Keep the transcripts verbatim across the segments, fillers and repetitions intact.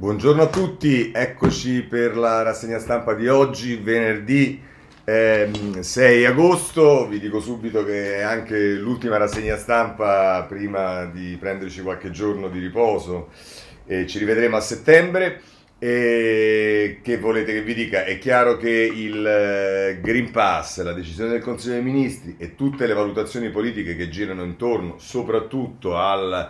Buongiorno a tutti, eccoci per la rassegna stampa di oggi, venerdì ehm, sei agosto. Vi dico subito che è anche l'ultima rassegna stampa prima di prenderci qualche giorno di riposo. Eh, ci rivedremo a settembre. E che volete che vi dica? È chiaro che il Green Pass, la decisione del Consiglio dei Ministri e tutte le valutazioni politiche che girano intorno, soprattutto al...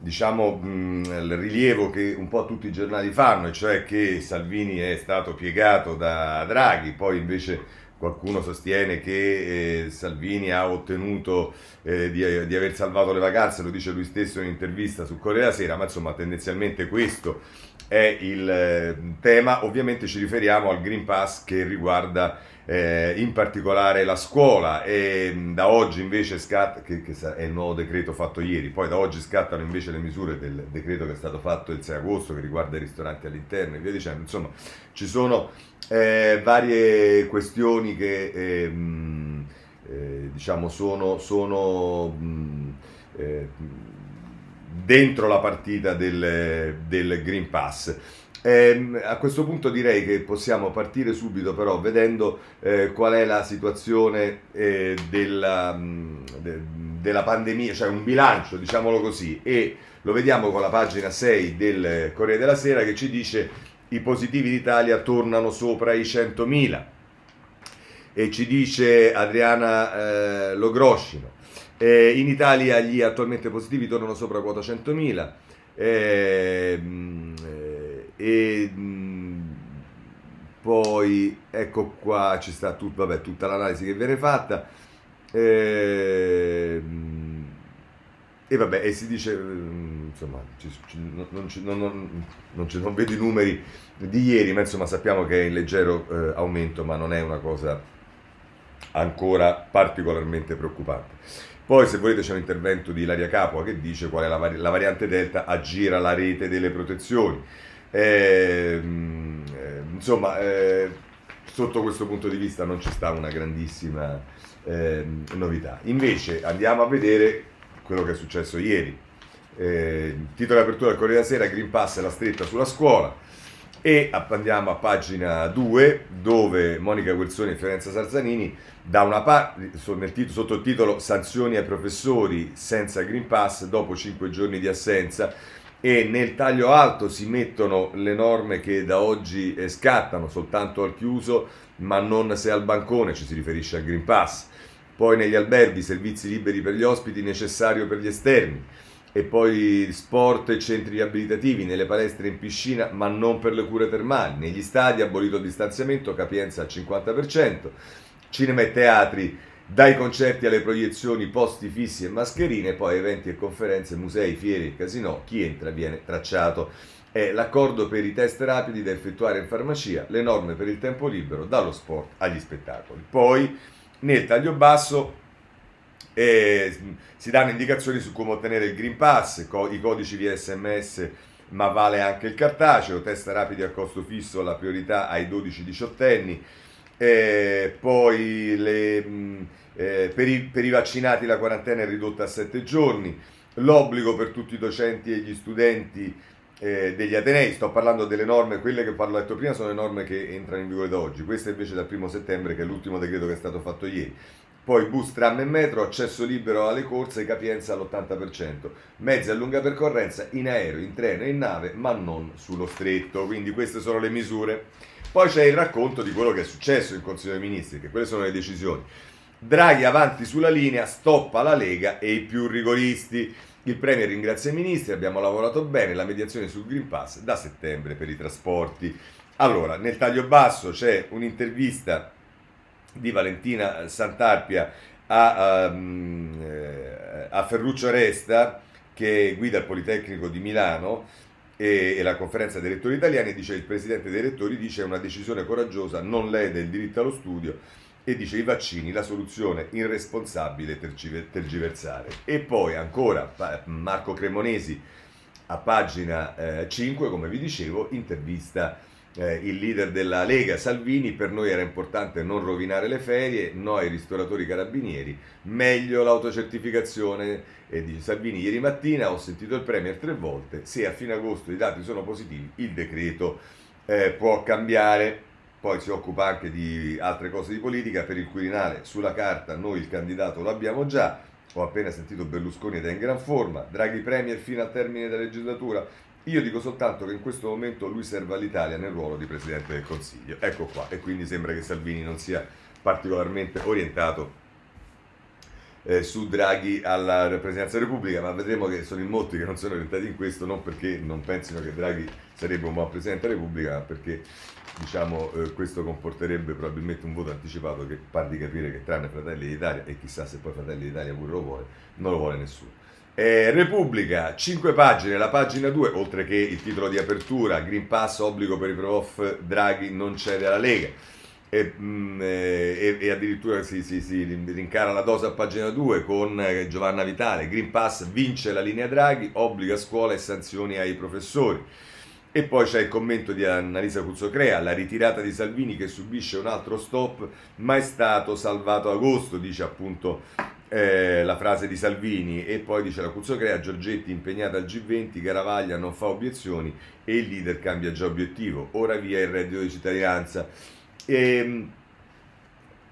diciamo mh, il rilievo che un po' tutti i giornali fanno, e cioè che Salvini è stato piegato da Draghi, poi invece qualcuno sostiene che eh, Salvini ha ottenuto eh, di, di aver salvato le vacanze, lo dice lui stesso in un'intervista su Corriere Sera, ma insomma tendenzialmente questo è il eh, tema. Ovviamente ci riferiamo al Green Pass che riguarda eh, in particolare la scuola, e mh, da oggi invece scatta, che, che è il nuovo decreto fatto ieri, poi da oggi scattano invece le misure del decreto che è stato fatto il sei agosto che riguarda i ristoranti all'interno e via dicendo. Insomma ci sono eh, varie questioni che eh, mh, eh, diciamo sono, sono mh, eh, dentro la partita del, del Green Pass. Eh, a questo punto direi che possiamo partire subito però vedendo eh, qual è la situazione eh, della, de, della pandemia, cioè un bilancio, diciamolo così, e lo vediamo con la pagina sei del Corriere della Sera che ci dice: i positivi d'Italia tornano sopra i centomila, e ci dice Adriana eh, Logroscino: eh, in Italia gli attualmente positivi tornano sopra quota centomila. eh, E mh, poi ecco qua ci sta tut, vabbè, tutta l'analisi che viene fatta. E, mh, e vabbè, e si dice: mh, insomma, ci, ci, non, ci, non, non, non, ci, non vedo i numeri di ieri, ma insomma sappiamo che è in leggero eh, aumento, ma non è una cosa ancora particolarmente preoccupante. Poi, se volete, c'è un intervento di Ilaria Capua che dice: qual è la, vari- la variante Delta aggira la rete delle protezioni. Eh, insomma eh, sotto questo punto di vista non ci sta una grandissima eh, novità. Invece andiamo a vedere quello che è successo ieri. Eh, titolo di apertura del Corriere della Sera: Green Pass e la stretta sulla scuola. E andiamo a pagina due, dove Monica Guerzoni e Fiorenza Sarzanini, da una parte sottotitolo sanzioni ai professori senza Green Pass dopo cinque giorni di assenza, e nel taglio alto si mettono le norme che da oggi eh, scattano soltanto al chiuso, ma non se al bancone, ci si riferisce al Green Pass. Poi negli alberghi servizi liberi per gli ospiti, necessario per gli esterni, e poi sport e centri riabilitativi, nelle palestre in piscina ma non per le cure termali, negli stadi abolito il distanziamento, capienza al cinquanta per cento, cinema e teatri dai concerti alle proiezioni, posti fissi e mascherine, poi eventi e conferenze, musei, fiere e casinò, chi entra viene tracciato. È l'accordo per i test rapidi da effettuare in farmacia, le norme per il tempo libero, dallo sport agli spettacoli. Poi nel taglio basso eh, si danno indicazioni su come ottenere il Green Pass, co- i codici via esse emme esse, ma vale anche il cartaceo, test rapidi a costo fisso, la priorità ai dodici diciotto anni. Eh, poi le, mh, eh, per, i, per i vaccinati la quarantena è ridotta a sette giorni, l'obbligo per tutti i docenti e gli studenti eh, degli atenei. Sto parlando delle norme, quelle che ho detto prima sono le norme che entrano in vigore da oggi, questa invece dal primo settembre che è l'ultimo decreto che è stato fatto ieri. Poi bus, tram e metro, accesso libero alle corse, capienza all'ottanta per cento, mezzi a lunga percorrenza in aereo, in treno e in nave, ma non sullo stretto. Quindi queste sono le misure. Poi c'è il racconto di quello che è successo in Consiglio dei Ministri, che quelle sono le decisioni. Draghi avanti sulla linea, stoppa la Lega e i più rigoristi. Il Premier ringrazia i ministri, abbiamo lavorato bene, la mediazione sul Green Pass da settembre per i trasporti. Allora, nel taglio basso c'è un'intervista di Valentina Santarpia a, a, a Ferruccio Resta, che guida il Politecnico di Milano, e la conferenza dei rettori italiani. Dice: il presidente dei rettori dice: una decisione coraggiosa, non lede il diritto allo studio, e dice: i vaccini, la soluzione irresponsabile tergiversare. E poi ancora Marco Cremonesi a pagina eh, cinque, come vi dicevo, intervista eh, il leader della Lega Salvini: per noi era importante non rovinare le ferie, no ai ristoratori carabinieri, meglio l'autocertificazione. E dice Salvini ieri mattina: ho sentito il Premier tre volte, se a fine agosto i dati sono positivi il decreto eh, può cambiare. Poi si occupa anche di altre cose di politica. Per il Quirinale, sulla carta noi il candidato lo abbiamo già, ho appena sentito Berlusconi ed è in gran forma, Draghi Premier fino al termine della legislatura, io dico soltanto che in questo momento lui serve all'Italia nel ruolo di Presidente del Consiglio. Ecco qua. E quindi sembra che Salvini non sia particolarmente orientato Eh, su Draghi alla Presidenza della Repubblica, ma vedremo che sono in molti che non sono orientati in questo, non perché non pensino che Draghi sarebbe un buon Presidente della Repubblica, ma perché diciamo eh, questo comporterebbe probabilmente un voto anticipato che par di capire che tranne Fratelli d'Italia, e chissà se poi Fratelli d'Italia pure lo vuole, non lo vuole nessuno. Eh, Repubblica, cinque pagine, la pagina due, oltre che il titolo di apertura, Green Pass obbligo per i prof, Draghi non cede alla Lega. E, e, e addirittura si, si, si rincara la dose a pagina due con Giovanna Vitale: Green Pass vince la linea Draghi, obbliga scuola e sanzioni ai professori. E poi c'è il commento di Annalisa Cuzzocrea: la ritirata di Salvini che subisce un altro stop, ma è stato salvato agosto, dice appunto eh, la frase di Salvini. E poi dice la Cuzzocrea: Giorgetti impegnata al G venti, Garavaglia non fa obiezioni e il leader cambia già obiettivo, ora via il reddito di cittadinanza. E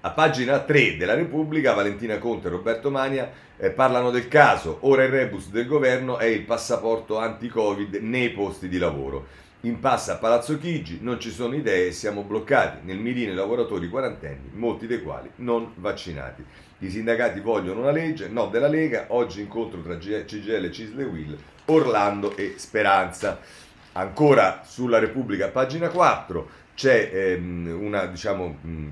a pagina tre della Repubblica, Valentina Conte e Roberto Mania eh, parlano del caso. Ora il rebus del governo è il passaporto anti-Covid nei posti di lavoro. In passa a Palazzo Chigi, non ci sono idee, siamo bloccati. Nel mirino i lavoratori quarantenni, molti dei quali non vaccinati. I sindacati vogliono una legge, no della Lega. Oggi incontro tra C G I L, Cisl e U I L, Orlando e Speranza. Ancora sulla Repubblica, pagina quattro. C'è ehm, una, diciamo, mh,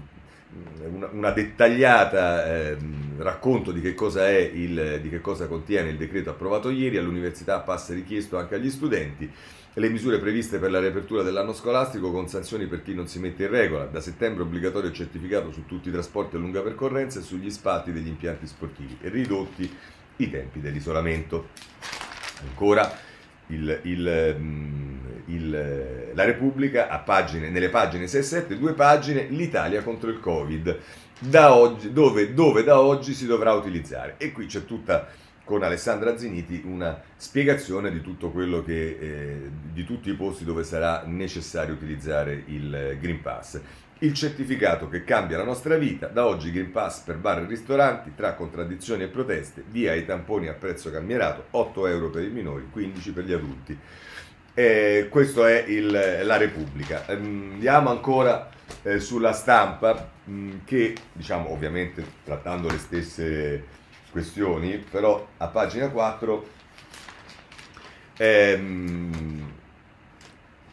una, una dettagliata ehm, racconto di che cosa è il, di che cosa contiene il decreto approvato ieri. All'università passa richiesto anche agli studenti le misure previste per la riapertura dell'anno scolastico con sanzioni per chi non si mette in regola. Da settembre obbligatorio il certificato su tutti i trasporti a lunga percorrenza e sugli spalti degli impianti sportivi, e ridotti i tempi dell'isolamento. Ancora Il, il, il, la Repubblica a pagine, nelle pagine sei e sette, due pagine, l'Italia contro il Covid, da oggi, dove, dove da oggi si dovrà utilizzare. E qui c'è tutta, con Alessandra Ziniti, una spiegazione di tutto quello che eh, di tutti i posti dove sarà necessario utilizzare il Green Pass. Il certificato che cambia la nostra vita, da oggi Green Pass per bar e ristoranti, tra contraddizioni e proteste, via i tamponi a prezzo calmierato, otto euro per i minori, quindici per gli adulti. Eh, questo è il, la Repubblica. Andiamo ancora eh, sulla Stampa, mh, che diciamo ovviamente trattando le stesse questioni, però a pagina quattro ehm,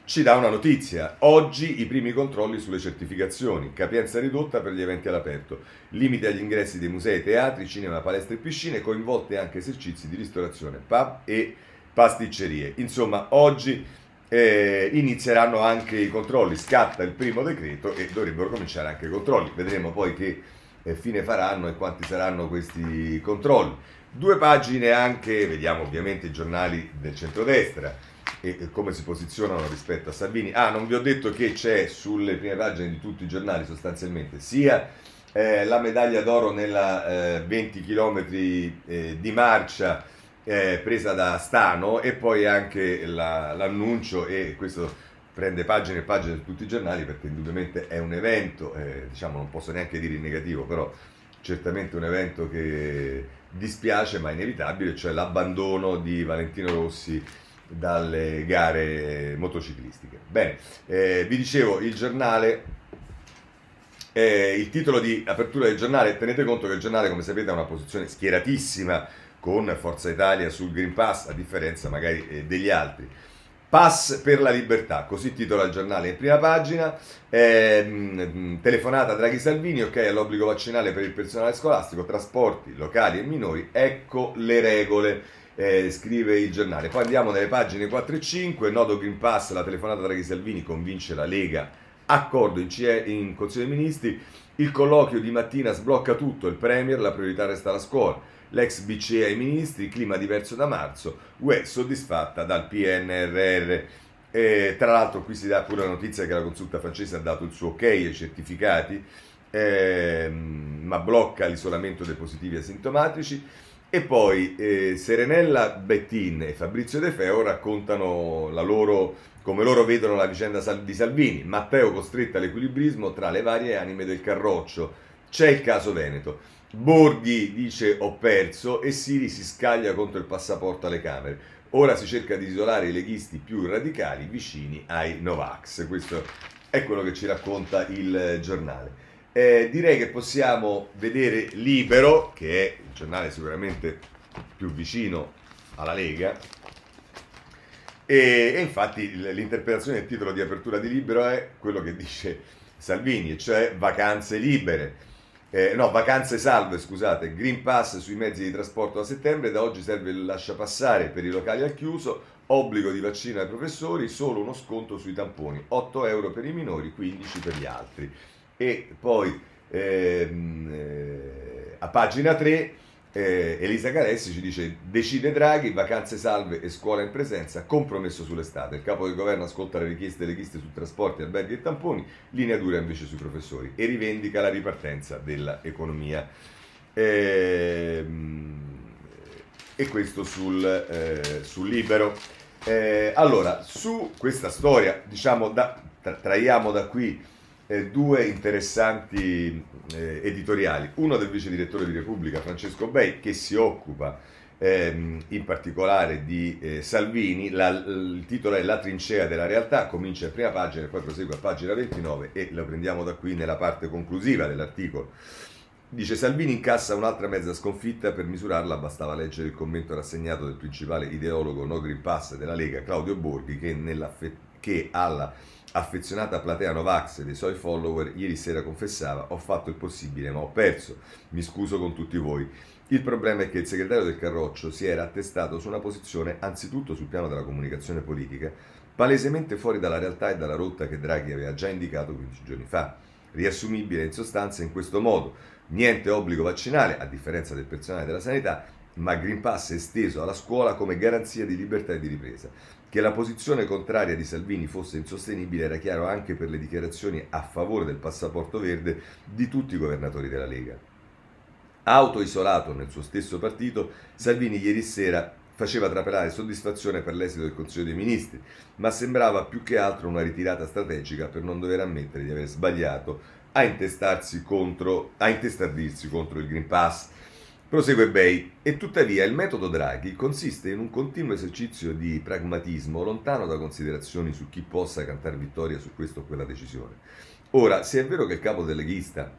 ci dà una notizia. Oggi i primi controlli sulle certificazioni, capienza ridotta per gli eventi all'aperto, limite agli ingressi dei musei, teatri, cinema, palestre e piscine, coinvolte anche esercizi di ristorazione, pub e pasticcerie. Insomma, oggi eh, inizieranno anche i controlli, scatta il primo decreto e dovrebbero cominciare anche i controlli. Vedremo poi che eh, fine faranno e quanti saranno questi controlli. Due pagine anche, vediamo ovviamente i giornali del centrodestra e come si posizionano rispetto a Salvini. Ah, non vi ho detto che c'è sulle prime pagine di tutti i giornali sostanzialmente sia eh, la medaglia d'oro nella eh, venti chilometri eh, di marcia eh, presa da Stano, e poi anche la, l'annuncio, e questo prende pagine e pagine di tutti i giornali perché indubbiamente è un evento, eh, diciamo non posso neanche dire in negativo, però certamente un evento che dispiace ma inevitabile, cioè l'abbandono di Valentino Rossi dalle gare motociclistiche. Bene, eh, vi dicevo il giornale, eh, il titolo di apertura del giornale. Tenete conto che il giornale, come sapete, ha una posizione schieratissima con Forza Italia sul Green Pass, a differenza magari eh, degli altri. Pass per la libertà, così titola il giornale in prima pagina. Ehm, telefonata Draghi Salvini, ok all'obbligo vaccinale per il personale scolastico, trasporti, locali e minori, ecco le regole. Eh, scrive il giornale. Poi andiamo nelle pagine quattro e cinque, nodo Green Pass, la telefonata Draghi Salvini convince la Lega, accordo in, C E, in Consiglio dei Ministri, il colloquio di mattina sblocca tutto, il Premier, la priorità resta la scuola, l'ex B C E ai ministri, clima diverso da marzo, U E soddisfatta dal P N R R. E, tra l'altro, qui si dà pure la notizia che la consulta francese ha dato il suo ok ai certificati, eh, ma blocca l'isolamento dei positivi asintomatici. E poi eh, Serenella Bettin e Fabrizio De Feo raccontano la loro, come loro vedono la vicenda di Salvini. Matteo costretta all'equilibrismo tra le varie anime del carroccio. C'è il caso Veneto. Borghi dice ho perso e Siri si scaglia contro il passaporto alle Camere. Ora si cerca di isolare i leghisti più radicali vicini ai Novax. Questo è quello che ci racconta il giornale. Eh, direi che possiamo vedere Libero, che è il giornale sicuramente più vicino alla Lega, e, e infatti l'interpretazione del titolo di apertura di Libero è quello che dice Salvini, cioè vacanze libere, eh, no, vacanze salve, scusate, Green Pass sui mezzi di trasporto a settembre, da oggi serve il lasciapassare per i locali al chiuso, obbligo di vaccino ai professori, solo uno sconto sui tamponi, otto euro per i minori, quindici per gli altri. E poi ehm, a pagina tre eh, Elisa Caressi ci dice decide Draghi, vacanze salve e scuola in presenza, compromesso sull'estate, il capo del governo ascolta le richieste leghiste su trasporti, alberghi e tamponi, linea dura invece sui professori e rivendica la ripartenza dell'economia. Ehm, e questo sul, eh, sul Libero. Eh, allora, su questa storia, diciamo, da, tra, traiamo da qui Eh, due interessanti eh, editoriali, uno del vice direttore di Repubblica Francesco Bei, che si occupa ehm, in particolare di eh, Salvini. La, il titolo è La trincea della realtà, comincia in prima pagina e poi prosegue a pagina ventinove e lo prendiamo da qui nella parte conclusiva dell'articolo. Dice Salvini incassa un'altra mezza sconfitta, per misurarla bastava leggere il commento rassegnato del principale ideologo no Green Pass della Lega Claudio Borghi, che, nell'affet- che alla affezionata platea Novax e dei suoi follower ieri sera confessava ho fatto il possibile ma ho perso, mi scuso con tutti voi. Il problema è che il segretario del Carroccio si era attestato su una posizione anzitutto sul piano della comunicazione politica palesemente fuori dalla realtà e dalla rotta che Draghi aveva già indicato quindici giorni fa, riassumibile in sostanza in questo modo: niente obbligo vaccinale a differenza del personale della sanità, ma Green Pass esteso alla scuola come garanzia di libertà e di ripresa. Che la posizione contraria di Salvini fosse insostenibile era chiaro anche per le dichiarazioni a favore del passaporto verde di tutti i governatori della Lega. Autoisolato nel suo stesso partito, Salvini ieri sera faceva trapelare soddisfazione per l'esito del Consiglio dei Ministri, ma sembrava più che altro una ritirata strategica per non dover ammettere di aver sbagliato a intestarsi contro, a intestardirsi contro il Green Pass. Prosegue Bei, e tuttavia il metodo Draghi consiste in un continuo esercizio di pragmatismo lontano da considerazioni su chi possa cantare vittoria su questa o quella decisione. Ora, se è vero che il capo del leghista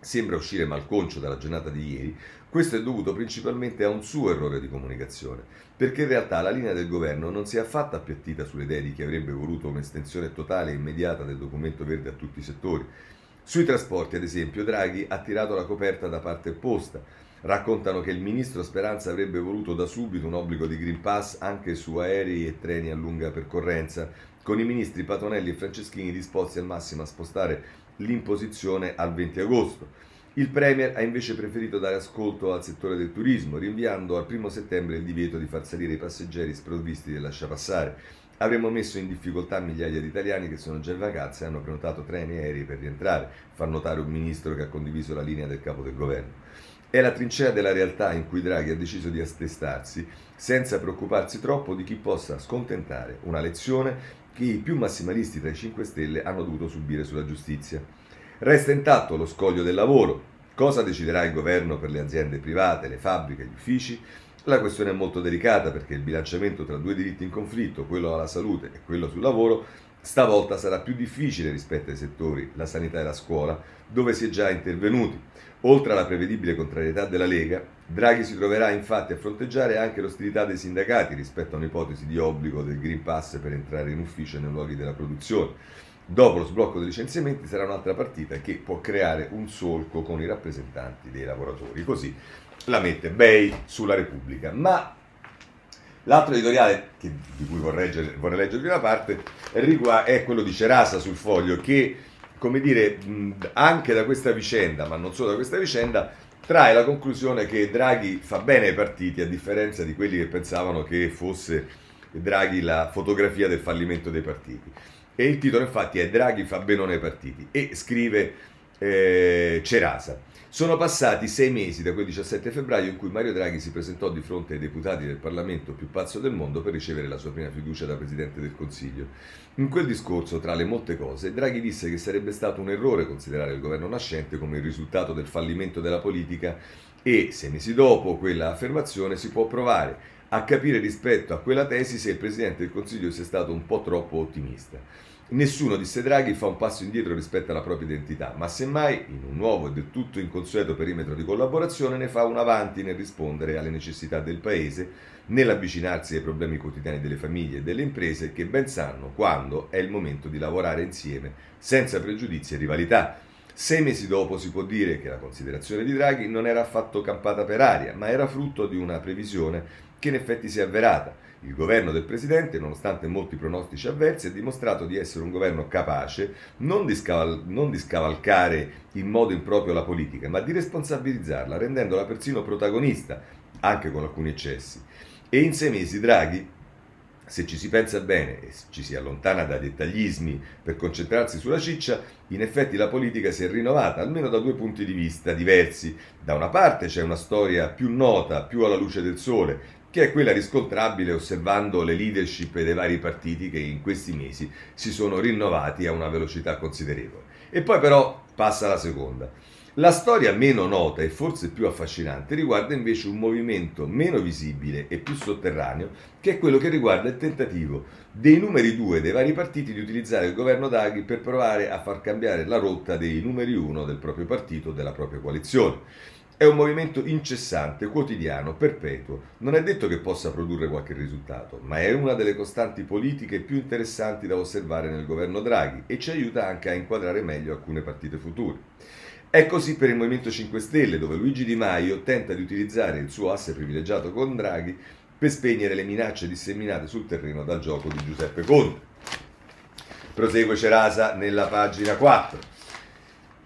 sembra uscire malconcio dalla giornata di ieri, questo è dovuto principalmente a un suo errore di comunicazione, perché in realtà la linea del governo non si è affatto appiattita sulle idee di chi avrebbe voluto un'estensione totale e immediata del documento verde a tutti i settori. Sui trasporti, ad esempio, Draghi ha tirato la coperta da parte opposta. Raccontano che il ministro Speranza avrebbe voluto da subito un obbligo di Green Pass anche su aerei e treni a lunga percorrenza, con i ministri Patonelli e Franceschini disposti al massimo a spostare l'imposizione al venti agosto. Il Premier ha invece preferito dare ascolto al settore del turismo, rinviando al primo settembre il divieto di far salire i passeggeri sprovvisti del lasciapassare. Avremmo messo in difficoltà migliaia di italiani che sono già in vacanza e hanno prenotato treni e aerei per rientrare, fa notare un ministro che ha condiviso la linea del capo del governo. È la trincea della realtà in cui Draghi ha deciso di attestarsi senza preoccuparsi troppo di chi possa scontentare, una lezione che i più massimalisti tra i cinque Stelle hanno dovuto subire sulla giustizia. Resta intatto lo scoglio del lavoro. Cosa deciderà il governo per le aziende private, le fabbriche, gli uffici? La questione è molto delicata perché il bilanciamento tra due diritti in conflitto, quello alla salute e quello sul lavoro, stavolta sarà più difficile rispetto ai settori, la sanità e la scuola, dove si è già intervenuti. Oltre alla prevedibile contrarietà della Lega, Draghi si troverà infatti a fronteggiare anche l'ostilità dei sindacati rispetto a un'ipotesi di obbligo del Green Pass per entrare in ufficio e nei luoghi della produzione. Dopo lo sblocco dei licenziamenti sarà un'altra partita che può creare un solco con i rappresentanti dei lavoratori. Così la mette Bei sulla Repubblica. Ma l'altro editoriale che, di cui vorrei, vorrei leggervi una parte è quello di Cerasa sul Foglio, che, come dire, anche da questa vicenda, ma non solo da questa vicenda, trae la conclusione che Draghi fa bene ai partiti, a differenza di quelli che pensavano che fosse Draghi la fotografia del fallimento dei partiti. E il titolo infatti è Draghi fa benone ai partiti, e scrive eh, Cerasa. Sono passati sei mesi da quel diciassette febbraio in cui Mario Draghi si presentò di fronte ai deputati del Parlamento più pazzo del mondo per ricevere la sua prima fiducia da Presidente del Consiglio. In quel discorso, tra le molte cose, Draghi disse che sarebbe stato un errore considerare il governo nascente come il risultato del fallimento della politica e, sei mesi dopo quella affermazione, si può provare a capire rispetto a quella tesi se il Presidente del Consiglio sia stato un po' troppo ottimista. Nessuno, disse Draghi, fa un passo indietro rispetto alla propria identità, ma semmai, in un nuovo e del tutto inconsueto perimetro di collaborazione, ne fa un avanti nel rispondere alle necessità del Paese, nell'avvicinarsi ai problemi quotidiani delle famiglie e delle imprese che ben sanno quando è il momento di lavorare insieme, senza pregiudizi e rivalità. Sei mesi dopo si può dire che la considerazione di Draghi non era affatto campata per aria, ma era frutto di una previsione che in effetti si è avverata. Il governo del Presidente, nonostante molti pronostici avversi, ha dimostrato di essere un governo capace non di, scaval- non di scavalcare in modo improprio la politica, ma di responsabilizzarla, rendendola persino protagonista, anche con alcuni eccessi. E in sei mesi Draghi, se ci si pensa bene e ci si allontana dai dettaglismi per concentrarsi sulla ciccia, in effetti la politica si è rinnovata, almeno da due punti di vista diversi. Da una parte c'è una storia più nota, più alla luce del sole, che è quella riscontrabile osservando le leadership dei vari partiti che in questi mesi si sono rinnovati a una velocità considerevole. E poi però passa la seconda. La storia meno nota e forse più affascinante riguarda invece un movimento meno visibile e più sotterraneo, che è quello che riguarda il tentativo dei numeri due dei vari partiti di utilizzare il governo Draghi per provare a far cambiare la rotta dei numeri uno del proprio partito, della propria coalizione. È un movimento incessante, quotidiano, perpetuo. Non è detto che possa produrre qualche risultato, ma è una delle costanti politiche più interessanti da osservare nel governo Draghi e ci aiuta anche a inquadrare meglio alcune partite future. È così per il Movimento cinque Stelle, dove Luigi Di Maio tenta di utilizzare il suo asse privilegiato con Draghi per spegnere le minacce disseminate sul terreno dal gioco di Giuseppe Conte. Prosegue Cerasa nella pagina quattro.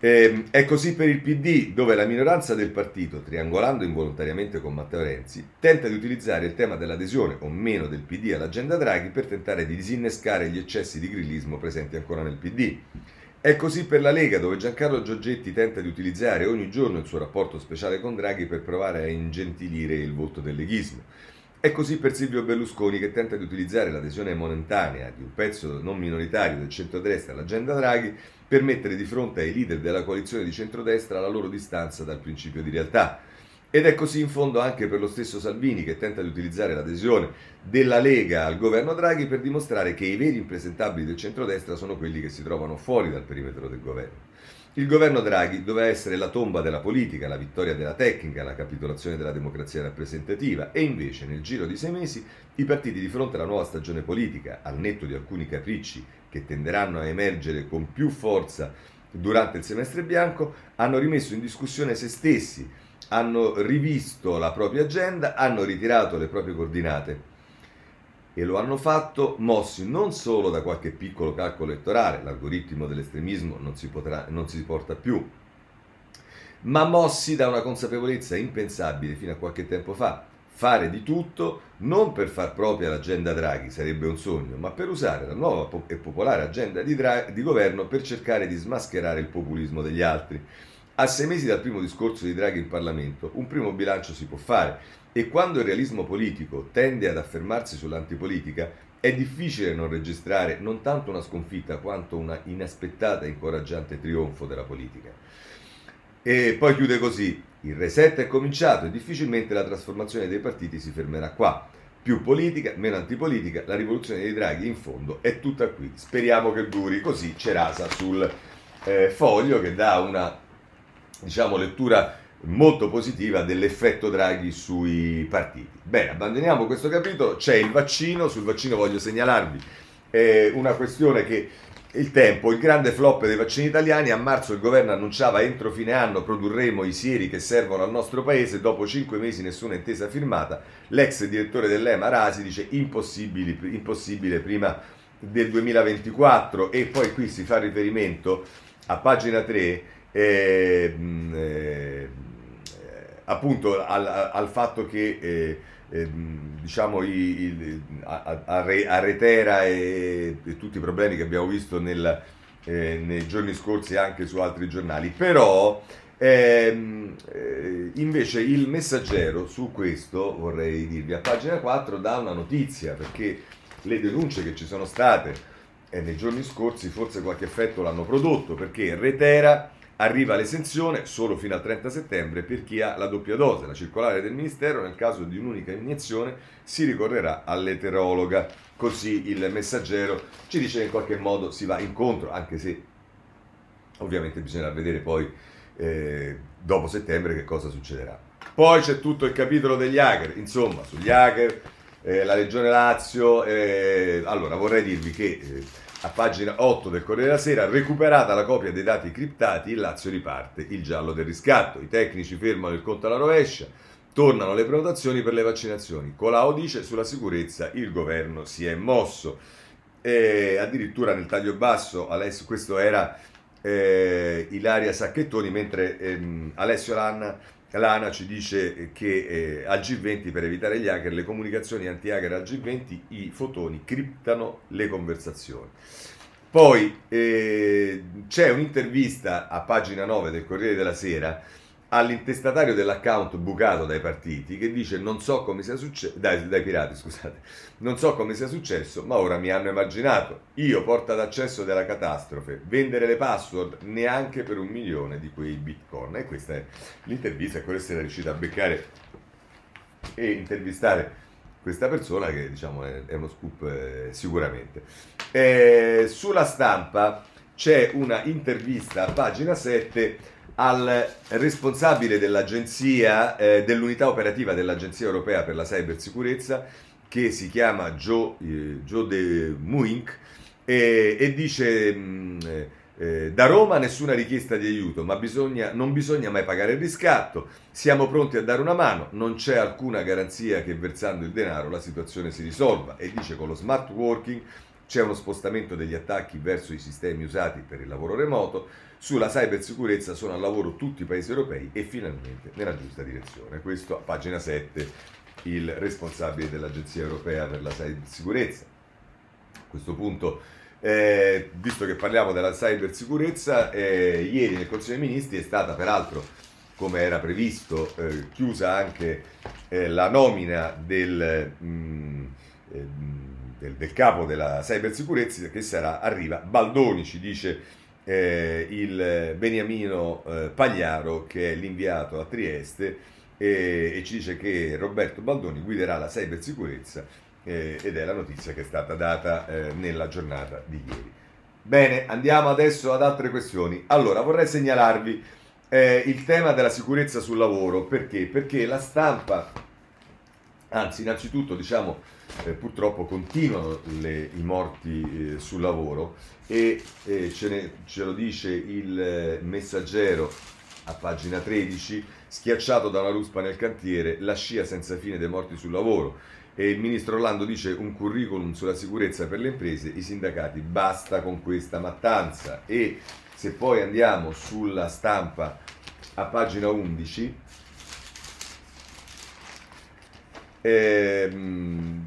Eh, è così per il P D, dove la minoranza del partito, triangolando involontariamente con Matteo Renzi, tenta di utilizzare il tema dell'adesione o meno del P D all'agenda Draghi per tentare di disinnescare gli eccessi di grillismo presenti ancora nel P D. È così per la Lega, dove Giancarlo Giorgetti tenta di utilizzare ogni giorno il suo rapporto speciale con Draghi per provare a ingentilire il voto del leghismo. È così per Silvio Berlusconi, che tenta di utilizzare l'adesione momentanea di un pezzo non minoritario del centrodestra all'agenda Draghi per mettere di fronte ai leader della coalizione di centrodestra la loro distanza dal principio di realtà. Ed è così in fondo anche per lo stesso Salvini, che tenta di utilizzare l'adesione della Lega al governo Draghi per dimostrare che i veri impresentabili del centrodestra sono quelli che si trovano fuori dal perimetro del governo. Il governo Draghi doveva essere la tomba della politica, la vittoria della tecnica, la capitolazione della democrazia rappresentativa e invece nel giro di sei mesi i partiti di fronte alla nuova stagione politica, al netto di alcuni capricci che tenderanno a emergere con più forza durante il semestre bianco, hanno rimesso in discussione se stessi, hanno rivisto la propria agenda, hanno ritirato le proprie coordinate. E lo hanno fatto mossi non solo da qualche piccolo calcolo elettorale, l'algoritmo dell'estremismo non si potrà, non si porta più, ma mossi da una consapevolezza impensabile fino a qualche tempo fa. Fare di tutto non per far propria l'agenda Draghi, sarebbe un sogno, ma per usare la nuova e popolare agenda di, Draghi, di governo per cercare di smascherare il populismo degli altri. A sei mesi dal primo discorso di Draghi in Parlamento, un primo bilancio si può fare. E quando il realismo politico tende ad affermarsi sull'antipolitica, è difficile non registrare non tanto una sconfitta quanto una inaspettata e incoraggiante trionfo della politica. E poi chiude così: il reset è cominciato e difficilmente la trasformazione dei partiti si fermerà qua. Più politica, meno antipolitica, la rivoluzione dei Draghi in fondo è tutta qui. Speriamo che duri. Così Cerasa sul eh, Foglio, che dà una, diciamo, lettura molto positiva dell'effetto Draghi sui partiti. Bene, abbandoniamo questo capitolo. C'è il vaccino. Sul vaccino voglio segnalarvi eh, una questione che il tempo, il grande flop dei vaccini italiani. A marzo il governo annunciava: entro fine anno produrremo i sieri che servono al nostro paese. Dopo cinque mesi nessuna intesa firmata. L'ex direttore dell'E M A Rasi dice impossibile, impossibile prima del duemilaventiquattro. E poi qui si fa riferimento a pagina tre eh, eh, appunto al, al fatto che eh, eh, diciamo il, il, a, a, re, a Retera e, e tutti i problemi che abbiamo visto nel, eh, nei giorni scorsi anche su altri giornali. Però ehm, eh, invece il Messaggero su questo, vorrei dirvi, a pagina quattro dà una notizia, perché le denunce che ci sono state eh, nei giorni scorsi forse qualche effetto l'hanno prodotto, perché Retera arriva l'esenzione solo fino al trenta settembre per chi ha la doppia dose. La circolare del Ministero: nel caso di un'unica iniezione si ricorrerà all'eterologa. Così il Messaggero ci dice che in qualche modo si va incontro, anche se ovviamente bisognerà vedere poi eh, dopo settembre che cosa succederà. Poi c'è tutto il capitolo degli hacker, insomma, sugli hacker, eh, la Regione Lazio. Eh, allora vorrei dirvi che... Eh, a pagina otto del Corriere della Sera: recuperata la copia dei dati criptati, il Lazio riparte, il giallo del riscatto, i tecnici fermano il conto alla rovescia, tornano le prenotazioni per le vaccinazioni. Colao dice sulla sicurezza il governo si è mosso. E addirittura nel taglio basso, Alessio, questo era eh, Ilaria Sacchettoni, mentre ehm, Alessio Lanna, Lana ci dice che eh, al G venti, per evitare gli hacker, le comunicazioni anti-hacker al G venti, i fotoni criptano le conversazioni. Poi eh, c'è un'intervista a pagina nove del Corriere della Sera all'intestatario dell'account bucato dai partiti, che dice: non so come sia successo, dai, dai pirati, scusate, non so come sia successo, ma ora mi hanno emarginato. Io, porta d'accesso della catastrofe, vendere le password neanche per un milione di quei bitcoin. E questa è l'intervista, e questa è riuscita a beccare e intervistare questa persona, che diciamo è, è uno scoop eh, sicuramente. Eh, sulla Stampa c'è una intervista a pagina sette al responsabile dell'agenzia eh, dell'unità operativa dell'Agenzia Europea per la Cybersicurezza, che si chiama Joe, eh, Joe De Muink, e, e dice mh, eh, da Roma nessuna richiesta di aiuto, ma bisogna, non bisogna mai pagare il riscatto, siamo pronti a dare una mano, non c'è alcuna garanzia che versando il denaro la situazione si risolva. E dice: con lo smart working c'è uno spostamento degli attacchi verso i sistemi usati per il lavoro remoto. Sulla cybersicurezza sono al lavoro tutti i paesi europei e finalmente nella giusta direzione. Questo a pagina sette, il responsabile dell'Agenzia Europea per la Cybersicurezza. A questo punto, eh, visto che parliamo della cybersicurezza, eh, ieri nel Consiglio dei Ministri è stata peraltro, come era previsto, eh, chiusa anche eh, la nomina del... Mm, eh, Del, del capo della cybersicurezza, che sarà, arriva Baldoni, ci dice eh, il Beniamino eh, Pagliaro, che è l'inviato a Trieste, e, e ci dice che Roberto Baldoni guiderà la cybersicurezza, eh, ed è la notizia che è stata data eh, nella giornata di ieri. Bene, andiamo adesso ad altre questioni. Allora, vorrei segnalarvi eh, il tema della sicurezza sul lavoro. Perché? Perché la Stampa, anzi innanzitutto diciamo Eh, purtroppo continuano le, i morti eh, sul lavoro, e eh, ce, ne, ce lo dice il eh, Messaggero a pagina tredici: schiacciato da una ruspa nel cantiere, la scia senza fine dei morti sul lavoro. E il ministro Orlando dice: un curriculum sulla sicurezza per le imprese, i sindacati basta con questa mattanza. E se poi andiamo sulla Stampa a pagina undici, ehm,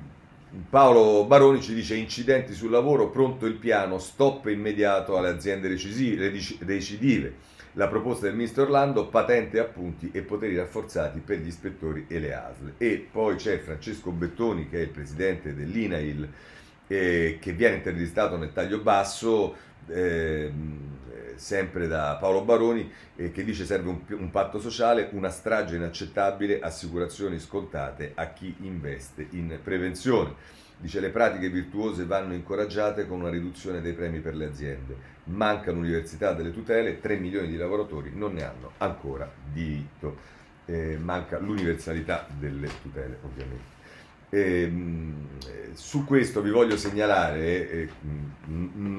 Paolo Baroni ci dice: incidenti sul lavoro, pronto il piano, stop immediato alle aziende recidive. La proposta del ministro Orlando: patente, appunti e poteri rafforzati per gli ispettori e le A S L. E poi c'è Francesco Bettoni, che è il presidente dell'INAIL, eh, che viene intervistato nel taglio basso, eh, sempre da Paolo Baroni, eh, che dice: serve un, un patto sociale, una strage inaccettabile, assicurazioni scontate a chi investe in prevenzione. Dice: le pratiche virtuose vanno incoraggiate con una riduzione dei premi per le aziende, mancano università delle tutele, tre milioni di lavoratori non ne hanno ancora diritto. Eh, manca l'universalità delle tutele, ovviamente. Eh, su questo vi voglio segnalare, eh,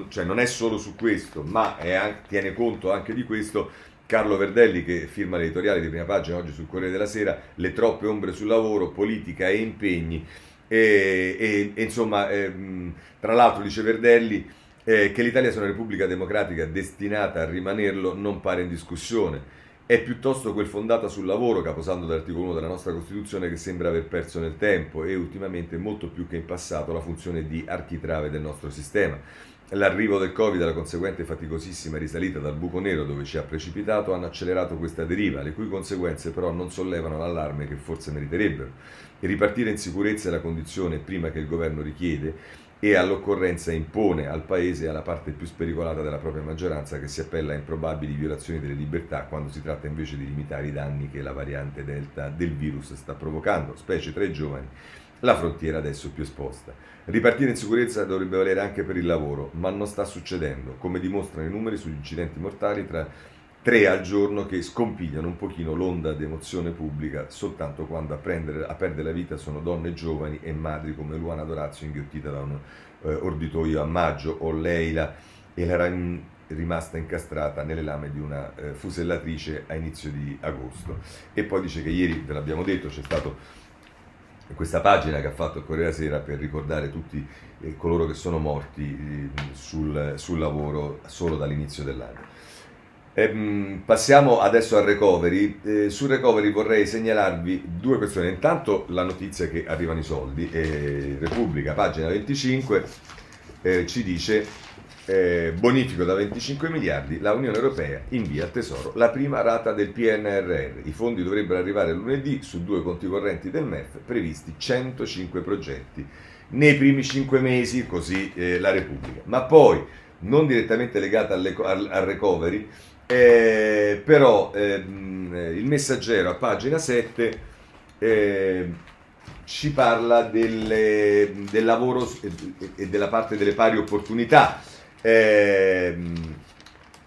cioè non è solo su questo, ma è anche, tiene conto anche di questo, Carlo Verdelli, che firma l'editoriale di prima pagina oggi sul Corriere della Sera: le troppe ombre sul lavoro, politica e impegni. E, e, e insomma, eh, tra l'altro dice Verdelli eh, che l'Italia sia una repubblica democratica destinata a rimanerlo non pare in discussione. È piuttosto quel fondata sul lavoro, caposaldo dell'articolo uno della nostra Costituzione, che sembra aver perso nel tempo e ultimamente molto più che in passato la funzione di architrave del nostro sistema. L'arrivo del Covid e la conseguente faticosissima risalita dal buco nero dove ci ha precipitato hanno accelerato questa deriva, le cui conseguenze però non sollevano l'allarme che forse meriterebbero. E ripartire in sicurezza è la condizione prima che il governo richiede e all'occorrenza impone al Paese e alla parte più spericolata della propria maggioranza, che si appella a improbabili violazioni delle libertà quando si tratta invece di limitare i danni che la variante Delta del virus sta provocando, specie tra i giovani, la frontiera adesso più esposta. Ripartire in sicurezza dovrebbe valere anche per il lavoro, ma non sta succedendo, come dimostrano i numeri sugli incidenti mortali, tra tre al giorno, che scompigliano un pochino l'onda d'emozione pubblica soltanto quando a, prendere, a perdere la vita sono donne giovani e madri come Luana Dorazio, inghiottita da un eh, orditoio a maggio, o Leila Elharan, rimasta incastrata nelle lame di una eh, fusellatrice a inizio di agosto. E poi dice che ieri, ve l'abbiamo detto, c'è stato questa pagina che ha fatto il Corriere della Sera per ricordare tutti eh, coloro che sono morti eh, sul, sul lavoro solo dall'inizio dell'anno. Passiamo adesso al recovery. Eh, sul recovery vorrei segnalarvi due questioni. Intanto la notizia che arrivano i soldi. Eh, Repubblica, pagina venticinque, eh, ci dice eh, bonifico da venticinque miliardi, la Unione Europea invia al Tesoro la prima rata del P N R R. I fondi dovrebbero arrivare lunedì su due conti correnti del M E F, previsti centocinque progetti nei primi cinque mesi, così eh, la Repubblica. Ma poi, non direttamente legata alle, al, al recovery, Eh, però ehm, il Messaggero a pagina sette eh, ci parla delle, del lavoro e della parte delle pari opportunità. Eh,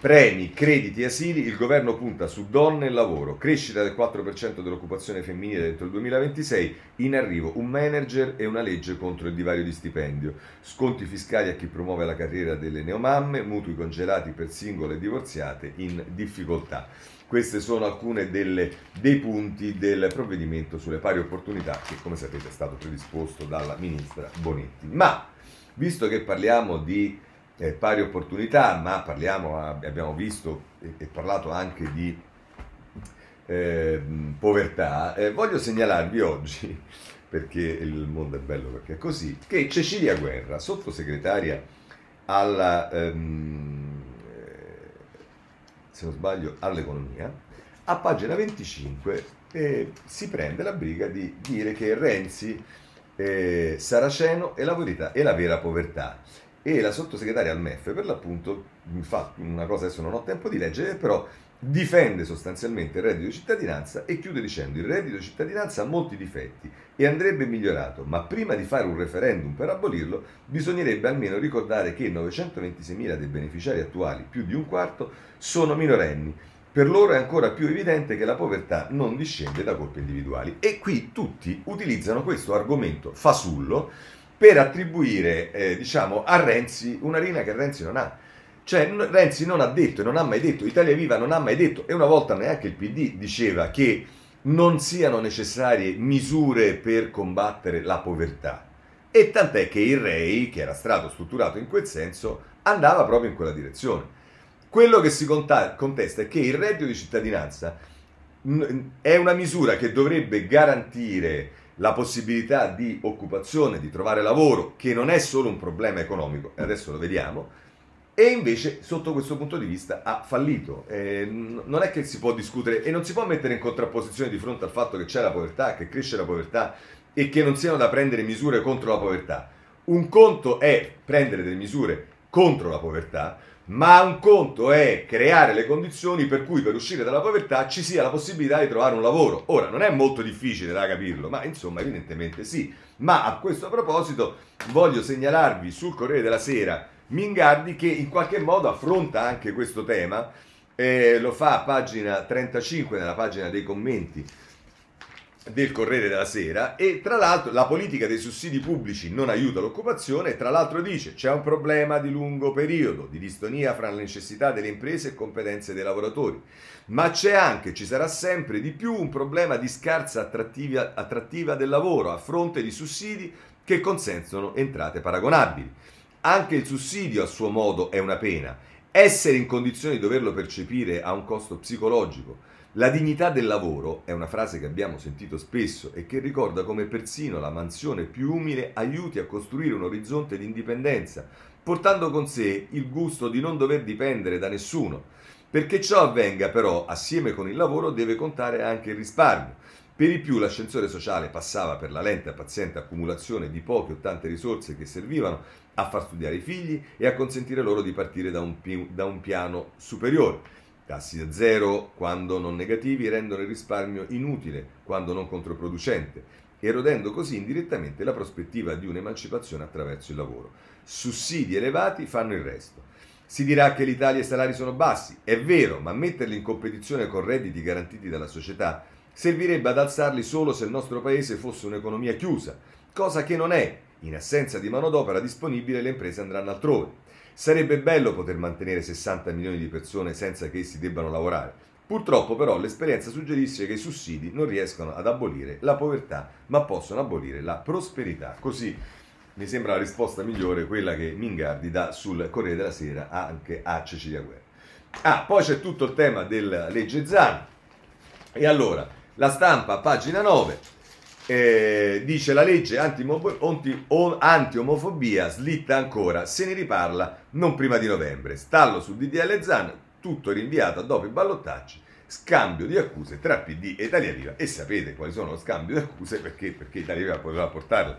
premi, crediti, asili, il governo punta su donne e lavoro, crescita del quattro per cento dell'occupazione femminile entro il duemilaventisei, in arrivo un manager e una legge contro il divario di stipendio, sconti fiscali a chi promuove la carriera delle neomamme, mutui congelati per singole e divorziate in difficoltà. Questi sono alcuni dei punti del provvedimento sulle pari opportunità che, come sapete, è stato predisposto dalla ministra Bonetti. Ma, visto che parliamo di Eh, pari opportunità, ma parliamo, abbiamo visto e, e parlato anche di eh, povertà, eh, voglio segnalarvi oggi, perché il mondo è bello perché è così, che Cecilia Guerra, sottosegretaria alla, ehm, se non sbaglio, all'economia, a pagina venticinque eh, si prende la briga di dire che Renzi eh, Saraceno è la verità, è la vera povertà. E la sottosegretaria al M E F, per l'appunto, fa una cosa adesso non ho tempo di leggere, però difende sostanzialmente il reddito di cittadinanza e chiude dicendo: il reddito di cittadinanza ha molti difetti e andrebbe migliorato, ma prima di fare un referendum per abolirlo bisognerebbe almeno ricordare che novecentoventiseimila dei beneficiari attuali, più di un quarto, sono minorenni. Per loro è ancora più evidente che la povertà non discende da colpe individuali. E qui tutti utilizzano questo argomento fasullo per attribuire eh, diciamo, a Renzi una linea che Renzi non ha. Cioè n- Renzi non ha detto e non ha mai detto, Italia Viva non ha mai detto, e una volta neanche il P D diceva che non siano necessarie misure per combattere la povertà. E tant'è che il R E I, che era stato strutturato in quel senso, andava proprio in quella direzione. Quello che si cont- contesta è che il reddito di cittadinanza n- è una misura che dovrebbe garantire la possibilità di occupazione, di trovare lavoro, che non è solo un problema economico, adesso lo vediamo, e invece sotto questo punto di vista ha fallito. Eh, non è che si può discutere e non si può mettere in contrapposizione di fronte al fatto che c'è la povertà, che cresce la povertà e che non siano da prendere misure contro la povertà. Un conto è prendere delle misure contro la povertà, ma un conto è creare le condizioni per cui per uscire dalla povertà ci sia la possibilità di trovare un lavoro. Ora, non è molto difficile da capirlo, ma insomma evidentemente sì. Ma a questo proposito voglio segnalarvi sul Corriere della Sera Mingardi, che in qualche modo affronta anche questo tema, eh, lo fa a pagina trentacinque, nella pagina dei commenti del Corriere della Sera, e tra l'altro la politica dei sussidi pubblici non aiuta l'occupazione, e tra l'altro dice c'è un problema di lungo periodo, di distonia fra le necessità delle imprese e competenze dei lavoratori, ma c'è anche, ci sarà sempre di più, un problema di scarsa attrattiva, attrattiva del lavoro a fronte di sussidi che consentono entrate paragonabili. Anche il sussidio a suo modo è una pena, essere in condizione di doverlo percepire ha un costo psicologico. La dignità del lavoro è una frase che abbiamo sentito spesso e che ricorda come persino la mansione più umile aiuti a costruire un orizzonte di indipendenza, portando con sé il gusto di non dover dipendere da nessuno. Perché ciò avvenga però, assieme con il lavoro, deve contare anche il risparmio. Per i più l'ascensore sociale passava per la lenta e paziente accumulazione di poche o tante risorse che servivano a far studiare i figli e a consentire loro di partire da un, pi- da un piano superiore. Tassi da zero, quando non negativi, rendono il risparmio inutile, quando non controproducente, erodendo così indirettamente la prospettiva di un'emancipazione attraverso il lavoro. Sussidi elevati fanno il resto. Si dirà che l'Italia i salari sono bassi, è vero, ma metterli in competizione con redditi garantiti dalla società servirebbe ad alzarli solo se il nostro paese fosse un'economia chiusa, cosa che non è. In assenza di manodopera disponibile le imprese andranno altrove. Sarebbe bello poter mantenere sessanta milioni di persone senza che essi debbano lavorare. Purtroppo però l'esperienza suggerisce che i sussidi non riescono ad abolire la povertà, ma possono abolire la prosperità. Così mi sembra la risposta migliore quella che Mingardi dà sul Corriere della Sera anche a Cecilia Guerra. Ah, poi c'è tutto il tema della legge Zan. E allora, La Stampa, pagina nove... Eh, dice la legge anti-omofobia slitta ancora, se ne riparla non prima di novembre, stallo sul D D L Zan, tutto rinviato a dopo i ballottaggi, scambio di accuse tra P D e Italia Viva, e sapete quali sono lo scambio di accuse perché, perché Italia Viva poteva portarla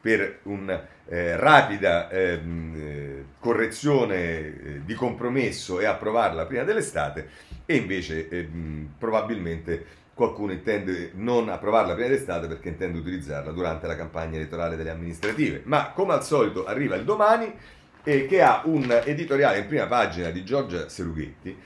per una eh, rapida eh, correzione eh, di compromesso e approvarla prima dell'estate, e invece eh, probabilmente qualcuno intende non approvarla prima d'estate perché intende utilizzarla durante la campagna elettorale delle amministrative. Ma come al solito arriva il Domani eh, che ha un editoriale in prima pagina di Giorgia Serughetti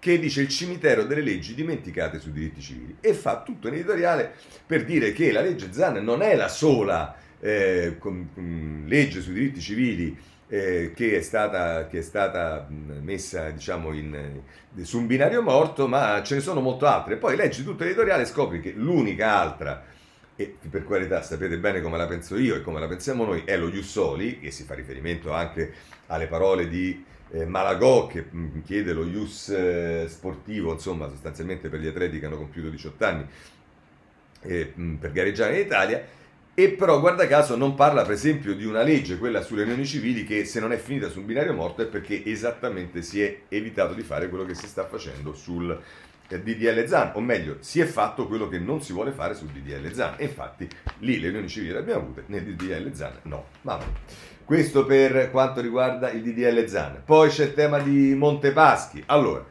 che dice il cimitero delle leggi dimenticate sui diritti civili, e fa tutto un editoriale per dire che la legge Zan non è la sola eh, con, mh, legge sui diritti civili Eh, che è stata, che è stata messa diciamo in, su un binario morto, ma ce ne sono molte altre. Poi leggi tutto l'editoriale e scopri che l'unica altra, e per qualità sapete bene come la penso io e come la pensiamo noi, è lo Jussoli, che si fa riferimento anche alle parole di eh, Malagò, che mh, chiede lo Jus eh, sportivo, insomma sostanzialmente per gli atleti che hanno compiuto diciotto anni eh, mh, per gareggiare in Italia. E però, guarda caso, non parla per esempio di una legge, quella sulle unioni civili, che se non è finita su un binario morto è perché esattamente si è evitato di fare quello che si sta facendo sul D D L Zan, o meglio, si è fatto quello che non si vuole fare sul D D L Zan. E infatti lì le unioni civili le abbiamo avute, nel D D L Zan no. Vabbè. Questo per quanto riguarda il D D L Zan. Poi c'è il tema di Montepaschi. Allora,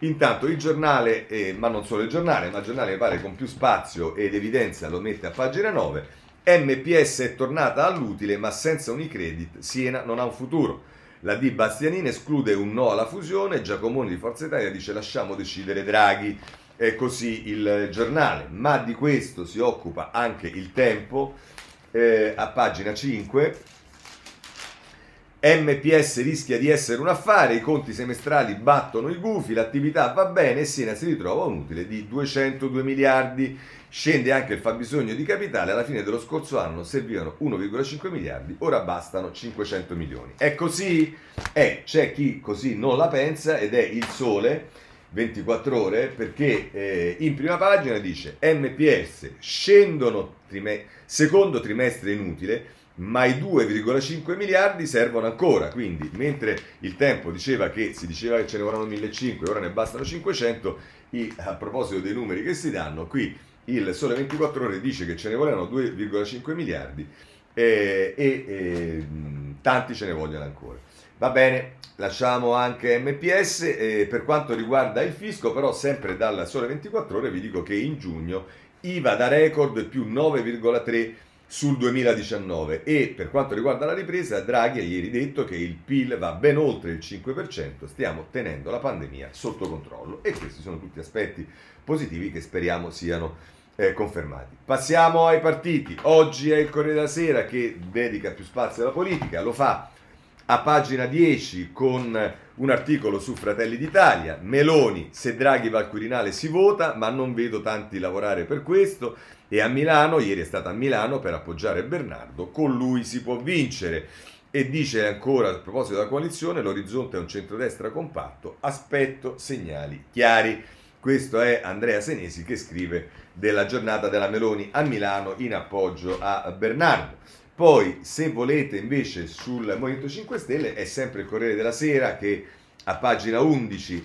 intanto il giornale, eh, ma non solo il giornale, ma il giornale mi pare con più spazio ed evidenza lo mette a pagina nove, M P S è tornata all'utile, ma senza Unicredit Siena non ha un futuro. La Di Bastianini esclude un no alla fusione, Giacomoni di Forza Italia dice lasciamo decidere Draghi. È così il giornale, ma di questo si occupa anche il Tempo, eh, a pagina cinque. M P S rischia di essere un affare, i conti semestrali battono i gufi, l'attività va bene e Siena si ritrova un utile di duecentodue miliardi. Scende anche il fabbisogno di capitale, alla fine dello scorso anno servivano uno virgola cinque miliardi, ora bastano cinquecento milioni. È così? Eh, c'è chi così non la pensa, ed è il Sole ventiquattro ore, perché eh, in prima pagina dice M P S scendono trime- secondo trimestre inutile, ma i due virgola cinque miliardi servono ancora. Quindi mentre il Tempo diceva che si diceva che ce ne erano millecinquecento, ora ne bastano cinquecento, i, a proposito dei numeri che si danno qui, il Sole ventiquattro Ore dice che ce ne volevano due virgola cinque miliardi e, e, e tanti ce ne vogliono ancora. Va bene, lasciamo anche M P S. E per quanto riguarda il fisco, però, sempre dal Sole ventiquattro Ore vi dico che in giugno I V A da record più nove virgola tre sul duemiladiciannove, e per quanto riguarda la ripresa Draghi ha ieri detto che il P I L va ben oltre il cinque per cento, stiamo tenendo la pandemia sotto controllo, e questi sono tutti aspetti positivi che speriamo siano eh, confermati. Passiamo ai partiti. Oggi è il Corriere della Sera che dedica più spazio alla politica, lo fa a pagina dieci con un articolo su Fratelli d'Italia. Meloni, se Draghi va al Quirinale si vota, ma non vedo tanti lavorare per questo. E a Milano, ieri è stata a Milano per appoggiare Bernardo, con lui si può vincere. E dice ancora, a proposito della coalizione, l'orizzonte è un centrodestra compatto, aspetto segnali chiari. Questo è Andrea Senesi che scrive della giornata della Meloni a Milano in appoggio a Bernardo. Poi, se volete invece sul Movimento cinque Stelle, è sempre il Corriere della Sera che a pagina undici,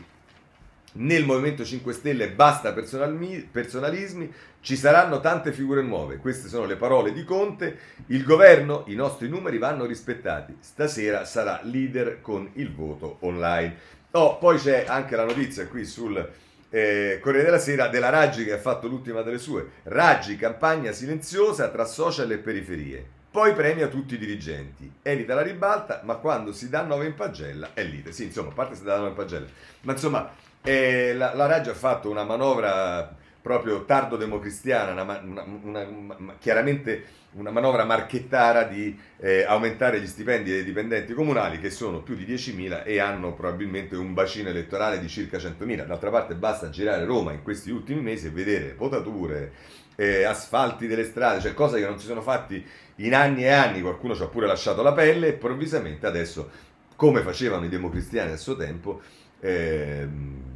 nel Movimento cinque Stelle basta personalismi, ci saranno tante figure nuove. Queste sono le parole di Conte. Il governo, i nostri numeri vanno rispettati. Stasera sarà leader con il voto online. Oh, poi c'è anche la notizia qui sul Eh, Corriere della Sera della Raggi, che ha fatto l'ultima delle sue. Raggi, campagna silenziosa tra social e periferie, poi premia tutti i dirigenti, evita la ribalta, ma quando si dà nove in pagella è leader. Sì, insomma, a parte si dà nove in pagella, ma insomma eh, la, la Raggi ha fatto una manovra proprio tardo democristiana, una, una, una, una, chiaramente una manovra marchettara di eh, aumentare gli stipendi dei dipendenti comunali, che sono più di diecimila e hanno probabilmente un bacino elettorale di circa centomila. D'altra parte basta girare Roma in questi ultimi mesi e vedere potature, eh, asfalti delle strade, cioè cose che non si sono fatti in anni e anni. Qualcuno ci ha pure lasciato la pelle, e improvvisamente adesso, come facevano i democristiani al suo tempo, Eh,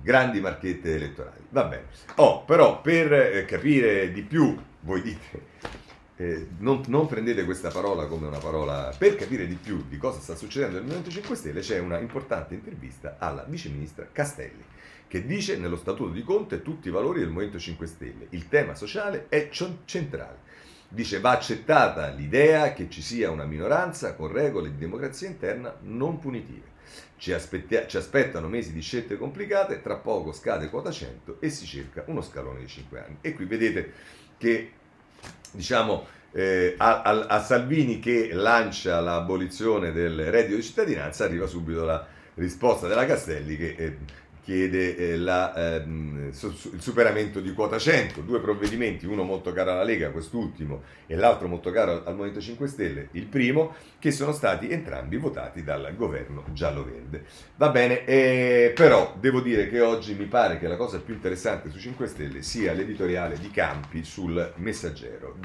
grandi marchette elettorali. Va bene. Oh, però per eh, capire di più, voi dite, eh, non, non prendete questa parola come una parola, per capire di più di cosa sta succedendo nel Movimento cinque Stelle c'è una importante intervista alla viceministra Castelli, che dice: nello statuto di Conte tutti i valori del Movimento cinque Stelle, il tema sociale è centrale. Dice: va accettata l'idea che ci sia una minoranza con regole di democrazia interna non punitive. Ci, aspettia- ci aspettano mesi di scelte complicate, tra poco scade quota cento e si cerca uno scalone di cinque anni. E qui vedete che, diciamo, eh, a, a, a Salvini, che lancia l'abolizione del reddito di cittadinanza, arriva subito la risposta della Castelli, che eh, chiede eh, la, ehm, so, so, il superamento di quota cento. Due provvedimenti, uno molto caro alla Lega, quest'ultimo, e l'altro molto caro al Movimento cinque Stelle, il primo, che sono stati entrambi votati dal governo giallo-verde. Va bene, eh, però devo dire che oggi mi pare che la cosa più interessante su cinque Stelle sia l'editoriale di Campi sul Messaggero.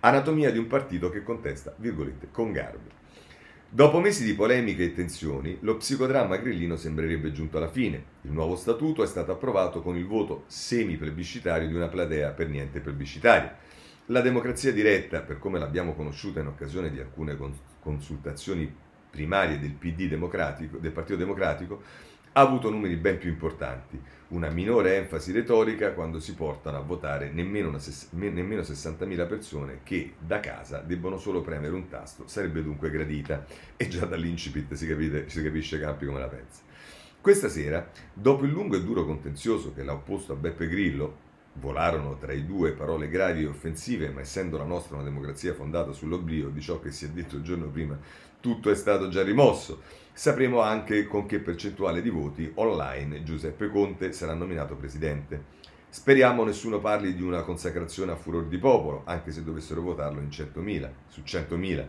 Anatomia di un partito che contesta, virgolette, con garbo. Dopo mesi di polemiche e tensioni, lo psicodramma grillino sembrerebbe giunto alla fine. Il nuovo statuto è stato approvato con il voto semi-plebiscitario di una platea per niente plebiscitaria. La democrazia diretta, per come l'abbiamo conosciuta in occasione di alcune consultazioni primarie del P D democratico, del Partito Democratico, ha avuto numeri ben più importanti, una minore enfasi retorica quando si portano a votare nemmeno, una ses- nemmeno sessantamila persone che da casa debbono solo premere un tasto, sarebbe dunque gradita. E già dall'incipit si, capite, si capisce Campi come la pensa. Questa sera, dopo il lungo e duro contenzioso che l'ha opposto a Beppe Grillo, volarono tra i due parole gravi e offensive, ma essendo la nostra una democrazia fondata sull'oblio di ciò che si è detto il giorno prima, tutto è stato già rimosso. Sapremo anche con che percentuale di voti online Giuseppe Conte sarà nominato presidente. Speriamo nessuno parli di una consacrazione a furor di popolo, anche se dovessero votarlo in centomila, su centomila.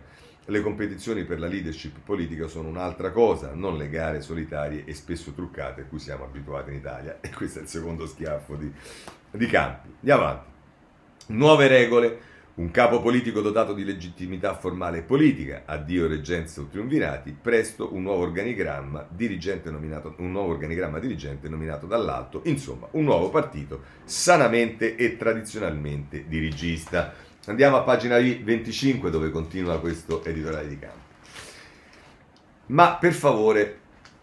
Le competizioni per la leadership politica sono un'altra cosa, non le gare solitarie e spesso truccate a cui siamo abituati in Italia. E questo è il secondo schiaffo di, di Campi. Andiamo avanti. Nuove regole. Un capo politico dotato di legittimità formale e politica, addio reggenza o triunvirati, presto un nuovo organigramma dirigente nominato, un nuovo organigramma dirigente nominato dall'alto, insomma un nuovo partito sanamente e tradizionalmente dirigista. Andiamo a pagina venticinque, dove continua questo editoriale di Campi. Ma per favore...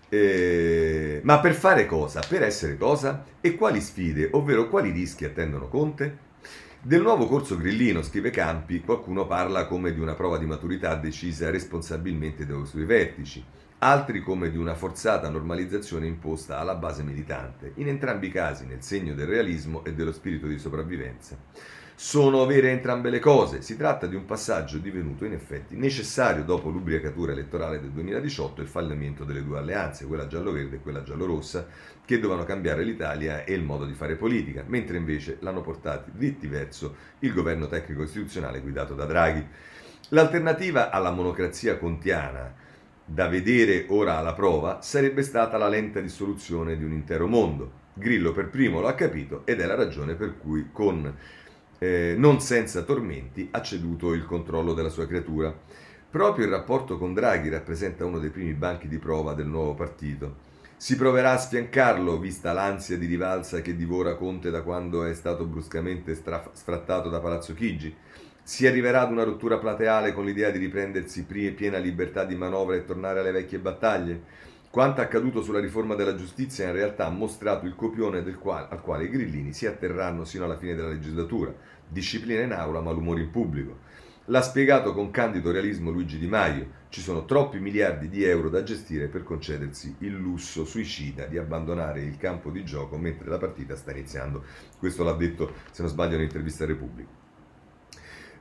Eh, ma per fare cosa? Per essere cosa? E quali sfide, ovvero quali rischi attendono Conte? Del nuovo corso grillino, scrive Campi, qualcuno parla come di una prova di maturità decisa responsabilmente dai suoi vertici, altri come di una forzata normalizzazione imposta alla base militante, in entrambi i casi nel segno del realismo e dello spirito di sopravvivenza. Sono vere entrambe le cose, si tratta di un passaggio divenuto in effetti necessario dopo l'ubriacatura elettorale del duemiladiciotto e il fallimento delle due alleanze, quella giallo-verde e quella giallo-rossa, che dovevano cambiare l'Italia e il modo di fare politica, mentre invece l'hanno portati dritti verso il governo tecnico-istituzionale guidato da Draghi. L'alternativa alla monocrazia contiana, da vedere ora alla prova, sarebbe stata la lenta dissoluzione di un intero mondo. Grillo per primo lo ha capito ed è la ragione per cui con... Eh, non senza tormenti, ha ceduto il controllo della sua creatura. Proprio il rapporto con Draghi rappresenta uno dei primi banchi di prova del nuovo partito. Si proverà a sfiancarlo, vista l'ansia di rivalsa che divora Conte da quando è stato bruscamente straf- sfrattato da Palazzo Chigi. Si arriverà ad una rottura plateale con l'idea di riprendersi piena libertà di manovra e tornare alle vecchie battaglie. Quanto accaduto sulla riforma della giustizia in realtà ha mostrato il copione del quale, al quale i grillini si atterranno sino alla fine della legislatura. Disciplina in aula ma l'umore in pubblico. L'ha spiegato con candido realismo Luigi Di Maio. Ci sono troppi miliardi di euro da gestire per concedersi il lusso suicida di abbandonare il campo di gioco mentre la partita sta iniziando. Questo l'ha detto, se non sbaglio, in un'intervista a Repubblica.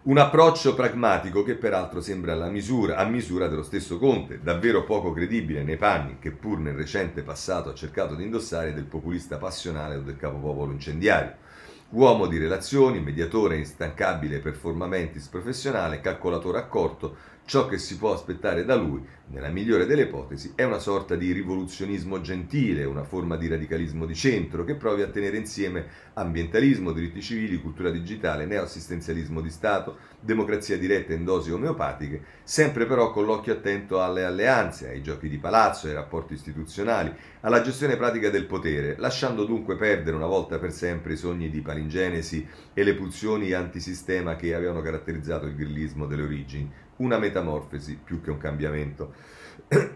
Un approccio pragmatico che peraltro sembra alla misura, a misura dello stesso Conte, davvero poco credibile nei panni che pur nel recente passato ha cercato di indossare del populista passionale o del capopopolo incendiario. Uomo di relazioni, mediatore instancabile per formamentis professionale, calcolatore accorto, ciò che si può aspettare da lui, nella migliore delle ipotesi, è una sorta di rivoluzionismo gentile, una forma di radicalismo di centro che provi a tenere insieme ambientalismo, diritti civili, cultura digitale, neoassistenzialismo di Stato, democrazia diretta in dosi omeopatiche, sempre però con l'occhio attento alle alleanze, ai giochi di palazzo, ai rapporti istituzionali, alla gestione pratica del potere, lasciando dunque perdere una volta per sempre i sogni di palingenesi e le pulsioni antisistema che avevano caratterizzato il grillismo delle origini. Una metamorfosi più che un cambiamento.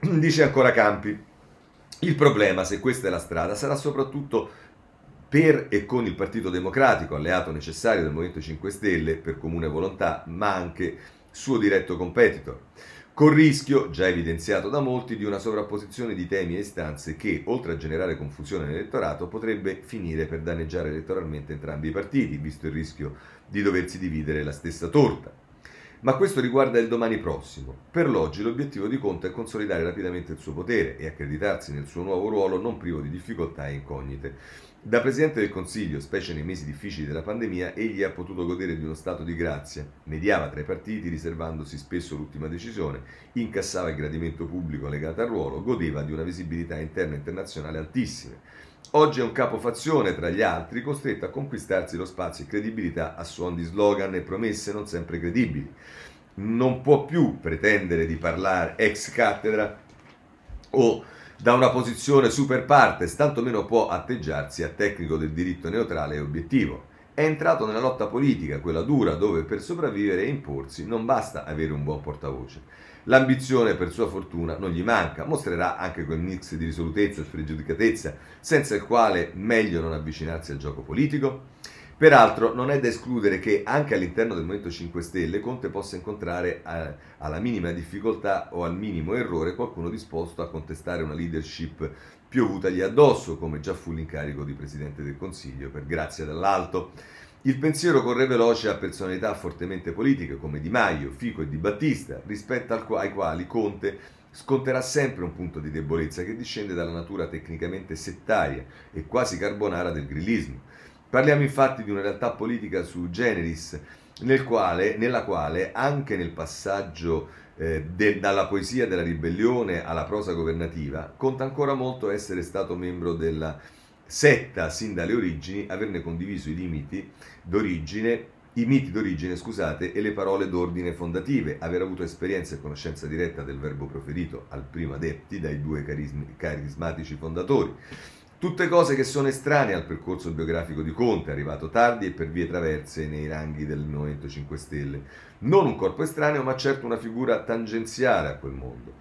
Dice ancora Campi: il problema, se questa è la strada, sarà soprattutto per e con il Partito Democratico, alleato necessario del Movimento cinque Stelle per comune volontà, ma anche suo diretto competitor, col rischio, già evidenziato da molti, di una sovrapposizione di temi e istanze che, oltre a generare confusione nell'elettorato, potrebbe finire per danneggiare elettoralmente entrambi i partiti, visto il rischio di doversi dividere la stessa torta. Ma questo riguarda il domani prossimo. Per l'oggi l'obiettivo di Conte è consolidare rapidamente il suo potere e accreditarsi nel suo nuovo ruolo non privo di difficoltà e incognite. Da Presidente del Consiglio, specie nei mesi difficili della pandemia, egli ha potuto godere di uno stato di grazia, mediava tra i partiti riservandosi spesso l'ultima decisione, incassava il gradimento pubblico legato al ruolo, godeva di una visibilità interna e internazionale altissime. Oggi è un capofazione tra gli altri, costretto a conquistarsi lo spazio e credibilità a suon di slogan e promesse non sempre credibili. Non può più pretendere di parlare ex cattedra o da una posizione super partes, tantomeno può atteggiarsi a tecnico del diritto neutrale e obiettivo. È entrato nella lotta politica, quella dura, dove per sopravvivere e imporsi non basta avere un buon portavoce. L'ambizione, per sua fortuna, non gli manca, mostrerà anche quel mix di risolutezza e spregiudicatezza, senza il quale meglio non avvicinarsi al gioco politico. Peraltro non è da escludere che anche all'interno del Movimento cinque Stelle Conte possa incontrare a, alla minima difficoltà o al minimo errore qualcuno disposto a contestare una leadership piovutagli addosso, come già fu l'incarico di Presidente del Consiglio per grazia dall'alto. Il pensiero corre veloce a personalità fortemente politiche come Di Maio, Fico e Di Battista, rispetto al qu- ai quali Conte sconterà sempre un punto di debolezza che discende dalla natura tecnicamente settaria e quasi carbonara del grillismo. Parliamo infatti di una realtà politica sui generis, nel quale, nella quale anche nel passaggio eh, de, dalla poesia della ribellione alla prosa governativa conta ancora molto essere stato membro della setta sin dalle origini, averne condiviso i limiti d'origine, i miti d'origine, scusate, e le parole d'ordine fondative, aver avuto esperienza e conoscenza diretta del verbo proferito al primo adepti dai due carismi, carismatici fondatori. Tutte cose che sono estranee al percorso biografico di Conte, arrivato tardi e per vie traverse nei ranghi del Movimento cinque Stelle. Non un corpo estraneo, ma certo una figura tangenziale a quel mondo.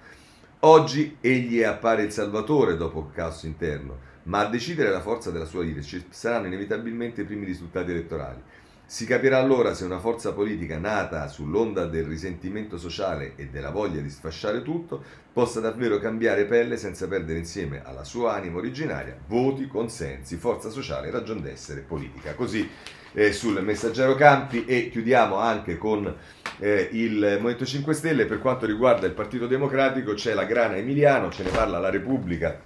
Oggi egli appare il salvatore dopo il caos interno, ma a decidere la forza della sua leadership saranno inevitabilmente i primi risultati elettorali. Si capirà allora se una forza politica nata sull'onda del risentimento sociale e della voglia di sfasciare tutto possa davvero cambiare pelle senza perdere insieme alla sua anima originaria voti, consensi, forza sociale, ragion d'essere, politica. Così eh, sul Messaggero Campi, e chiudiamo anche con eh, il Movimento cinque Stelle. Per quanto riguarda il Partito Democratico c'è la grana Emiliano, ce ne parla la Repubblica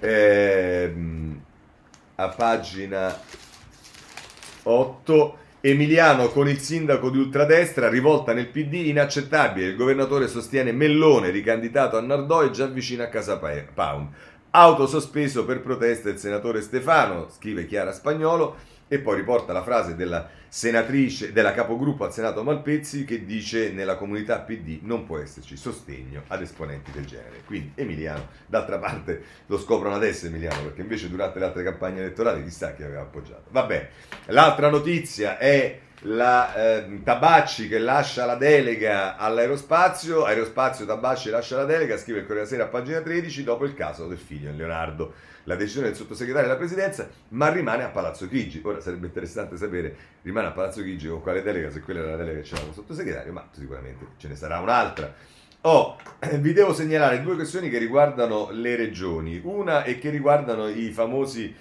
eh, a pagina otto. Emiliano con il sindaco di ultradestra, rivolta nel P D inaccettabile, il governatore sostiene Mellone, ricandidato a Nardò e già vicino a Casa Pound. Autosospeso per protesta il senatore Stefano, scrive Chiara Spagnolo, e poi riporta la frase della senatrice, della capogruppo al Senato Malpezzi, che dice: nella comunità P D non può esserci sostegno ad esponenti del genere. Quindi Emiliano, d'altra parte lo scoprono adesso Emiliano, perché invece durante le altre campagne elettorali chissà chi aveva appoggiato. Va bene, l'altra notizia è la eh, Tabacci che lascia la delega all'aerospazio. Aerospazio, Tabacci lascia la delega, scrive il Corriere della Sera a pagina tredici, dopo il caso del figlio Leonardo. La decisione del sottosegretario della presidenza, ma rimane a Palazzo Chigi. Ora sarebbe interessante sapere, rimane a Palazzo Chigi con quale delega, se quella era la delega che c'era con il sottosegretario, ma sicuramente ce ne sarà un'altra. Oh, vi devo segnalare due questioni che riguardano le regioni. Una è che riguardano i famosi,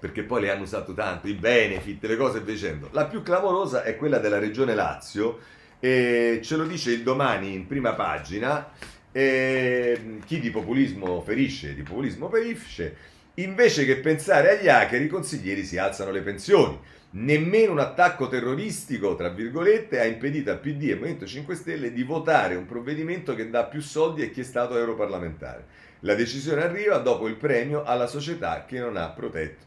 perché poi le hanno usato tanto, i benefit, le cose e dicendo. La più clamorosa è quella della regione Lazio, e ce lo dice il Domani in prima pagina, e chi di populismo ferisce, di populismo perisce. Invece che pensare agli hacker, i consiglieri si alzano le pensioni. Nemmeno un attacco terroristico, tra virgolette, ha impedito al P D e Movimento cinque Stelle di votare un provvedimento che dà più soldi a chi è stato europarlamentare. La decisione arriva dopo il premio alla società che non ha protetto.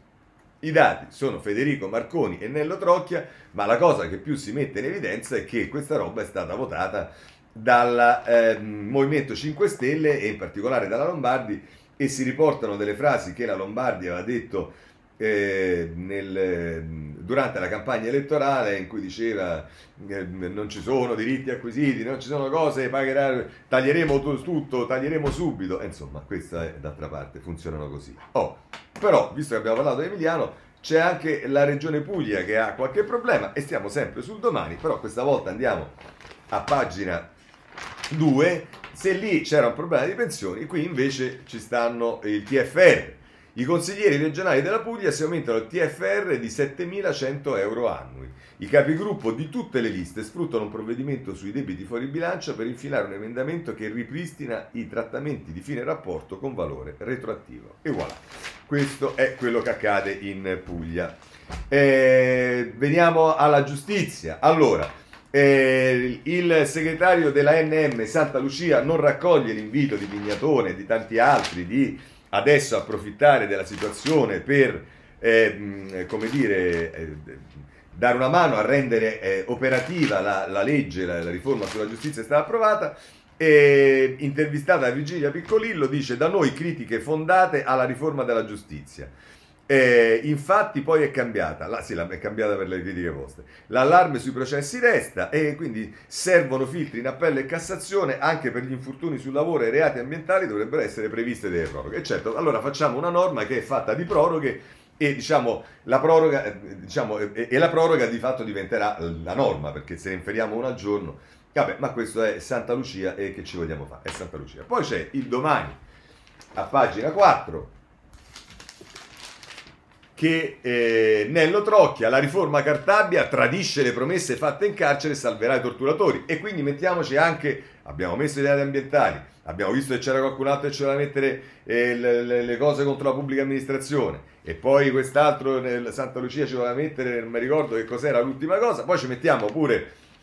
I dati sono Federico Marconi e Nello Trocchia, ma la cosa che più si mette in evidenza è che questa roba è stata votata dal eh, Movimento cinque Stelle e in particolare dalla Lombardi, e si riportano delle frasi che la Lombardi aveva detto eh, nel, durante la campagna elettorale, in cui diceva eh, non ci sono diritti acquisiti, non ci sono cose, pagherà, taglieremo t- tutto, taglieremo subito, e insomma questa è, d'altra parte funzionano così. Oh, però visto che abbiamo parlato di Emiliano, c'è anche la regione Puglia che ha qualche problema, e stiamo sempre sul Domani, però questa volta andiamo a pagina due, se lì c'era un problema di pensioni, qui invece ci stanno il T F R. I consiglieri regionali della Puglia si aumentano il T F R di settemilacento euro annui. I capigruppo di tutte le liste sfruttano un provvedimento sui debiti fuori bilancio per infilare un emendamento che ripristina i trattamenti di fine rapporto con valore retroattivo. E voilà, questo è quello che accade in Puglia. Eh, veniamo alla giustizia. Allora, Eh, il segretario della N M Santa Lucia non raccoglie l'invito di Pignatone e di tanti altri di adesso approfittare della situazione per eh, come dire eh, dare una mano a rendere eh, operativa la, la legge, la, la riforma sulla giustizia è stata approvata. E, intervistata Virginia Piccolillo, dice: da noi critiche fondate alla riforma della giustizia. Eh, infatti poi è cambiata la, sì, la, è cambiata per le critiche vostre, l'allarme sui processi resta, e quindi servono filtri in appello e Cassazione anche per gli infortuni sul lavoro e i reati ambientali, dovrebbero essere previste delle proroghe. E certo, allora facciamo una norma che è fatta di proroghe, e diciamo la proroga eh, diciamo, e, e la proroga di fatto diventerà la norma, perché se ne inferiamo una al giorno, vabbè, ma questo è Santa Lucia, e che ci vogliamo fare, è Santa Lucia. Poi c'è il Domani a pagina quattro che eh, Nello Trocchia: la riforma Cartabia tradisce le promesse fatte in carcere e salverà i torturatori. E quindi mettiamoci anche, abbiamo messo i reati ambientali, abbiamo visto che c'era qualcun altro che ci voleva mettere eh, le, le cose contro la pubblica amministrazione, e poi quest'altro nel Santa Lucia ci voleva mettere, non mi ricordo che cos'era l'ultima cosa, poi ci mettiamo pure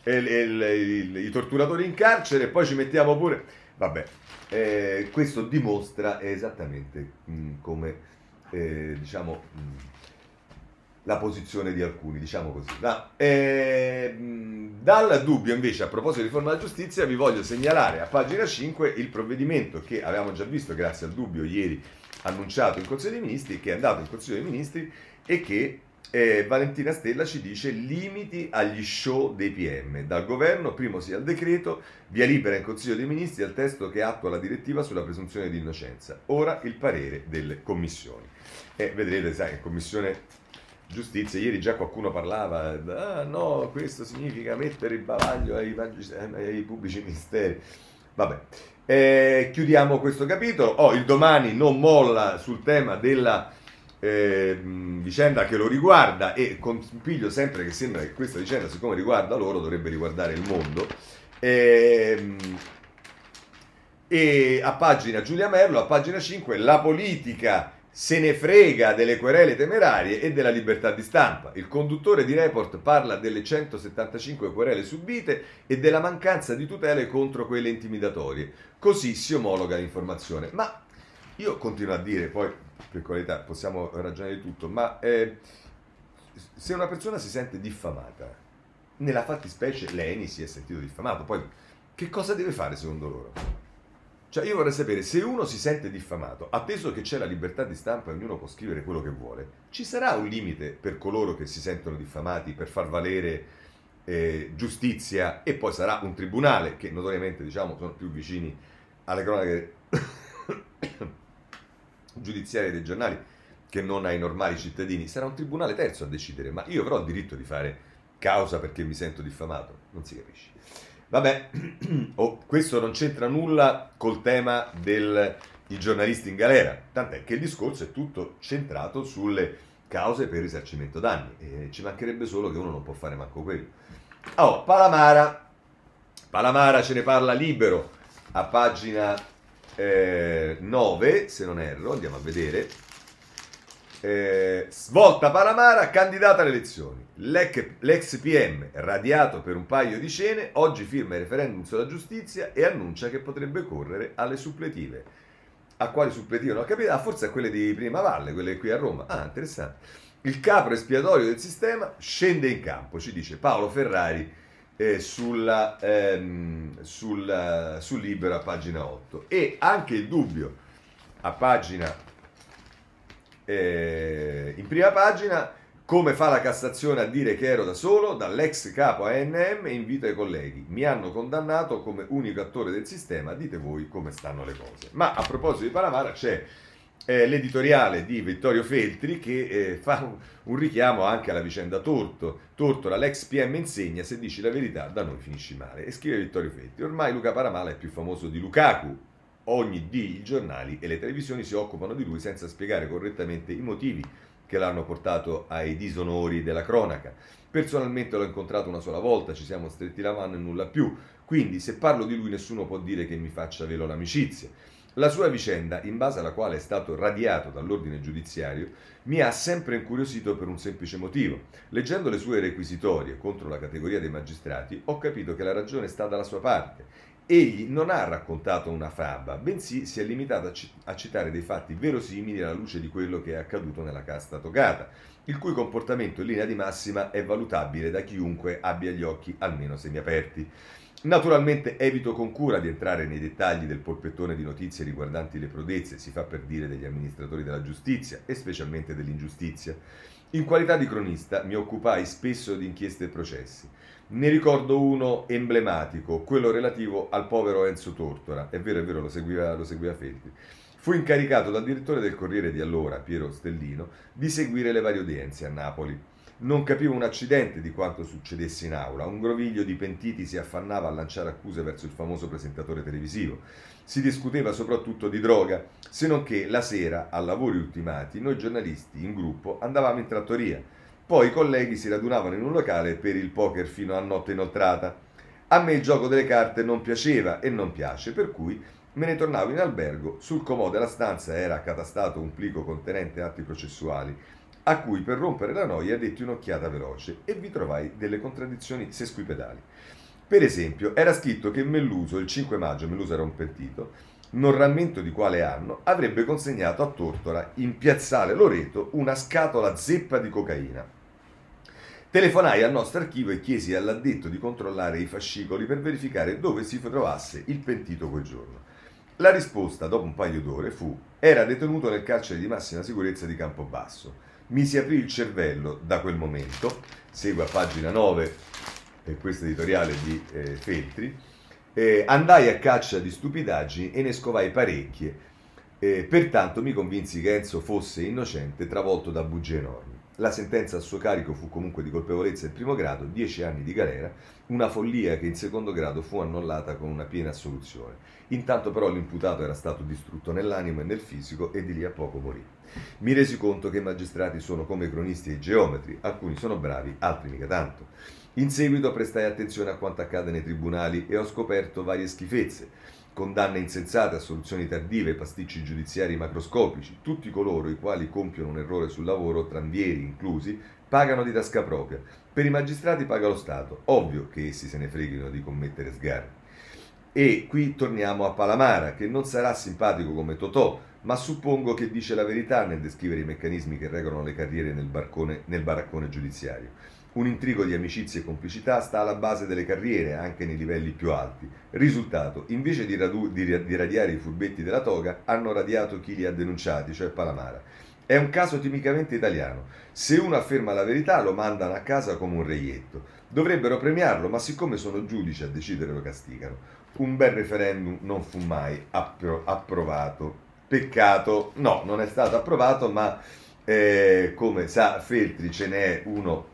eh, il, il, il, i torturatori in carcere, poi ci mettiamo pure, vabbè, eh, questo dimostra esattamente mh, come Eh, diciamo mh, la posizione di alcuni, diciamo così. Da, eh, mh, dal Dubbio invece, a proposito di riforma della giustizia, vi voglio segnalare a pagina cinque il provvedimento che avevamo già visto grazie al Dubbio ieri, annunciato in Consiglio dei Ministri, che è andato in Consiglio dei Ministri, e che eh, Valentina Stella ci dice: limiti agli show dei P M, dal governo primo sia il decreto, via libera in Consiglio dei Ministri al testo che attua la direttiva sulla presunzione di innocenza, ora il parere delle commissioni. E eh, vedrete, sai, in Commissione Giustizia ieri già qualcuno parlava: ah no, questo significa mettere il bavaglio ai, ai pubblici ministeri. Vabbè, eh, chiudiamo questo capitolo. Oh, il Domani non molla sul tema della eh, vicenda che lo riguarda, e compiglio sempre che sembra che questa vicenda, siccome riguarda loro, dovrebbe riguardare il mondo. Eh, e a pagina Giulia Merlo, a pagina cinque, la politica se ne frega delle querele temerarie e della libertà di stampa. Il conduttore di Report parla delle centosettantacinque querele subite e della mancanza di tutele contro quelle intimidatorie. Così si omologa l'informazione. Ma io continuo a dire, poi per qualità possiamo ragionare di tutto, ma eh, se una persona si sente diffamata, nella fattispecie Leni si è sentito diffamato, poi che cosa deve fare secondo loro? Cioè io vorrei sapere, se uno si sente diffamato, atteso che c'è la libertà di stampa e ognuno può scrivere quello che vuole, ci sarà un limite per coloro che si sentono diffamati per far valere eh, giustizia, e poi sarà un tribunale, che notoriamente diciamo sono più vicini alle cronache giudiziarie dei giornali che non ai normali cittadini, sarà un tribunale terzo a decidere, ma io avrò il diritto di fare causa perché mi sento diffamato, non si capisce. Vabbè, oh, questo non c'entra nulla col tema dei giornalisti in galera, tant'è che il discorso è tutto centrato sulle cause per risarcimento danni, e ci mancherebbe solo che uno non può fare manco quello. Oh, Palamara, Palamara ce ne parla Libero, a pagina eh, nove, se non erro, andiamo a vedere. Eh, svolta Palamara, candidata alle elezioni. L'ex P M, radiato per un paio di cene, oggi firma il referendum sulla giustizia e annuncia che potrebbe correre alle suppletive. A quali suppletive non ho capito? Ah, forse a quelle di Prima Valle, quelle qui a Roma. Ah, interessante. Il capro espiatorio del sistema scende in campo, ci dice Paolo Ferrari eh, sulla, ehm, sulla, sul Libero a pagina otto. E anche il Dubbio a pagina Eh, in prima pagina, come fa la Cassazione a dire che ero da solo, dall'ex capo A N M invito ai colleghi, mi hanno condannato come unico attore del sistema, dite voi come stanno le cose. Ma a proposito di Palamara c'è eh, l'editoriale di Vittorio Feltri che eh, fa un, un richiamo anche alla vicenda Torto. Tortora, l'ex P M insegna, se dici la verità da noi finisci male, e scrive Vittorio Feltri: ormai Luca Palamara è più famoso di Lukaku. Ogni dì i giornali e le televisioni si occupano di lui senza spiegare correttamente i motivi che l'hanno portato ai disonori della cronaca. Personalmente l'ho incontrato una sola volta, ci siamo stretti la mano e nulla più, quindi se parlo di lui nessuno può dire che mi faccia velo l'amicizia. La sua vicenda, in base alla quale è stato radiato dall'ordine giudiziario, mi ha sempre incuriosito per un semplice motivo. Leggendo le sue requisitorie contro la categoria dei magistrati, ho capito che la ragione sta dalla sua parte. Egli non ha raccontato una faba, bensì si è limitato a, c- a citare dei fatti verosimili alla luce di quello che è accaduto nella casta togata, il cui comportamento in linea di massima è valutabile da chiunque abbia gli occhi almeno semiaperti. Naturalmente evito con cura di entrare nei dettagli del polpettone di notizie riguardanti le prodezze, si fa per dire, degli amministratori della giustizia e specialmente dell'ingiustizia. In qualità di cronista mi occupai spesso di inchieste e processi. Ne ricordo uno emblematico, quello relativo al povero Enzo Tortora. È vero, è vero, lo seguiva, lo seguiva Feltri. Fu incaricato dal direttore del Corriere di allora, Piero Stellino, di seguire le varie udienze a Napoli. Non capivo un accidente di quanto succedesse in aula. Un groviglio di pentiti si affannava a lanciare accuse verso il famoso presentatore televisivo. Si discuteva soprattutto di droga, se non che la sera, a lavori ultimati, noi giornalisti in gruppo andavamo in trattoria. Poi i colleghi si radunavano in un locale per il poker fino a notte inoltrata. A me il gioco delle carte non piaceva e non piace, per cui me ne tornavo in albergo. Sul comò della stanza era accatastato un plico contenente atti processuali, a cui per rompere la noia detti un'occhiata veloce e vi trovai delle contraddizioni sesquipedali. Per esempio, era scritto che Melluso, il cinque maggio, Melluso era un pentito, non rammento di quale anno, avrebbe consegnato a Tortora in piazzale Loreto una scatola zeppa di cocaina. Telefonai al nostro archivio e chiesi all'addetto di controllare i fascicoli per verificare dove si trovasse il pentito quel giorno. La risposta, dopo un paio d'ore, fu: era detenuto nel carcere di massima sicurezza di Campobasso. Mi si aprì il cervello da quel momento. Segue a pagina nove eh, questo editoriale di eh, Feltri. Eh, andai a caccia di stupidaggini e ne scovai parecchie, eh, pertanto mi convinsi che Enzo fosse innocente, travolto da bugie enormi. La sentenza a suo carico fu comunque di colpevolezza in primo grado, dieci anni di galera, una follia che in secondo grado fu annullata con una piena assoluzione. Intanto però l'imputato era stato distrutto nell'animo e nel fisico e di lì a poco morì. Mi resi conto che i magistrati sono come cronisti e geometri, alcuni sono bravi, altri mica tanto. In seguito prestai attenzione a quanto accade nei tribunali e ho scoperto varie schifezze. Condanne insensate, assoluzioni tardive, pasticci giudiziari macroscopici. Tutti coloro i quali compiono un errore sul lavoro, tranvieri inclusi, pagano di tasca propria. Per i magistrati paga lo Stato, ovvio che essi se ne freghino di commettere sgarri. E qui torniamo a Palamara, che non sarà simpatico come Totò, ma suppongo che dice la verità nel descrivere i meccanismi che regolano le carriere nel, barcone, nel baraccone giudiziario. Un intrigo di amicizie e complicità sta alla base delle carriere, anche nei livelli più alti. Risultato, invece di, radu- di radiare i furbetti della toga, hanno radiato chi li ha denunciati, cioè Palamara. È un caso tipicamente italiano. Se uno afferma la verità lo mandano a casa come un reietto. Dovrebbero premiarlo, ma siccome sono giudici a decidere lo castigano. Un bel referendum non fu mai appro- approvato. Peccato, no, non è stato approvato, ma eh, come sa Feltri ce n'è uno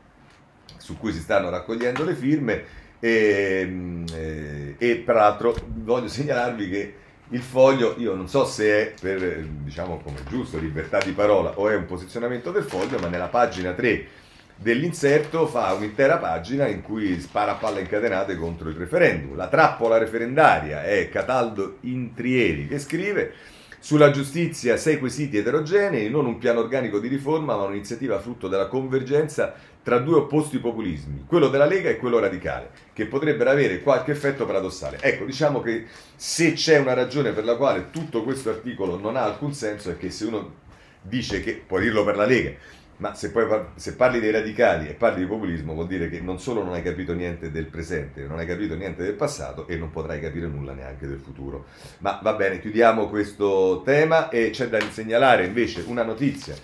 su cui si stanno raccogliendo le firme e, eh, e peraltro voglio segnalarvi che il Foglio, io non so se è per, diciamo, come giusto, libertà di parola o è un posizionamento del Foglio, ma nella pagina tre dell'inserto fa un'intera pagina in cui spara palle incatenate contro il referendum. La trappola referendaria è Cataldo Intrieri che scrive: sulla giustizia sei quesiti eterogenei, non un piano organico di riforma, ma un'iniziativa frutto della convergenza tra due opposti populismi, quello della Lega e quello radicale, che potrebbero avere qualche effetto paradossale. Ecco, diciamo che se c'è una ragione per la quale tutto questo articolo non ha alcun senso è che se uno dice che, può dirlo per la Lega, ma se, poi, se parli dei radicali e parli di populismo vuol dire che non solo non hai capito niente del presente, non hai capito niente del passato e non potrai capire nulla neanche del futuro. Ma va bene, chiudiamo questo tema e c'è da segnalare invece una notizia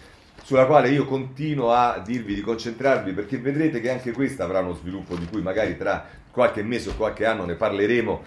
sulla quale io continuo a dirvi di concentrarvi, perché vedrete che anche questa avrà uno sviluppo di cui magari tra qualche mese o qualche anno ne parleremo,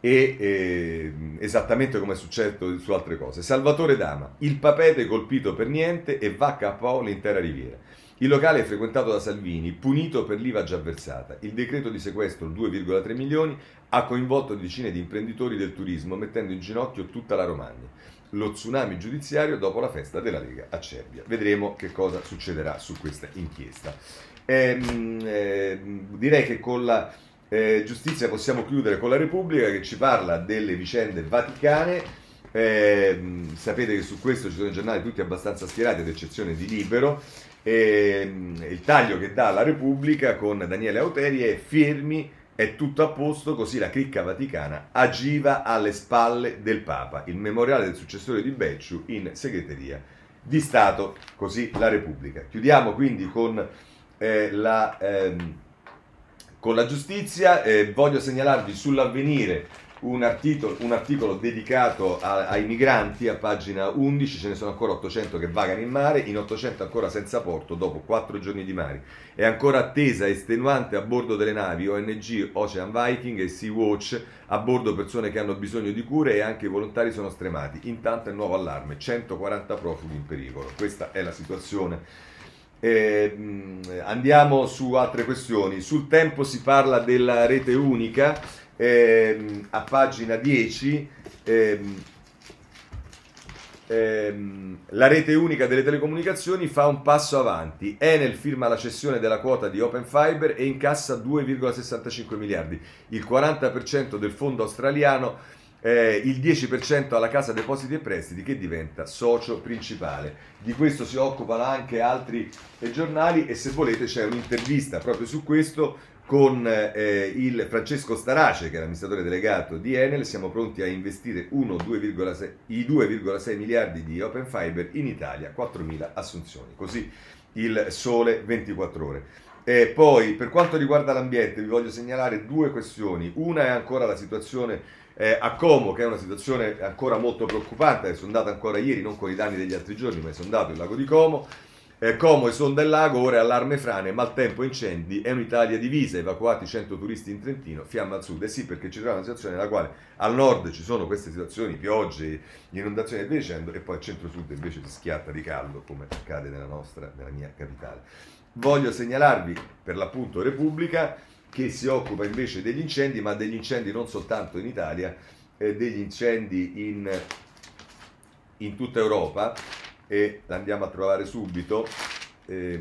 e eh, esattamente come è successo su altre cose. Salvatore Dama, il papete colpito per niente e va K O l'intera Riviera. Il locale è frequentato da Salvini, punito per l'I V A già versata. Il decreto di sequestro, due virgola tre milioni, ha coinvolto decine di imprenditori del turismo, mettendo in ginocchio tutta la Romagna. Lo tsunami giudiziario dopo la festa della Lega a Cervia. Vedremo che cosa succederà su questa inchiesta. Ehm, ehm, direi che con la Eh, giustizia possiamo chiudere con la Repubblica, che ci parla delle vicende vaticane. Eh, sapete che su questo ci sono i giornali tutti abbastanza schierati, ad eccezione di Libero. Eh, il taglio che dà la Repubblica con Daniele Auteri è: fermi, è tutto a posto, così la cricca vaticana agiva alle spalle del Papa, il memoriale del successore di Becciu in segreteria di Stato, così la Repubblica. Chiudiamo quindi con eh, la... Ehm, Con la giustizia. Eh, voglio segnalarvi sull'Avvenire un articolo, un articolo dedicato a, ai migranti, a pagina undici, ce ne sono ancora ottocento che vagano in mare, in ottocento ancora senza porto dopo quattro giorni di mare. È ancora attesa estenuante a bordo delle navi O N G, Ocean Viking e Sea Watch, a bordo persone che hanno bisogno di cure e anche i volontari sono stremati. Intanto è nuovo allarme, centoquaranta profughi in pericolo. Questa è la situazione. Eh, andiamo su altre questioni. Sul Tempo si parla della rete unica, ehm, a pagina dieci, ehm, ehm, la rete unica delle telecomunicazioni fa un passo avanti. Enel firma la cessione della quota di Open Fiber e incassa due virgola sessantacinque miliardi, il quaranta per cento del fondo australiano, Eh, il dieci per cento alla Casa Depositi e Prestiti, che diventa socio principale. Di questo si occupano anche altri eh, giornali, e se volete c'è un'intervista proprio su questo con eh, il Francesco Starace, che è l'amministratore delegato di Enel. Siamo pronti a investire uno, due virgola sei, i due virgola sei miliardi di Open Fiber in Italia, quattromila assunzioni. Così il Sole ventiquattro Ore. E poi, per quanto riguarda l'ambiente, vi voglio segnalare due questioni. Una è ancora la situazione Eh, a Como, che è una situazione ancora molto preoccupante, che sono andata ancora ieri, non con i danni degli altri giorni, ma è sondato il lago di Como. Eh, Como esonda il lago, ora è allarme frane, maltempo, incendi, è un'Italia divisa, evacuati cento turisti in Trentino, fiamma al sud. E eh sì, perché ci troviamo una situazione nella quale al nord ci sono queste situazioni, piogge, inondazioni e via dicendo, e poi al centro-sud invece si schiatta di caldo, come accade nella nostra, nella mia capitale. Voglio segnalarvi, per l'appunto, Repubblica, che si occupa invece degli incendi, ma degli incendi non soltanto in Italia, eh, degli incendi in, in tutta Europa, e l'andiamo a trovare subito. Eh,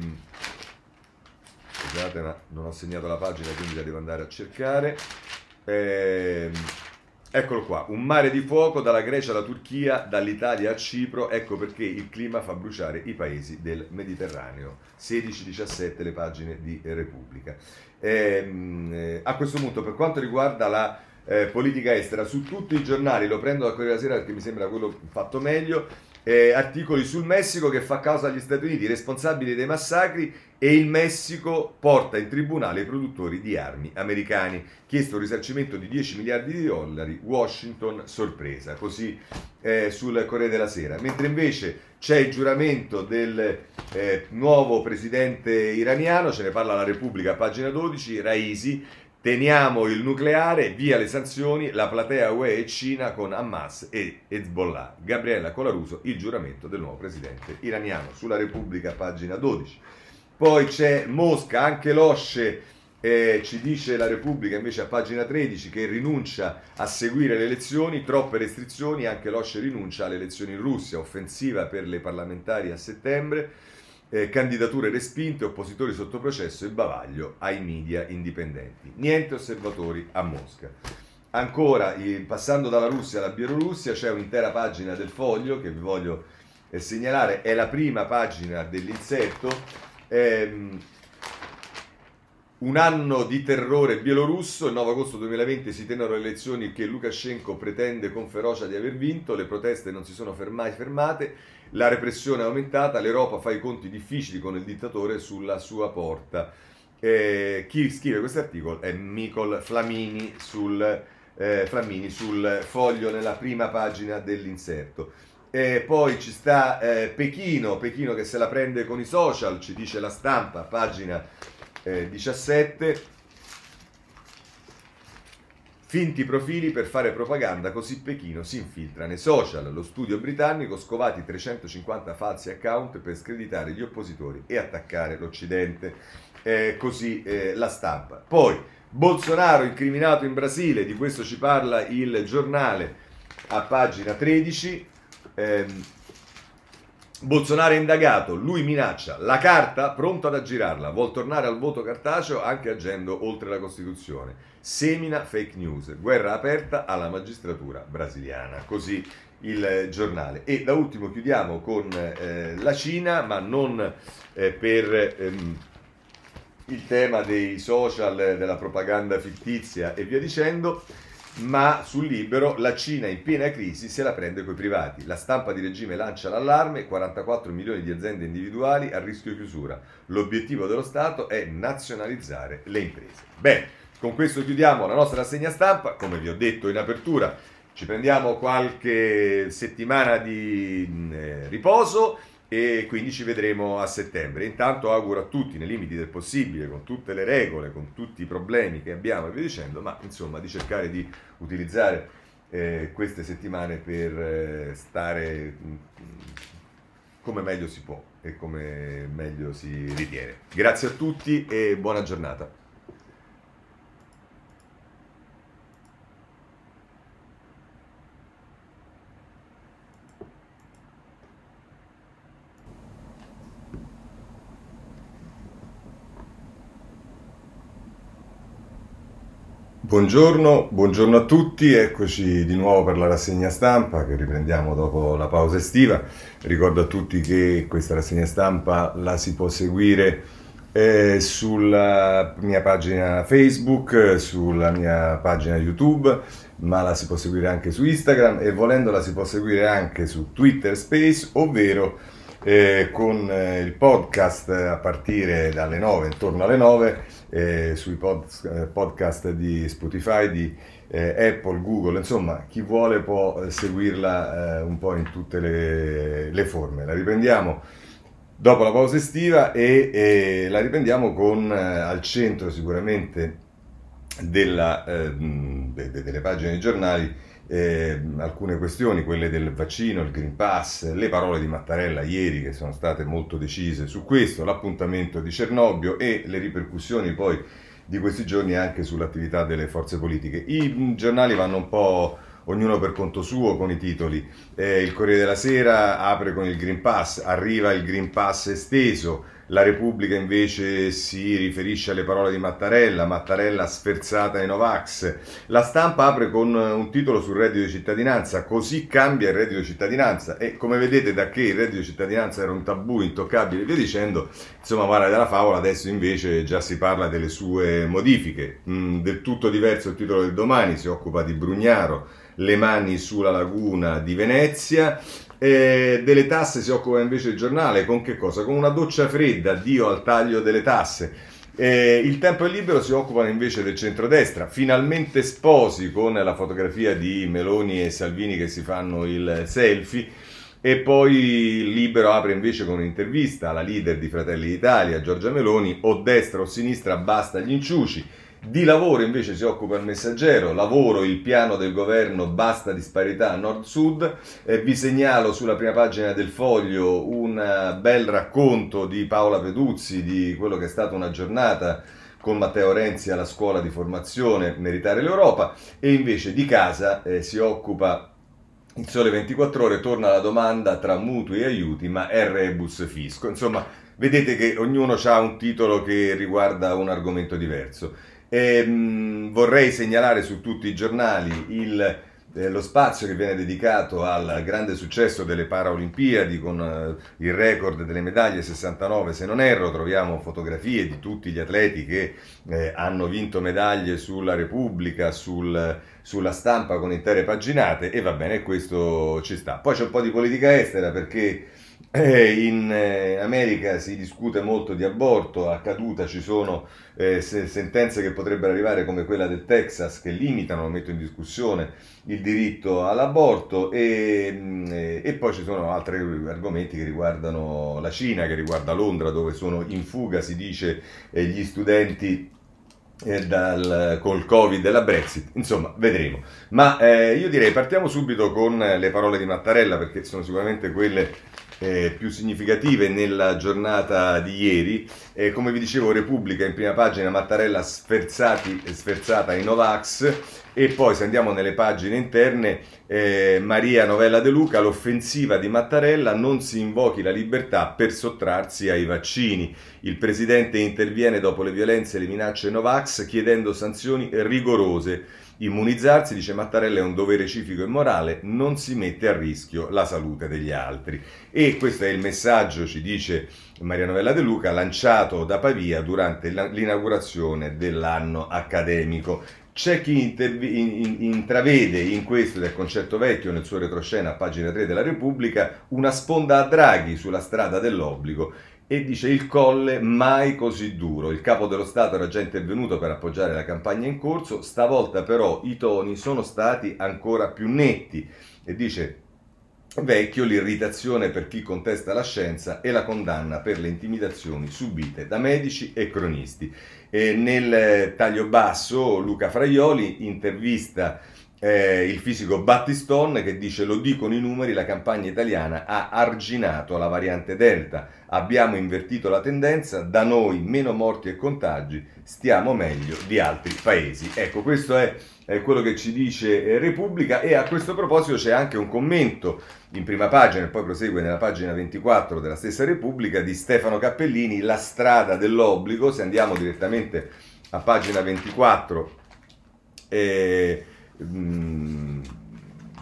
scusate, ma non ho segnato la pagina, quindi la devo andare a cercare. Eh, eccolo qua, un mare di fuoco dalla Grecia alla Turchia, dall'Italia a Cipro, ecco perché il clima fa bruciare i paesi del Mediterraneo. sedici diciassette le pagine di Repubblica. Eh, a questo punto, per quanto riguarda la eh, politica estera, su tutti i giornali, lo prendo da Corriere della Sera perché mi sembra quello fatto meglio, eh, articoli sul Messico che fa causa agli Stati Uniti, responsabili dei massacri, e il Messico porta in tribunale i produttori di armi americani, chiesto un risarcimento di dieci miliardi di dollari, Washington sorpresa, così eh, sul Corriere della Sera. Mentre invece c'è il giuramento del eh, nuovo presidente iraniano, ce ne parla la Repubblica, pagina dodici, Raisi, teniamo il nucleare, via le sanzioni, la platea U E e Cina con Hamas e Hezbollah. Gabriella Colaruso, il giuramento del nuovo presidente iraniano, sulla Repubblica, pagina dodici. Poi c'è Mosca, anche l'OSCE, eh, ci dice la Repubblica invece a pagina tredici, che rinuncia a seguire le elezioni, troppe restrizioni, anche l'OSCE rinuncia alle elezioni in Russia, offensiva per le parlamentari a settembre. Eh, candidature respinte, oppositori sotto processo e bavaglio ai media indipendenti. Niente osservatori a Mosca. Ancora, eh, passando dalla Russia alla Bielorussia, c'è un'intera pagina del Foglio che vi voglio eh, segnalare, è la prima pagina dell'insetto. Ehm, un anno di terrore bielorusso, il nove agosto duemilaventi si tennero le elezioni che Lukashenko pretende con ferocia di aver vinto, le proteste non si sono mai fermate, la repressione è aumentata, l'Europa fa i conti difficili con il dittatore sulla sua porta. Eh, chi scrive questo articolo è Micol Flamini sul, eh, Flamini sul Foglio, nella prima pagina dell'inserto. Eh, poi ci sta eh, Pechino, Pechino che se la prende con i social, ci dice La Stampa, pagina eh, diciassette. Finti profili per fare propaganda, così Pechino si infiltra nei social. Lo studio britannico, scovati trecentocinquanta falsi account per screditare gli oppositori e attaccare l'Occidente. Eh, così eh, La Stampa. Poi Bolsonaro incriminato in Brasile, di questo ci parla il Giornale a pagina tredici. Eh, Bolsonaro è indagato, lui minaccia, la carta pronta ad aggirarla, vuol tornare al voto cartaceo anche agendo oltre la Costituzione. Semina fake news, guerra aperta alla magistratura brasiliana, così il Giornale. E da ultimo chiudiamo con eh, la Cina, ma non eh, per ehm, il tema dei social, della propaganda fittizia e via dicendo, ma sul Libero, la Cina in piena crisi se la prende coi privati. La stampa di regime lancia l'allarme, quarantaquattro milioni di aziende individuali a rischio chiusura. L'obiettivo dello Stato è nazionalizzare le imprese. Bene. Con questo chiudiamo la nostra rassegna stampa, come vi ho detto in apertura ci prendiamo qualche settimana di eh, riposo e quindi ci vedremo a settembre. Intanto auguro a tutti, nei limiti del possibile, con tutte le regole, con tutti i problemi che abbiamo e via dicendo, ma insomma di cercare di utilizzare eh, queste settimane per eh, stare mh, come meglio si può e come meglio si ritiene. Grazie a tutti e buona giornata. Buongiorno, buongiorno a tutti, eccoci di nuovo per la rassegna stampa che riprendiamo dopo la pausa estiva. Ricordo a tutti che questa rassegna stampa la si può seguire eh, sulla mia pagina Facebook, sulla mia pagina YouTube, ma la si può seguire anche su Instagram e volendo la si può seguire anche su Twitter Space, ovvero eh, con eh, il podcast a partire dalle nove, intorno alle nove. Eh, sui pod, eh, podcast di Spotify, di eh, Apple, Google, insomma chi vuole può eh, seguirla eh, un po' in tutte le, le forme. La riprendiamo dopo la pausa estiva e, e la riprendiamo con eh, al centro sicuramente della, eh, de, de, delle pagine dei giornali eh, alcune questioni, quelle del vaccino, il Green Pass, le parole di Mattarella ieri che sono state molto decise su questo, l'appuntamento di Cernobbio e le ripercussioni poi di questi giorni anche sull'attività delle forze politiche. I giornali vanno un po' ognuno per conto suo con i titoli, eh, il Corriere della Sera apre con il Green Pass, arriva il Green Pass esteso, La Repubblica invece si riferisce alle parole di Mattarella, Mattarella sferzata ai Novax. La Stampa apre con un titolo sul reddito di cittadinanza, così cambia il reddito di cittadinanza, e come vedete, da che il reddito di cittadinanza era un tabù intoccabile e via dicendo, insomma vale della favola, adesso invece già si parla delle sue modifiche. Mm, del tutto diverso il titolo del Domani, si occupa di Brugnaro, le mani sulla laguna di Venezia. Eh, delle tasse si occupa invece il Giornale, con che cosa? Con una doccia fredda, Dio al taglio delle tasse. Eh, il Tempo e Libero si occupano invece del centrodestra, finalmente sposi, con la fotografia di Meloni e Salvini che si fanno il selfie, e poi Libero apre invece con un'intervista alla leader di Fratelli d'Italia, Giorgia Meloni, o destra o sinistra, basta gli inciuci. Di lavoro invece si occupa il Messaggero, lavoro, il piano del governo, basta disparità nord-sud. Eh, vi segnalo sulla prima pagina del Foglio un bel racconto di Paola Peduzzi di quello che è stata una giornata con Matteo Renzi alla scuola di formazione Meritare l'Europa, e invece di casa eh, si occupa Il Sole ventiquattro Ore, torna la domanda tra mutui e aiuti, ma è rebus fisco. Insomma, vedete che ognuno ha un titolo che riguarda un argomento diverso. E, mh, vorrei segnalare su tutti i giornali il, eh, lo spazio che viene dedicato al grande successo delle Paralimpiadi, con eh, il record delle medaglie, sessantanove se non erro. Troviamo fotografie di tutti gli atleti che eh, hanno vinto medaglie sulla Repubblica, sul, sulla Stampa, con intere paginate, e va bene, questo ci sta. Poi c'è un po' di politica estera, perché Eh, in eh, America si discute molto di aborto, a caduta ci sono eh, se, sentenze che potrebbero arrivare, come quella del Texas, che limitano, metto in discussione, il diritto all'aborto, e, e poi ci sono altri argomenti che riguardano la Cina, che riguarda Londra, dove sono in fuga, si dice, eh, gli studenti eh, dal, col Covid della Brexit. Insomma, vedremo. Ma eh, io direi partiamo subito con le parole di Mattarella, perché sono sicuramente quelle Eh, più significative nella giornata di ieri. Eh, come vi dicevo, Repubblica in prima pagina, Mattarella sferzati, sferzata ai Novax, e poi se andiamo nelle pagine interne, eh, Maria Novella De Luca, l'offensiva di Mattarella, non si invochi la libertà per sottrarsi ai vaccini. Il Presidente interviene dopo le violenze e le minacce Novax, chiedendo sanzioni rigorose. Immunizzarsi, dice Mattarella, è un dovere civico e morale, non si mette a rischio la salute degli altri. E questo è il messaggio, ci dice Maria Novella De Luca, lanciato da Pavia durante l'inaugurazione dell'anno accademico. C'è chi intervi- in- in- intravede in questo, del concetto vecchio, nel suo retroscena a pagina tre della Repubblica, una sponda a Draghi sulla strada dell'obbligo. E dice: il Colle mai così duro. Il capo dello Stato era già intervenuto per appoggiare la campagna in corso, stavolta però i toni sono stati ancora più netti. E dice Vecchio: l'irritazione per chi contesta la scienza e la condanna per le intimidazioni subite da medici e cronisti. E nel taglio basso Luca Fraioli intervista Eh, il fisico Battiston, che dice: lo dicono i numeri, la campagna italiana ha arginato la variante Delta, abbiamo invertito la tendenza, da noi meno morti e contagi, stiamo meglio di altri paesi. Ecco, questo è eh, quello che ci dice eh, Repubblica, e a questo proposito c'è anche un commento in prima pagina, e poi prosegue nella pagina ventiquattro della stessa Repubblica, di Stefano Cappellini, la strada dell'obbligo. Se andiamo direttamente a pagina ventiquattro, eh,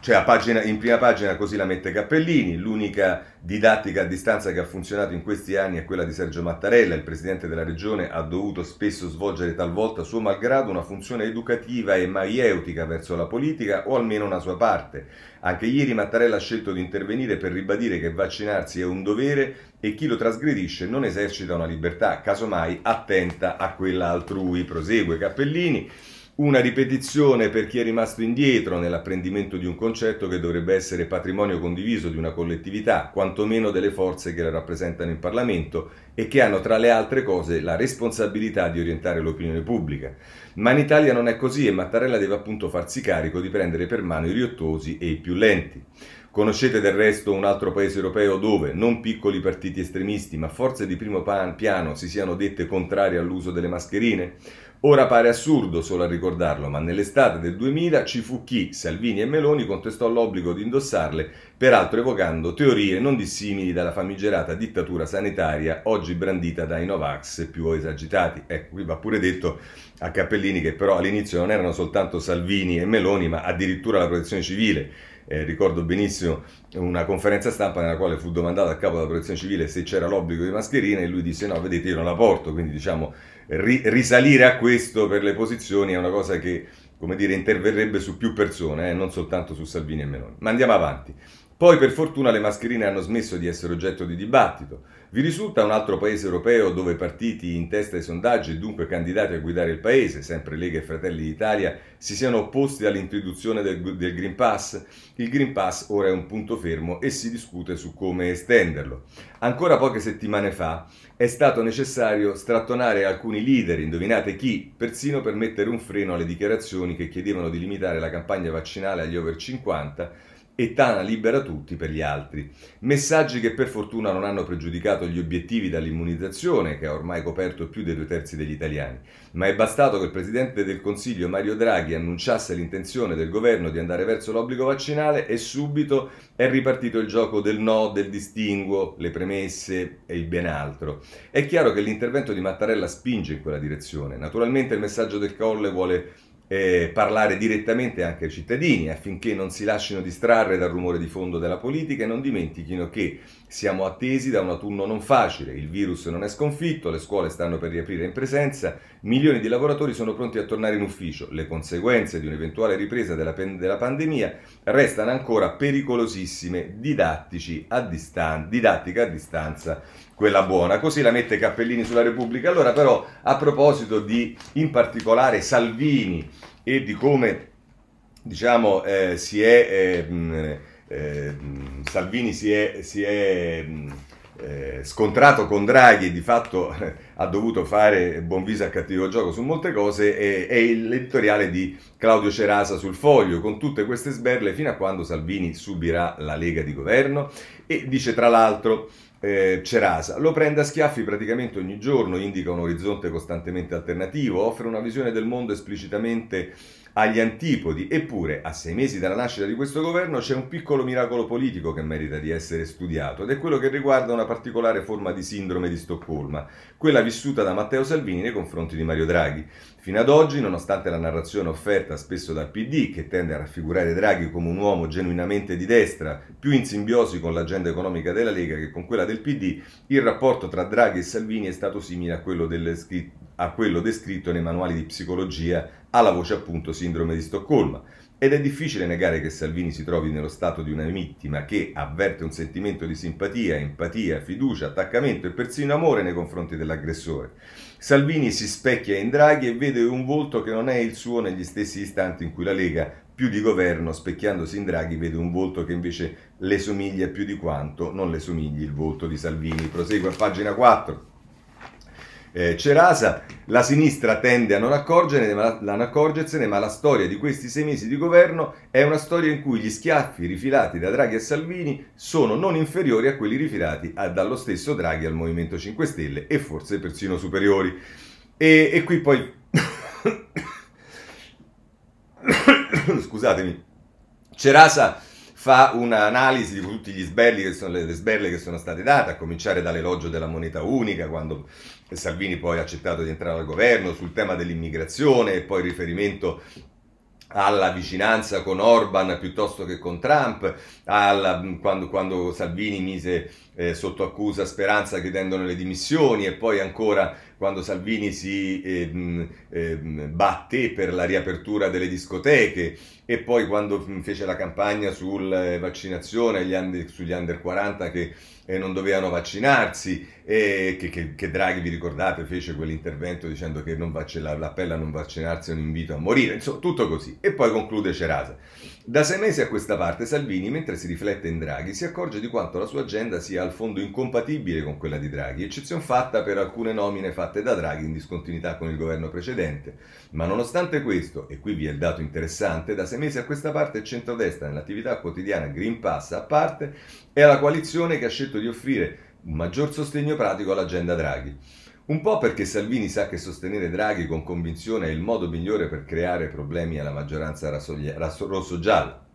cioè a pagina, in prima pagina così la mette Cappellini: l'unica didattica a distanza che ha funzionato in questi anni è quella di Sergio Mattarella, il presidente della regione ha dovuto spesso svolgere, talvolta suo malgrado, una funzione educativa e maieutica verso la politica, o almeno una sua parte. Anche ieri Mattarella ha scelto di intervenire per ribadire che vaccinarsi è un dovere e chi lo trasgredisce non esercita una libertà, casomai attenta a quella altrui. Prosegue Cappellini: una ripetizione per chi è rimasto indietro nell'apprendimento di un concetto che dovrebbe essere patrimonio condiviso di una collettività, quantomeno delle forze che la rappresentano in Parlamento e che hanno tra le altre cose la responsabilità di orientare l'opinione pubblica. Ma in Italia non è così, e Mattarella deve appunto farsi carico di prendere per mano i riottosi e i più lenti. Conoscete del resto un altro paese europeo dove non piccoli partiti estremisti ma forze di primo piano si siano dette contrarie all'uso delle mascherine? Ora pare assurdo solo a ricordarlo, ma nell'estate del duemila ci fu chi, Salvini e Meloni, contestò l'obbligo di indossarle, peraltro evocando teorie non dissimili dalla famigerata dittatura sanitaria oggi brandita dai Novax più esagitati. Ecco, qui va pure detto a Cappellini che però all'inizio non erano soltanto Salvini e Meloni, ma addirittura la Protezione Civile. Eh, ricordo benissimo una conferenza stampa nella quale fu domandato al capo della Protezione Civile se c'era l'obbligo di mascherina e lui disse no, vedete, io non la porto, quindi diciamo ri- risalire a questo per le posizioni è una cosa che, come dire, interverrebbe su più persone, eh, non soltanto su Salvini e Meloni. Ma andiamo avanti. Poi per fortuna le mascherine hanno smesso di essere oggetto di dibattito. Vi risulta un altro paese europeo dove partiti in testa ai sondaggi e dunque candidati a guidare il paese, sempre Lega e Fratelli d'Italia, si siano opposti all'introduzione del, del Green Pass? Il Green Pass ora è un punto fermo e si discute su come estenderlo. Ancora poche settimane fa è stato necessario strattonare alcuni leader, indovinate chi, persino per mettere un freno alle dichiarazioni che chiedevano di limitare la campagna vaccinale agli over cinquanta, e tana libera tutti per gli altri. Messaggi che per fortuna non hanno pregiudicato gli obiettivi dall'immunizzazione, che ha ormai coperto più dei due terzi degli italiani, ma è bastato che il Presidente del Consiglio Mario Draghi annunciasse l'intenzione del governo di andare verso l'obbligo vaccinale e subito è ripartito il gioco del no, del distinguo, le premesse e il ben altro. È chiaro che l'intervento di Mattarella spinge in quella direzione. Naturalmente il messaggio del Colle vuole Eh, parlare direttamente anche ai cittadini affinché non si lascino distrarre dal rumore di fondo della politica e non dimentichino che siamo attesi da un autunno non facile, il virus non è sconfitto, le scuole stanno per riaprire in presenza, milioni di lavoratori sono pronti a tornare in ufficio, le conseguenze di un'eventuale ripresa della, pen- della pandemia restano ancora pericolosissime, didattici a distan- didattica a distanza, quella buona. Così la mette Cappellini sulla Repubblica. Allora però a proposito di in particolare Salvini e di come diciamo eh, si è eh, eh, Salvini si è, si è eh, scontrato con Draghi e di fatto eh, ha dovuto fare buon viso a cattivo gioco su molte cose, e, e l'editoriale di Claudio Cerasa sul Foglio, con tutte queste sberle fino a quando Salvini subirà la Lega di governo. E dice tra l'altro Eh, Cerasa, lo prende a schiaffi praticamente ogni giorno, indica un orizzonte costantemente alternativo, offre una visione del mondo esplicitamente agli antipodi, eppure a sei mesi dalla nascita di questo governo c'è un piccolo miracolo politico che merita di essere studiato ed è quello che riguarda una particolare forma di sindrome di Stoccolma, quella vissuta da Matteo Salvini nei confronti di Mario Draghi. Fino ad oggi, nonostante la narrazione offerta spesso dal P D, che tende a raffigurare Draghi come un uomo genuinamente di destra, più in simbiosi con l'agenda economica della Lega che con quella del P D, il rapporto tra Draghi e Salvini è stato simile a quello, del, a quello descritto nei manuali di psicologia, alla voce appunto sindrome di Stoccolma. Ed è difficile negare che Salvini si trovi nello stato di una vittima che avverte un sentimento di simpatia, empatia, fiducia, attaccamento e persino amore nei confronti dell'aggressore. Salvini si specchia in Draghi e vede un volto che non è il suo negli stessi istanti in cui la Lega, più di governo, specchiandosi in Draghi, vede un volto che invece le somiglia più di quanto non le somigli il volto di Salvini. Prosegue a pagina quattro. Eh, Cerasa, la sinistra tende a non accorgene, ma, non accorgersene, ma la storia di questi sei mesi di governo è una storia in cui gli schiaffi rifilati da Draghi a Salvini sono non inferiori a quelli rifilati a, dallo stesso Draghi al Movimento cinque Stelle e forse persino superiori. E, e qui poi, scusatemi, Cerasa fa un'analisi di tutti gli sberli che sono, le sberle che sono state date, a cominciare dall'elogio della moneta unica, quando Salvini poi ha accettato di entrare al governo, sul tema dell'immigrazione e poi riferimento alla vicinanza con Orban piuttosto che con Trump, alla, quando, quando Salvini mise eh, sotto accusa Speranza chiedendone le dimissioni e poi ancora quando Salvini si eh, eh, batté per la riapertura delle discoteche e poi quando fece la campagna sulla vaccinazione gli under, sugli under quaranta che eh, non dovevano vaccinarsi, e che, che, che Draghi, vi ricordate, fece quell'intervento dicendo che non vac- l'appello a non vaccinarsi è un invito a morire, insomma tutto così. E poi conclude Cerasa: da sei mesi a questa parte Salvini, mentre si riflette in Draghi, si accorge di quanto la sua agenda sia al fondo incompatibile con quella di Draghi, eccezion fatta per alcune nomine fatte da Draghi in discontinuità con il governo precedente. Ma nonostante questo, e qui vi è il dato interessante, da sei mesi a questa parte il centrodestra nell'attività quotidiana Green Pass a parte è la coalizione che ha scelto di offrire un maggior sostegno pratico all'agenda Draghi. Un po' perché Salvini sa che sostenere Draghi con convinzione è il modo migliore per creare problemi alla maggioranza rassoglia- rasso- rosso-gialla.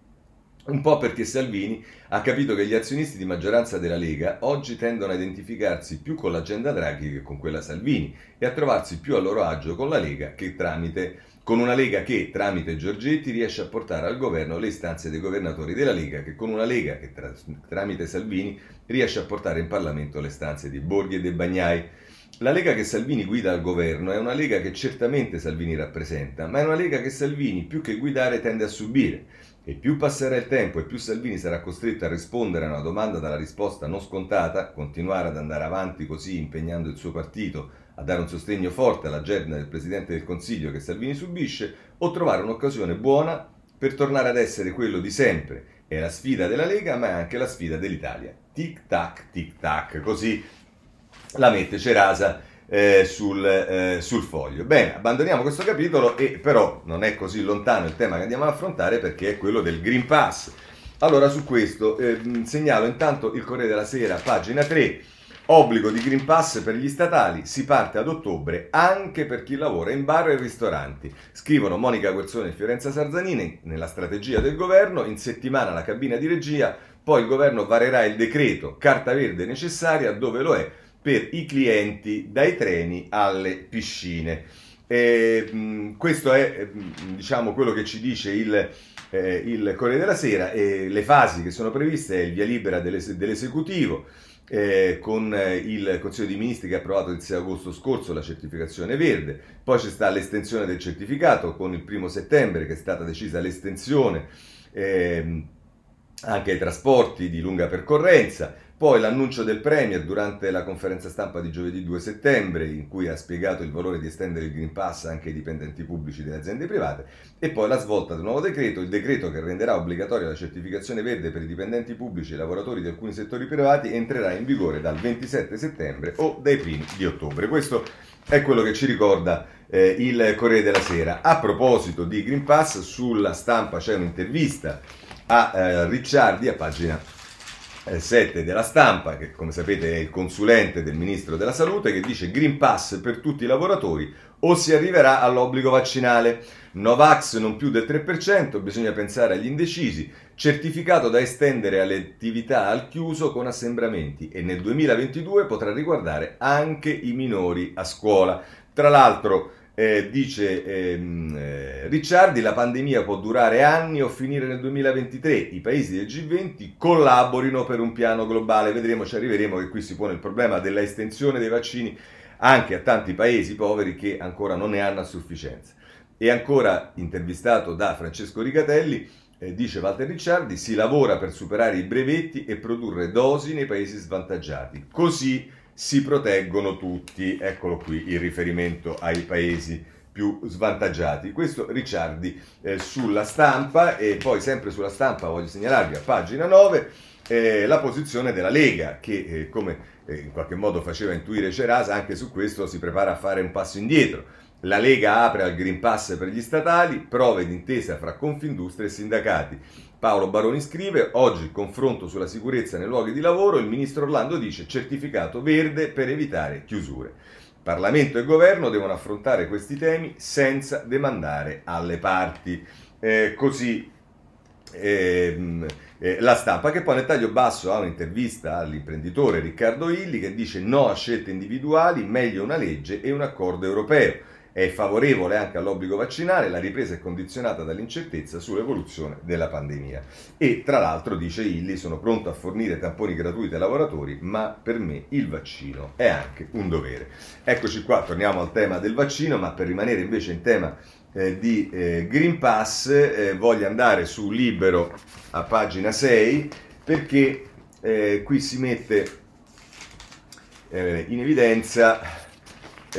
Un po' perché Salvini ha capito che gli azionisti di maggioranza della Lega oggi tendono a identificarsi più con l'agenda Draghi che con quella Salvini e a trovarsi più a loro agio con la Lega che tramite, con una Lega che, tramite Giorgetti, riesce a portare al governo le istanze dei governatori della Lega che con una Lega che, tra, tramite Salvini, riesce a portare in Parlamento le istanze di Borghi e dei Bagnai. La Lega che Salvini guida al governo è una Lega che certamente Salvini rappresenta, ma è una Lega che Salvini, più che guidare, tende a subire. E più passerà il tempo e più Salvini sarà costretto a rispondere a una domanda dalla risposta non scontata, continuare ad andare avanti così impegnando il suo partito a dare un sostegno forte all'agenda del Presidente del Consiglio che Salvini subisce, o trovare un'occasione buona per tornare ad essere quello di sempre. È la sfida della Lega, ma è anche la sfida dell'Italia. Tic tac, tic tac, così la mette Cerasa eh, sul, eh, sul foglio. Bene, abbandoniamo questo capitolo e però non è così lontano il tema che andiamo ad affrontare, perché è quello del Green Pass. Allora, su questo eh, segnalo intanto il Corriere della Sera, pagina tre, obbligo di Green Pass per gli statali, si parte ad ottobre anche per chi lavora in bar e ristoranti. Scrivono Monica Guerzoni e Fiorenza Sarzanini nella strategia del governo, in settimana la cabina di regia, poi il governo varerà il decreto, carta verde necessaria dove lo è, per i clienti dai treni alle piscine. E, mh, questo è mh, diciamo quello che ci dice il, eh, il Corriere della Sera. E le fasi che sono previste è il via libera dell'es- dell'esecutivo eh, con il Consiglio dei Ministri che ha approvato il sei agosto scorso la certificazione verde, poi ci sta l'estensione del certificato con il primo settembre che è stata decisa l'estensione eh, anche ai trasporti di lunga percorrenza. Poi l'annuncio del Premier durante la conferenza stampa di giovedì due settembre, in cui ha spiegato il valore di estendere il Green Pass anche ai dipendenti pubblici delle aziende private, e poi la svolta del nuovo decreto, il decreto che renderà obbligatoria la certificazione verde per i dipendenti pubblici e lavoratori di alcuni settori privati, entrerà in vigore dal ventisette settembre o dai primi di ottobre. Questo è quello che ci ricorda eh, il Corriere della Sera. A proposito di Green Pass, sulla Stampa c'è un'intervista a eh, Ricciardi a pagina sette della Stampa, che come sapete è il consulente del Ministro della Salute, che dice Green Pass per tutti i lavoratori o si arriverà all'obbligo vaccinale. Novax non più del tre per cento, bisogna pensare agli indecisi, certificato da estendere alle attività al chiuso con assembramenti e nel duemilaventidue potrà riguardare anche i minori a scuola. Tra l'altro Eh, dice ehm, eh, Ricciardi, la pandemia può durare anni o finire nel duemilaventitré, i paesi del G venti collaborino per un piano globale. Vedremo, ci arriveremo, che qui si pone il problema della estensione dei vaccini anche a tanti paesi poveri che ancora non ne hanno a sufficienza. E ancora, intervistato da Francesco Rigatelli, eh, dice Walter Ricciardi, si lavora per superare i brevetti e produrre dosi nei paesi svantaggiati, così si proteggono tutti. Eccolo qui il riferimento ai paesi più svantaggiati. Questo Ricciardi eh, sulla Stampa. E poi sempre sulla Stampa voglio segnalarvi a pagina nove eh, la posizione della Lega che eh, come eh, in qualche modo faceva intuire Cerasa, anche su questo si prepara a fare un passo indietro. La Lega apre al Green Pass per gli statali, prove d'intesa fra Confindustria e sindacati. Paolo Baroni scrive, oggi confronto sulla sicurezza nei luoghi di lavoro, il ministro Orlando dice certificato verde per evitare chiusure. Parlamento e governo devono affrontare questi temi senza demandare alle parti. Eh, così eh, eh, la Stampa, che poi nel taglio basso ha un'intervista all'imprenditore Riccardo Illi che dice no a scelte individuali, meglio una legge e un accordo europeo. È favorevole anche all'obbligo vaccinale, la ripresa è condizionata dall'incertezza sull'evoluzione della pandemia. E tra l'altro, dice Illy, sono pronto a fornire tamponi gratuiti ai lavoratori, ma per me il vaccino è anche un dovere. Eccoci qua, torniamo al tema del vaccino, ma per rimanere invece in tema eh, di eh, Green Pass eh, voglio andare su Libero a pagina sei, perché eh, qui si mette eh, in evidenza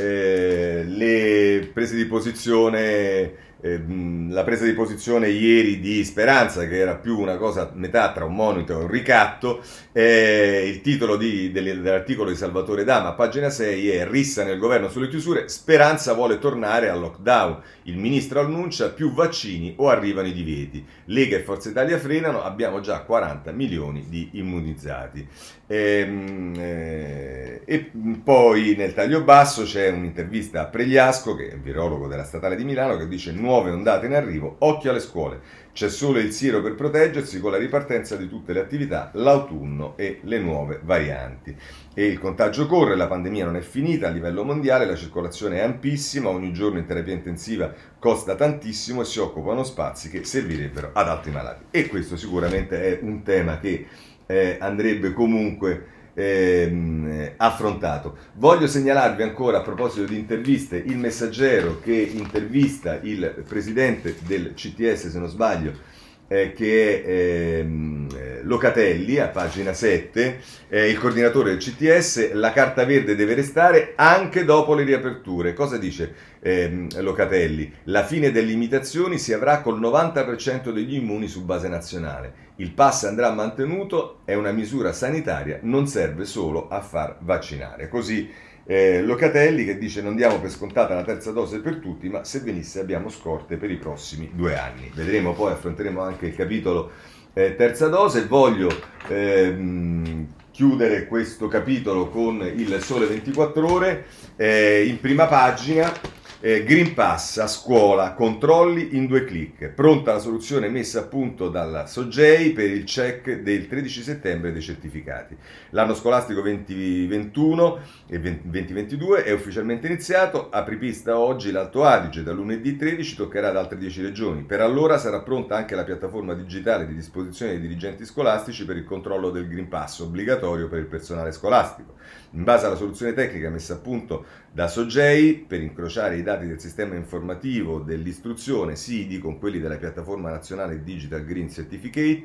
Eh, le prese di posizione la presa di posizione ieri di Speranza, che era più una cosa metà tra un monito e un ricatto. Eh, il titolo di, dell'articolo di Salvatore Dama, pagina sei, è "Rissa nel governo sulle chiusure, Speranza vuole tornare al lockdown, il ministro annuncia più vaccini o arrivano i divieti, Lega e Forza Italia frenano, abbiamo già quaranta milioni di immunizzati". E, e poi nel taglio basso c'è un'intervista a Pregliasco, che è il virologo della Statale di Milano, che dice: nuove ondate in arrivo, occhio alle scuole, c'è solo il siero per proteggersi con la ripartenza di tutte le attività, l'autunno e le nuove varianti. E il contagio corre, la pandemia non è finita a livello mondiale, la circolazione è ampissima, ogni giorno in terapia intensiva costa tantissimo e si occupano spazi che servirebbero ad altri malati. E questo sicuramente è un tema che eh, andrebbe comunque Ehm, affrontato. Voglio segnalarvi ancora, a proposito di interviste, Il Messaggero che intervista il presidente del C T S, se non sbaglio, eh, che è ehm, Locatelli, a pagina sette, eh, il coordinatore del C T S: la carta verde deve restare anche dopo le riaperture. Cosa dice eh, Locatelli? La fine delle limitazioni si avrà col novanta per cento degli immuni su base nazionale. Il pass andrà mantenuto, è una misura sanitaria, non serve solo a far vaccinare. Così eh, Locatelli, che dice: non diamo per scontata la terza dose per tutti, ma se venisse abbiamo scorte per i prossimi due anni. Vedremo poi, affronteremo anche il capitolo eh, terza dose. Voglio ehm, chiudere questo capitolo con Il Sole ventiquattro Ore, eh, in prima pagina. Eh, Green Pass a scuola, controlli in due clic, pronta la soluzione messa a punto dalla Sogei per il check del tredici settembre dei certificati. L'anno scolastico duemilaventuno e duemilaventidue è ufficialmente iniziato, apripista oggi l'Alto Adige, da lunedì tredici toccherà ad altre dieci regioni, per allora sarà pronta anche la piattaforma digitale di disposizione dei dirigenti scolastici per il controllo del Green Pass obbligatorio per il personale scolastico. In base alla soluzione tecnica messa a punto da Sogei, per incrociare i dati del sistema informativo dell'istruzione S I D I con quelli della piattaforma nazionale Digital Green Certificate,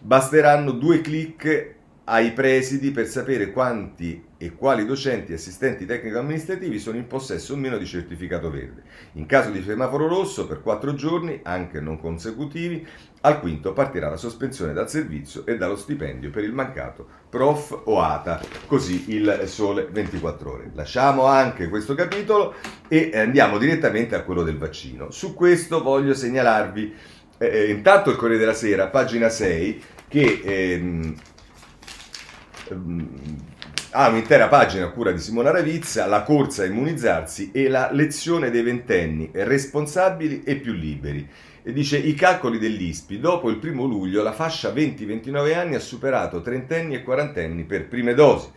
basteranno due clic ai presidi per sapere quanti e quali docenti e assistenti tecnico-amministrativi sono in possesso o meno di certificato verde. In caso di semaforo rosso, per quattro giorni, anche non consecutivi, al quinto partirà la sospensione dal servizio e dallo stipendio per il mancato prof o A T A. Così Il Sole ventiquattro Ore. Lasciamo anche questo capitolo e andiamo direttamente a quello del vaccino. Su questo voglio segnalarvi eh, intanto il Corriere della Sera, pagina sei, che... Ehm, ha ah, un'intera pagina a cura di Simona Ravizza, la corsa a immunizzarsi e la lezione dei ventenni, responsabili e più liberi. E dice: i calcoli dell'I S P I, dopo il primo luglio la fascia venti ventinove anni ha superato trentenni e quarantenni per prime dosi.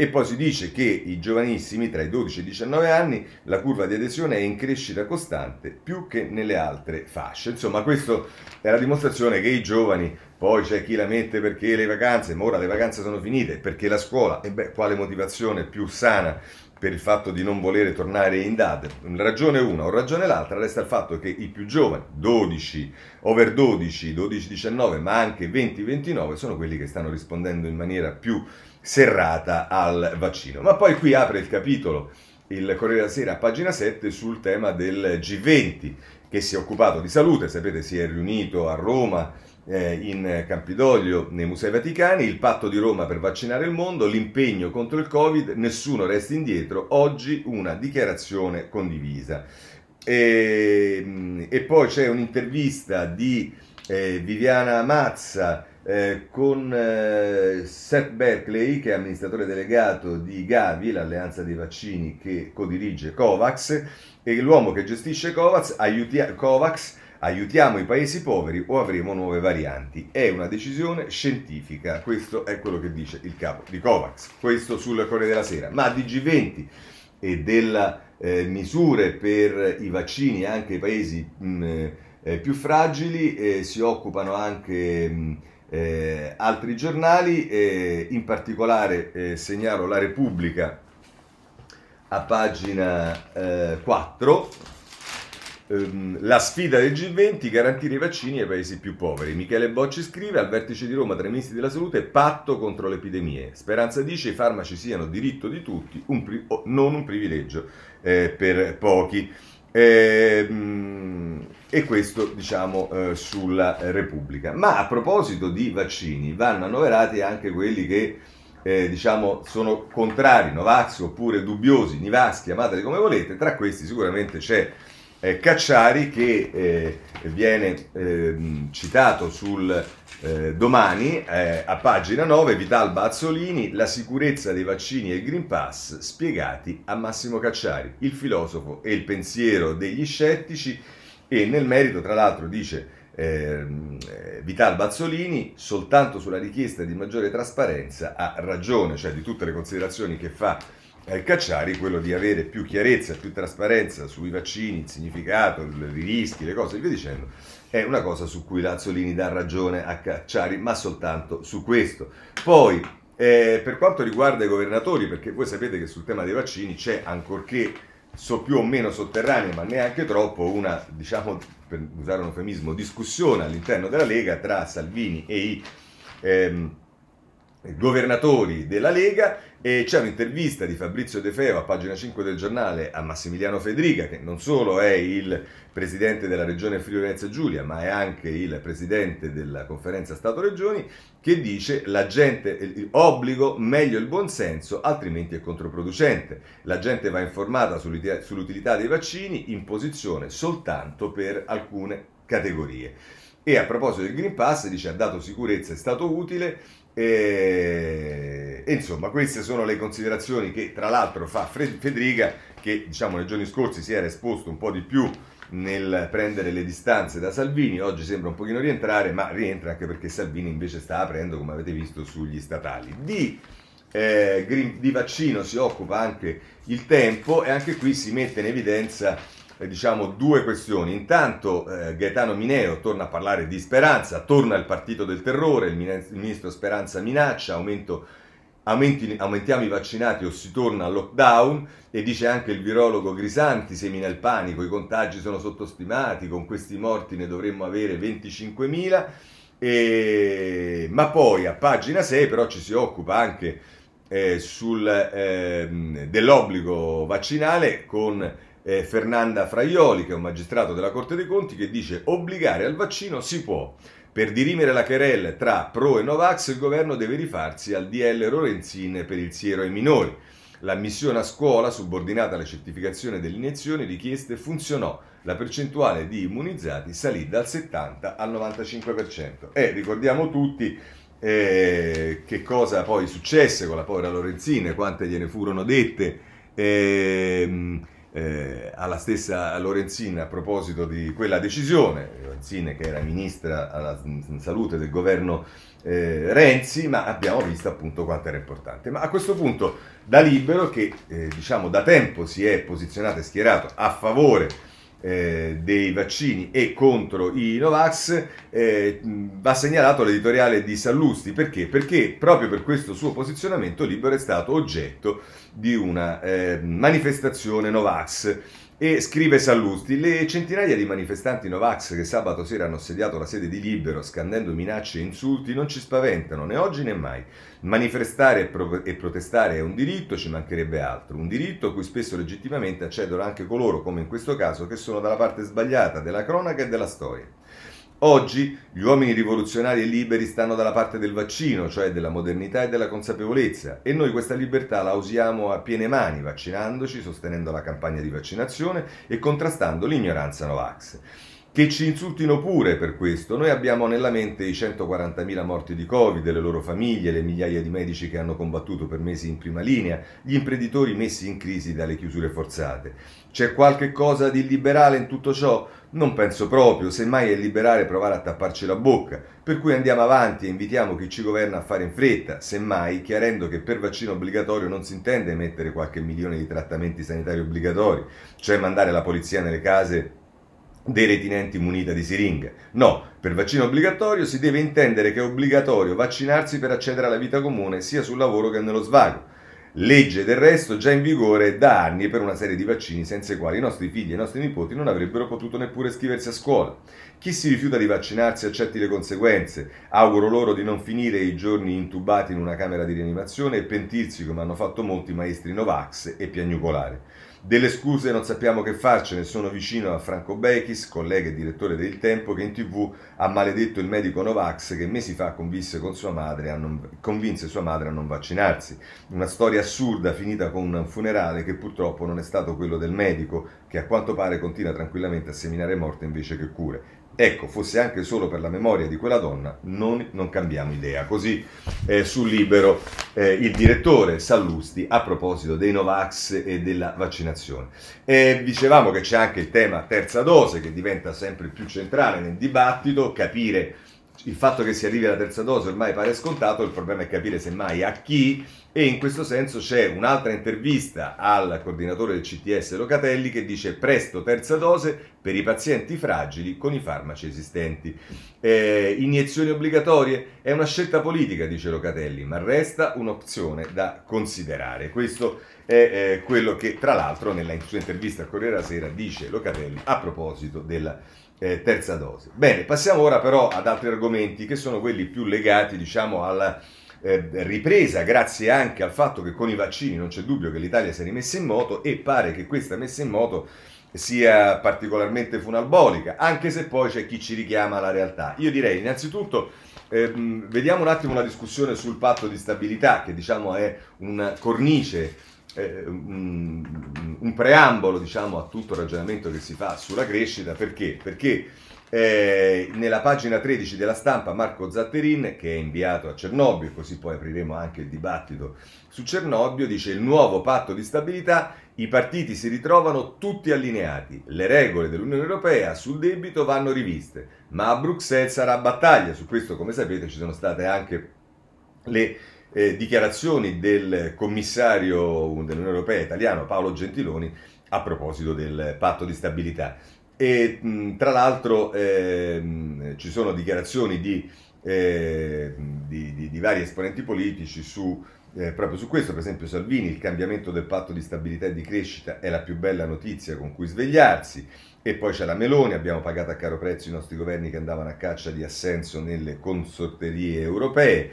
E poi si dice che i giovanissimi tra i dodici e i diciannove anni, la curva di adesione è in crescita costante, più che nelle altre fasce. Insomma, questa è la dimostrazione che i giovani, poi c'è chi la mette perché le vacanze, ma ora le vacanze sono finite, perché la scuola, e beh, quale motivazione più sana per il fatto di non volere tornare in D A D? Ragione una o ragione l'altra, resta il fatto che i più giovani, dodici, over dodici, dodici diciannove, ma anche venti ventinove, sono quelli che stanno rispondendo in maniera più serrata al vaccino. Ma poi qui apre il capitolo il Corriere della Sera, pagina sette, sul tema del G venti, che si è occupato di salute. Sapete, si è riunito a Roma, eh, in Campidoglio, nei Musei Vaticani, il patto di Roma per vaccinare il mondo, l'impegno contro il Covid, nessuno resti indietro, oggi una dichiarazione condivisa. E, e poi c'è un'intervista di eh, Viviana Mazza Eh, con eh, Seth Berkley, che è amministratore delegato di Gavi, l'alleanza dei vaccini che codirige Covax, e l'uomo che gestisce Covax: aiuti- Covax, aiutiamo i paesi poveri o avremo nuove varianti. È una decisione scientifica, questo è quello che dice il capo di Covax. Questo sul Corriere della Sera. Ma di G venti e delle eh, misure per i vaccini anche ai paesi mh, eh, più fragili eh, si occupano anche... Mh, Eh, altri giornali, eh, in particolare eh, segnalo La Repubblica a pagina eh, quattro, ehm, la sfida del G venti, garantire i vaccini ai paesi più poveri. Michele Bocci scrive: al vertice di Roma tra i ministri della salute, patto contro le epidemie. Speranza dice: i farmaci siano diritto di tutti, un pri- non un privilegio eh, per pochi. Ehm, E questo, diciamo, eh, sulla Repubblica. Ma a proposito di vaccini, vanno annoverati anche quelli che, eh, diciamo, sono contrari, Novax, oppure dubbiosi, Nivaschi, amateli come volete. Tra questi sicuramente c'è eh, Cacciari, che eh, viene eh, citato sul eh, Domani, eh, a pagina nove, Vital Bazzolini, la sicurezza dei vaccini e il Green Pass spiegati a Massimo Cacciari, il filosofo e il pensiero degli scettici. E nel merito, tra l'altro, dice eh, Vital Bazzolini, soltanto sulla richiesta di maggiore trasparenza ha ragione, cioè di tutte le considerazioni che fa eh, Cacciari, quello di avere più chiarezza, più trasparenza sui vaccini, il significato, il, i rischi, le cose e via dicendo, è una cosa su cui Bazzolini dà ragione a Cacciari, ma soltanto su questo. Poi, eh, per quanto riguarda i governatori, perché voi sapete che sul tema dei vaccini c'è, ancorché so più o meno sotterranea, ma neanche troppo, una, diciamo, per usare un eufemismo, discussione all'interno della Lega tra Salvini e i ehm, governatori della Lega. E c'è un'intervista di Fabrizio De Feo a pagina cinque del Giornale a Massimiliano Fedriga, che non solo è il presidente della regione Friuli Venezia Giulia, ma è anche il presidente della conferenza Stato-Regioni, che dice: la gente, obbligo, meglio il buonsenso, altrimenti è controproducente. La gente va informata sull'utilità dei vaccini, imposizione soltanto per alcune categorie. E a proposito del Green Pass dice: ha dato sicurezza, è stato utile. E, e insomma, queste sono le considerazioni che tra l'altro fa Fred, Fedriga, che, diciamo, nei giorni scorsi si era esposto un po' di più nel prendere le distanze da Salvini. Oggi sembra un pochino rientrare, ma rientra anche perché Salvini invece sta aprendo, come avete visto, sugli statali. Di, eh, green, di vaccino si occupa anche Il Tempo, e anche qui si mette in evidenza, eh, diciamo, due questioni. Intanto eh, Gaetano Mineo torna a parlare di Speranza, torna il partito del terrore, il, min- il ministro Speranza minaccia, aumento, aumenti, aumentiamo i vaccinati o si torna al lockdown, e dice anche il virologo Grisanti, semina il panico, i contagi sono sottostimati, con questi morti ne dovremmo avere venticinquemila, e... ma poi a pagina sei però ci si occupa anche eh, sul, eh, dell'obbligo vaccinale con Eh, Fernanda Fraioli, che è un magistrato della Corte dei Conti, che dice: obbligare al vaccino si può. Per dirimere la querella tra pro e Novax, il governo deve rifarsi al D L Lorenzin per il siero ai minori. L'ammissione a scuola, subordinata alla certificazione delle iniezioni richieste, funzionò. La percentuale di immunizzati salì dal settanta al novantacinque per cento. E ricordiamo tutti eh, che cosa poi successe con la povera Lorenzin, quante gliene furono dette. Ehm, Eh, alla stessa Lorenzin a proposito di quella decisione, Lorenzin che era ministra alla salute del governo eh, Renzi, ma abbiamo visto appunto quanto era importante. Ma a questo punto da Libero, che eh, diciamo da tempo si è posizionato e schierato a favore eh, dei vaccini e contro i Novax, eh, va segnalato l'editoriale di Sallusti. Perché? Perché proprio per questo suo posizionamento Libero è stato oggetto di una eh, manifestazione Novax. E scrive Sallusti: le centinaia di manifestanti Novax che sabato sera hanno assediato la sede di Libero scandendo minacce e insulti non ci spaventano, né oggi né mai. Manifestare e, pro- e protestare è un diritto, ci mancherebbe altro, un diritto a cui spesso legittimamente accedono anche coloro, come in questo caso, che sono dalla parte sbagliata della cronaca e della storia. Oggi gli uomini rivoluzionari e liberi stanno dalla parte del vaccino, cioè della modernità e della consapevolezza, e noi questa libertà la usiamo a piene mani, vaccinandoci, sostenendo la campagna di vaccinazione e contrastando l'ignoranza Novax. Che ci insultino pure per questo, noi abbiamo nella mente i centoquarantamila morti di Covid, le loro famiglie, le migliaia di medici che hanno combattuto per mesi in prima linea, gli imprenditori messi in crisi dalle chiusure forzate. C'è qualche cosa di illiberale in tutto ciò? Non penso proprio, semmai è liberare provare a tapparci la bocca, per cui andiamo avanti e invitiamo chi ci governa a fare in fretta, semmai chiarendo che per vaccino obbligatorio non si intende mettere qualche milione di trattamenti sanitari obbligatori, cioè mandare la polizia nelle case dei retinenti munita di siringhe. No, per vaccino obbligatorio si deve intendere che è obbligatorio vaccinarsi per accedere alla vita comune sia sul lavoro che nello svago. Legge del resto già in vigore da anni per una serie di vaccini senza i quali i nostri figli e i nostri nipoti non avrebbero potuto neppure iscriversi a scuola. Chi si rifiuta di vaccinarsi accetti le conseguenze. Auguro loro di non finire i giorni intubati in una camera di rianimazione e pentirsi, come hanno fatto molti maestri Novax, e piagnucolare. Delle scuse non sappiamo che farcene, sono vicino a Franco Bechis, collega e direttore del Tempo, che in tv ha maledetto il medico Novax che mesi fa convinse, con sua madre a non, convinse sua madre a non vaccinarsi. Una storia assurda finita con un funerale che purtroppo non è stato quello del medico, che a quanto pare continua tranquillamente a seminare morte invece che cure. Ecco, fosse anche solo per la memoria di quella donna, non, non cambiamo idea. Così eh, sul Libero eh, il direttore Sallusti a proposito dei Novax e della vaccinazione. E dicevamo che c'è anche il tema terza dose, che diventa sempre più centrale nel dibattito. Capire il fatto che si arrivi alla terza dose ormai pare scontato, il problema è capire semmai a chi. E in questo senso c'è un'altra intervista al coordinatore del C T S Locatelli che dice: presto terza dose per i pazienti fragili con i farmaci esistenti. Eh, iniezioni obbligatorie è una scelta politica, dice Locatelli, ma resta un'opzione da considerare. Questo è eh, quello che tra l'altro nella sua intervista a Corriere della Sera dice Locatelli a proposito della eh, terza dose. Bene, passiamo ora però ad altri argomenti che sono quelli più legati, diciamo, alla Eh, ripresa, grazie anche al fatto che con i vaccini non c'è dubbio che l'Italia si è rimessa in moto, e pare che questa messa in moto sia particolarmente funambolica, anche se poi c'è chi ci richiama alla realtà. Io direi innanzitutto eh, vediamo un attimo la discussione sul patto di stabilità, che diciamo è una cornice, eh, un, un preambolo, diciamo, a tutto il ragionamento che si fa sulla crescita. Perché? Perché Eh, nella pagina tredici della Stampa Marco Zatterin, che è inviato a Cernobbio, così poi apriremo anche il dibattito su Cernobbio, dice: il nuovo patto di stabilità, i partiti si ritrovano tutti allineati, le regole dell'Unione Europea sul debito vanno riviste, ma a Bruxelles sarà battaglia. Su questo, come sapete, ci sono state anche le eh, dichiarazioni del commissario dell'Unione Europea italiano Paolo Gentiloni a proposito del patto di stabilità. E mh, tra l'altro ehm, ci sono dichiarazioni di, eh, di, di, di vari esponenti politici su, eh, proprio su questo. Per esempio Salvini: il cambiamento del patto di stabilità e di crescita è la più bella notizia con cui svegliarsi. E poi c'è la Meloni: abbiamo pagato a caro prezzo i nostri governi che andavano a caccia di assenso nelle consorterie europee.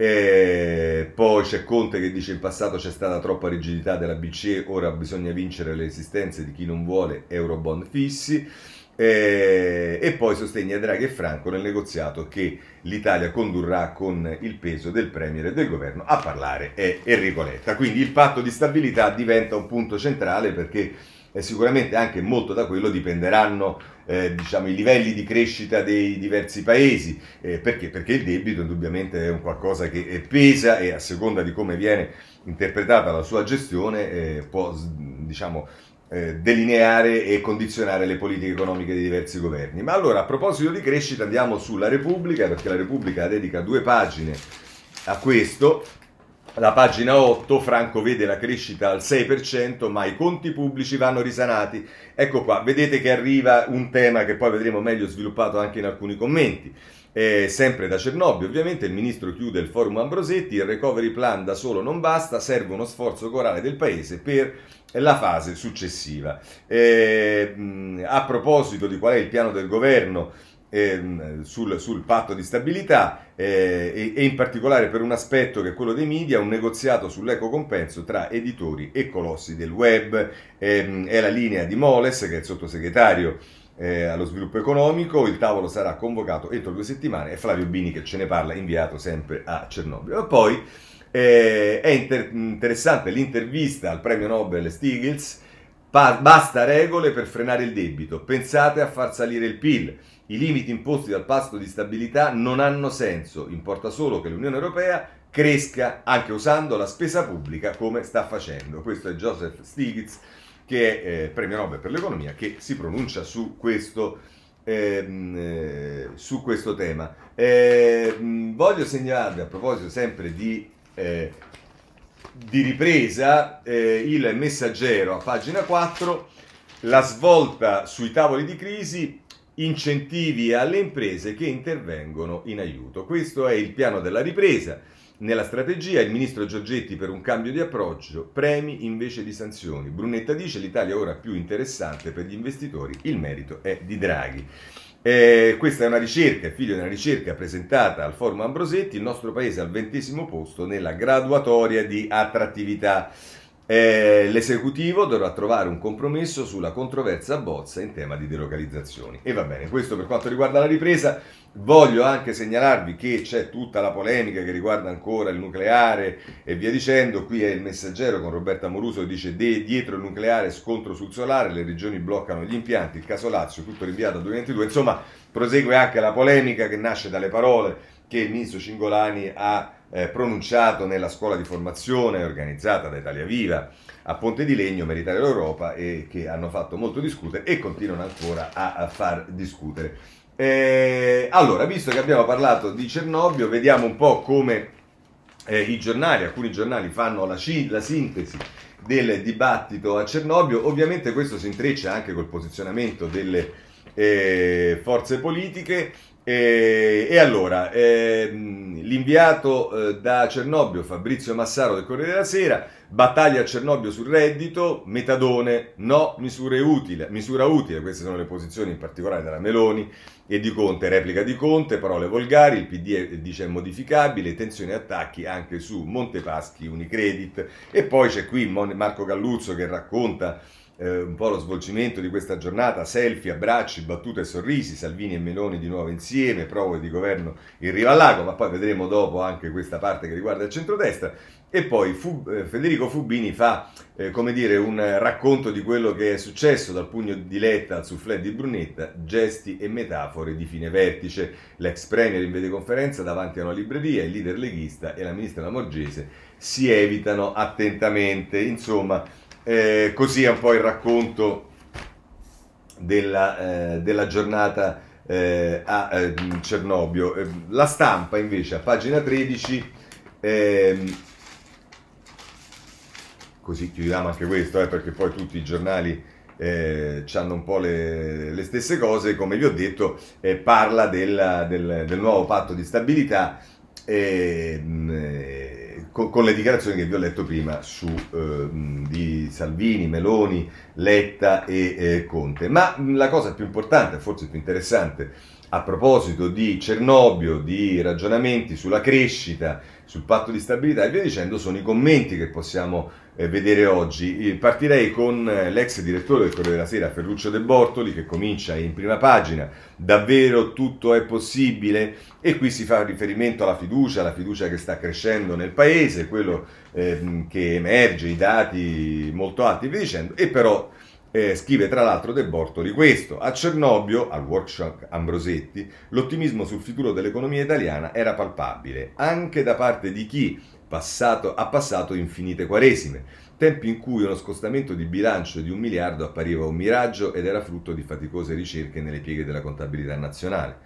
E poi c'è Conte che dice: in passato c'è stata troppa rigidità della B C E, ora bisogna vincere le resistenze di chi non vuole eurobond fissi. E, e poi sostegna Draghi e Franco nel negoziato che l'Italia condurrà con il peso del Premier e del Governo. A parlare è Enrico Letta. Quindi il patto di stabilità diventa un punto centrale, perché e sicuramente anche molto da quello dipenderanno eh, diciamo, i livelli di crescita dei diversi paesi. Eh, perché? Perché il debito indubbiamente è un qualcosa che pesa, e a seconda di come viene interpretata la sua gestione eh, può diciamo, eh, delineare e condizionare le politiche economiche dei diversi governi. Ma allora, a proposito di crescita, andiamo sulla Repubblica, perché la Repubblica dedica due pagine a questo. La pagina otto, Franco vede la crescita al sei per cento, ma i conti pubblici vanno risanati. Ecco qua, vedete che arriva un tema che poi vedremo meglio sviluppato anche in alcuni commenti. Eh, sempre da Cernobbio, ovviamente, il ministro chiude il forum Ambrosetti: il recovery plan da solo non basta, serve uno sforzo corale del Paese per la fase successiva. Eh, a proposito di qual è il piano del governo, Ehm, sul, sul patto di stabilità eh, e, e in particolare per un aspetto che è quello dei media, un negoziato sull'equo compenso tra editori e colossi del web. Ehm, è la linea di Moles, che è il sottosegretario eh, allo sviluppo economico. Il tavolo sarà convocato entro due settimane, e Flavio Bini che ce ne parla, inviato sempre a Cernobbio. E poi eh, è inter- interessante l'intervista al premio Nobel Stiglitz: pa- basta regole per frenare il debito, pensate a far salire il P I L. I limiti imposti dal patto di stabilità non hanno senso, importa solo che l'Unione Europea cresca anche usando la spesa pubblica come sta facendo. Questo è Joseph Stiglitz, che è eh, premio Nobel per l'economia, che si pronuncia su questo, eh, su questo tema. Eh, voglio segnalarvi, a proposito sempre di, eh, di ripresa, eh, il Messaggero a pagina quattro, la svolta sui tavoli di crisi, incentivi alle imprese che intervengono in aiuto. Questo è il piano della ripresa. Nella strategia il ministro Giorgetti per un cambio di approccio, premi invece di sanzioni. Brunetta dice: l'Italia ora più interessante per gli investitori, il merito è di Draghi. Eh, questa è una ricerca, figlio di una ricerca presentata al Forum Ambrosetti, il nostro paese al ventesimo posto nella graduatoria di attrattività. Eh, l'esecutivo dovrà trovare un compromesso sulla controversa bozza in tema di delocalizzazioni. E va bene, questo per quanto riguarda la ripresa. Voglio anche segnalarvi che c'è tutta la polemica che riguarda ancora il nucleare e via dicendo. Qui è il Messaggero con Roberta Moruso che dice: dietro il nucleare scontro sul solare, le regioni bloccano gli impianti, il caso Lazio tutto rinviato al duemilaventidue. Insomma, prosegue anche la polemica che nasce dalle parole che il ministro Cingolani ha eh, pronunciato nella scuola di formazione organizzata da Italia Viva a Ponte di Legno, Meritare l'Europa, e che hanno fatto molto discutere e continuano ancora a, a far discutere. Eh, allora, visto che abbiamo parlato di Cernobbio, vediamo un po' come eh, i giornali, alcuni giornali fanno la, c- la sintesi del dibattito a Cernobbio. Ovviamente questo si intreccia anche col posizionamento delle eh, forze politiche. E, e allora, ehm, l'inviato eh, da Cernobbio, Fabrizio Massaro del Corriere della Sera: battaglia a Cernobbio sul reddito, metadone, no, misure utili, misura utile. Queste sono le posizioni in particolare della Meloni e di Conte, replica di Conte, parole volgari, il P D dice è modificabile, tensioni e attacchi anche su Montepaschi, Unicredit. E poi c'è qui Mon- Marco Galluzzo che racconta Eh, un po' lo svolgimento di questa giornata: selfie, abbracci, battute e sorrisi, Salvini e Meloni di nuovo insieme, prove di governo in riva al lago, ma poi vedremo dopo anche questa parte che riguarda il centrodestra. E poi Fu, eh, Federico Fubini fa eh, come dire un racconto di quello che è successo dal pugno di Letta al soufflé di Brunetta, gesti e metafore di fine vertice, l'ex premier in videoconferenza davanti a una libreria, il leader leghista e la ministra Lamorgese si evitano attentamente. Insomma, Eh, così è un po' il racconto della, eh, della giornata eh, a eh, Cernobbio. Eh, la Stampa invece a pagina tredici, eh, così chiudiamo anche questo, eh, perché poi tutti i giornali eh, hanno un po' le, le stesse cose, come vi ho detto, eh, parla della, del, del nuovo patto di stabilità eh, eh, con le dichiarazioni che vi ho letto prima su eh, di Salvini, Meloni, Letta e eh, Conte. Ma la cosa più importante, forse più interessante, a proposito di Cernobbio, di ragionamenti sulla crescita, sul patto di stabilità e via dicendo, sono i commenti che possiamo eh, vedere oggi. Partirei con l'ex direttore del Corriere della Sera, Ferruccio De Bortoli, che comincia in prima pagina: davvero tutto è possibile? E qui si fa riferimento alla fiducia, alla fiducia che sta crescendo nel paese, quello eh, che emerge, i dati molto alti e via dicendo. E però eh, scrive tra l'altro De Bortoli questo: a Cernobbio, al workshop Ambrosetti, l'ottimismo sul futuro dell'economia italiana era palpabile, anche da parte di chi passato, ha passato infinite quaresime, tempi in cui uno scostamento di bilancio di un miliardo appariva un miraggio ed era frutto di faticose ricerche nelle pieghe della contabilità nazionale.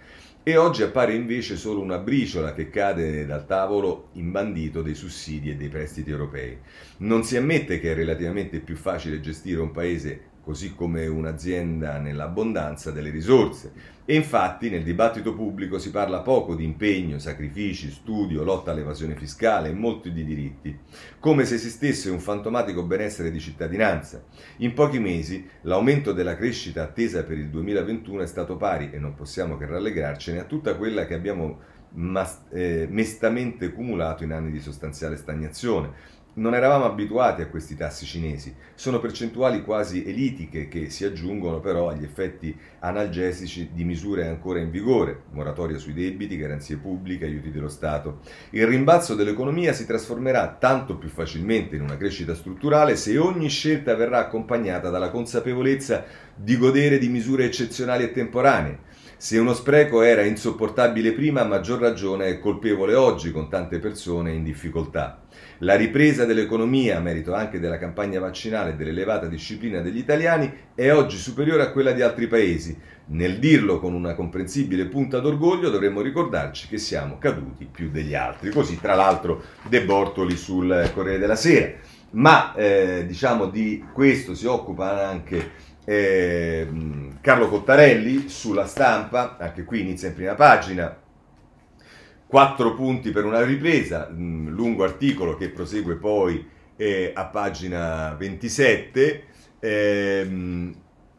E oggi appare invece solo una briciola che cade dal tavolo imbandito dei sussidi e dei prestiti europei. Non si ammette che è relativamente più facile gestire un paese così come un'azienda nell'abbondanza delle risorse. E infatti nel dibattito pubblico si parla poco di impegno, sacrifici, studio, lotta all'evasione fiscale e molti di diritti, come se esistesse un fantomatico benessere di cittadinanza. In pochi mesi l'aumento della crescita attesa per il duemilaventuno è stato pari, e non possiamo che rallegrarcene, a tutta quella che abbiamo mas- eh, mestamente cumulato in anni di sostanziale stagnazione. Non eravamo abituati a questi tassi cinesi, sono percentuali quasi elitiche che si aggiungono però agli effetti analgesici di misure ancora in vigore, moratoria sui debiti, garanzie pubbliche, aiuti dello Stato. Il rimbalzo dell'economia si trasformerà tanto più facilmente in una crescita strutturale se ogni scelta verrà accompagnata dalla consapevolezza di godere di misure eccezionali e temporanee. Se uno spreco era insopportabile prima, a maggior ragione è colpevole oggi con tante persone in difficoltà. La ripresa dell'economia, a merito anche della campagna vaccinale e dell'elevata disciplina degli italiani, è oggi superiore a quella di altri paesi. Nel dirlo con una comprensibile punta d'orgoglio dovremmo ricordarci che siamo caduti più degli altri. Così tra l'altro De Bortoli sul Corriere della Sera. Ma eh, diciamo di questo si occupa anche Eh, Carlo Cottarelli sulla Stampa, anche qui inizia in prima pagina: quattro punti per una ripresa, mh, lungo articolo che prosegue poi eh, a pagina ventisette, eh,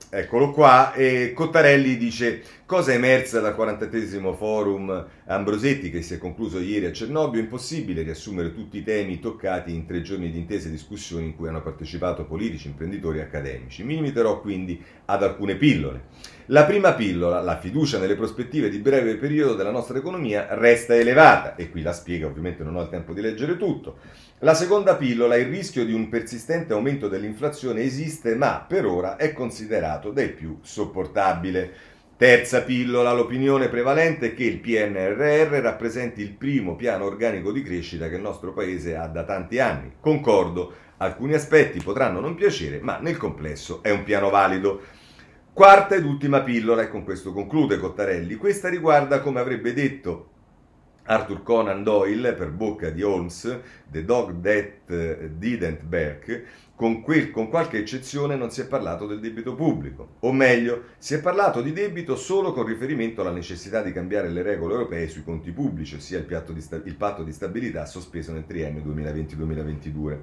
eccolo qua. E Cottarelli dice: Cosa è emersa dal quarantatreesimo forum Ambrosetti che si è concluso ieri a Cernobbio? Impossibile riassumere tutti i temi toccati in tre giorni di intese e discussioni in cui hanno partecipato politici, imprenditori e accademici. Mi limiterò quindi ad alcune pillole. La prima pillola, la fiducia nelle prospettive di breve periodo della nostra economia, resta elevata, e qui la spiega, ovviamente non ho il tempo di leggere tutto. La seconda pillola, il rischio di un persistente aumento dell'inflazione esiste, ma per ora è considerato dai più sopportabile. Terza pillola, l'opinione prevalente è che il P N R R rappresenti il primo piano organico di crescita che il nostro paese ha da tanti anni. Concordo, alcuni aspetti potranno non piacere, ma nel complesso è un piano valido. Quarta ed ultima pillola, e con questo conclude Cottarelli, questa riguarda, come avrebbe detto Arthur Conan Doyle, per bocca di Holmes, The Dog That Didn't Bark, con, quel, con qualche eccezione non si è parlato del debito pubblico. O meglio, si è parlato di debito solo con riferimento alla necessità di cambiare le regole europee sui conti pubblici, ossia il, piatto di sta- il patto di stabilità sospeso nel triennio duemilaventi duemilaventidue.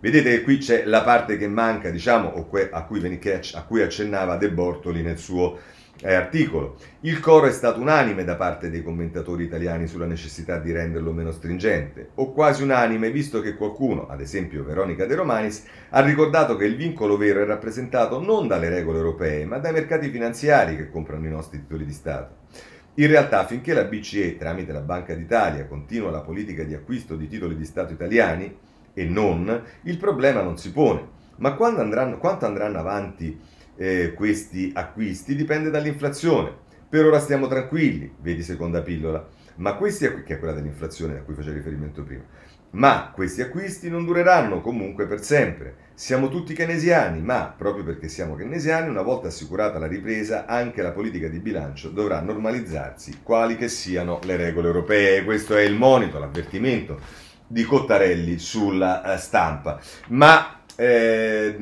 Vedete che qui c'è la parte che manca, diciamo, o que- a, cui ven- a cui accennava De Bortoli nel suo articolo. Il coro è stato unanime da parte dei commentatori italiani sulla necessità di renderlo meno stringente, o quasi unanime, visto che qualcuno, ad esempio Veronica De Romanis, ha ricordato che il vincolo vero è rappresentato non dalle regole europee, ma dai mercati finanziari che comprano i nostri titoli di Stato. In realtà, finché la B C E, tramite la Banca d'Italia, continua la politica di acquisto di titoli di Stato italiani, e non, il problema non si pone. Ma quando andranno, quanto andranno avanti Eh, questi acquisti dipende dall'inflazione. Per ora stiamo tranquilli, vedi seconda pillola, ma questi acqu- che è quella dell'inflazione a cui faceva riferimento prima. Ma questi acquisti non dureranno comunque per sempre. Siamo tutti keynesiani, ma proprio perché siamo keynesiani, una volta assicurata la ripresa, anche la politica di bilancio dovrà normalizzarsi, quali che siano le regole europee. Questo è il monito, l'avvertimento di Cottarelli sulla eh, stampa. Ma Eh,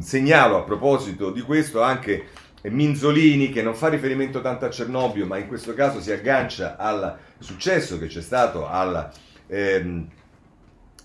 segnalo a proposito di questo anche Minzolini, che non fa riferimento tanto a Cernobbio, ma in questo caso si aggancia al successo che c'è stato al, ehm,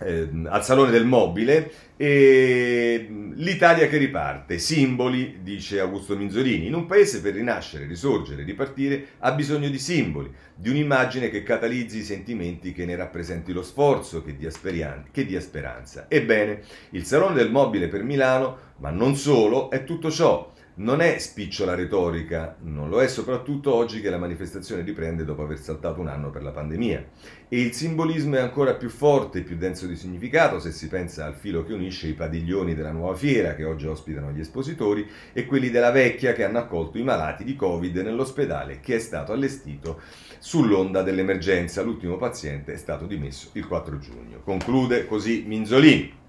ehm, al Salone del Mobile. E l'Italia che riparte, simboli, dice Augusto Minzolini. In un paese per rinascere, risorgere, ripartire ha bisogno di simboli, di un'immagine che catalizzi i sentimenti, che ne rappresenti lo sforzo, che dia, speran- che dia speranza. Ebbene, il Salone del Mobile per Milano, ma non solo, è tutto ciò. Non è spicciola retorica, non lo è soprattutto oggi che la manifestazione riprende dopo aver saltato un anno per la pandemia. E il simbolismo è ancora più forte, più denso di significato se si pensa al filo che unisce i padiglioni della nuova fiera, che oggi ospitano gli espositori, e quelli della vecchia, che hanno accolto i malati di Covid nell'ospedale che è stato allestito sull'onda dell'emergenza. L'ultimo paziente è stato dimesso il quattro giugno. Conclude così Minzolini.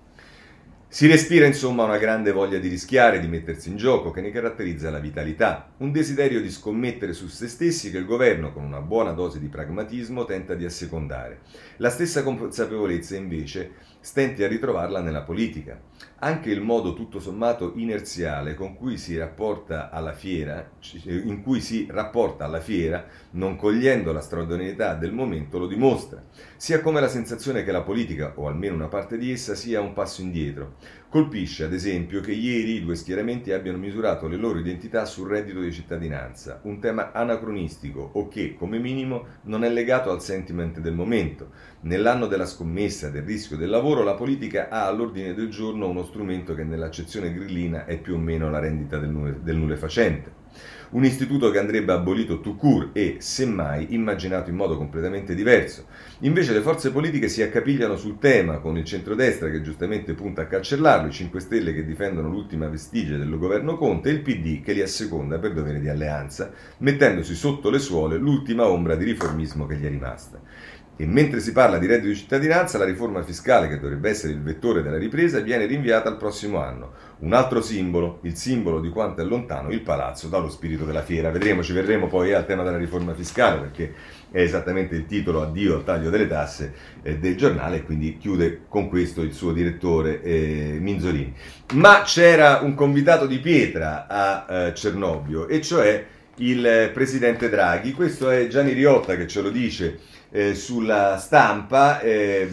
Si respira insomma una grande voglia di rischiare, di mettersi in gioco, che ne caratterizza la vitalità, un desiderio di scommettere su se stessi che il governo, con una buona dose di pragmatismo, tenta di assecondare. La stessa consapevolezza, invece, stenti a ritrovarla nella politica. Anche il modo tutto sommato inerziale con cui si rapporta alla fiera, in cui si rapporta alla fiera, non cogliendo la straordinarietà del momento, lo dimostra. Sia come la sensazione che la politica, o almeno una parte di essa, sia un passo indietro. Colpisce, ad esempio, che ieri i due schieramenti abbiano misurato le loro identità sul reddito di cittadinanza, un tema anacronistico o che, come minimo, non è legato al sentiment del momento. Nell'anno della scommessa, del rischio, del lavoro, la politica ha all'ordine del giorno uno strumento che nell'accezione grillina è più o meno la rendita del, nu- del nullefacente. Un istituto che andrebbe abolito tout court e, semmai, immaginato in modo completamente diverso. Invece le forze politiche si accapigliano sul tema, con il centrodestra che giustamente punta a cancellarlo, i cinque Stelle che difendono l'ultima vestigia del governo Conte e il P D che li asseconda per dovere di alleanza, mettendosi sotto le suole l'ultima ombra di riformismo che gli è rimasta. E mentre si parla di reddito di cittadinanza, la riforma fiscale, che dovrebbe essere il vettore della ripresa, viene rinviata al prossimo anno. Un altro simbolo, il simbolo di quanto è lontano il palazzo dallo spirito della fiera. Vedremo, ci verremo poi al tema della riforma fiscale, perché è esattamente il titolo, addio al taglio delle tasse, eh, del giornale, e quindi chiude con questo il suo direttore eh, Minzolini. Ma c'era un convitato di pietra a eh, Cernobbio, e cioè il presidente Draghi. Questo è Gianni Riotta che ce lo dice eh, sulla stampa, eh,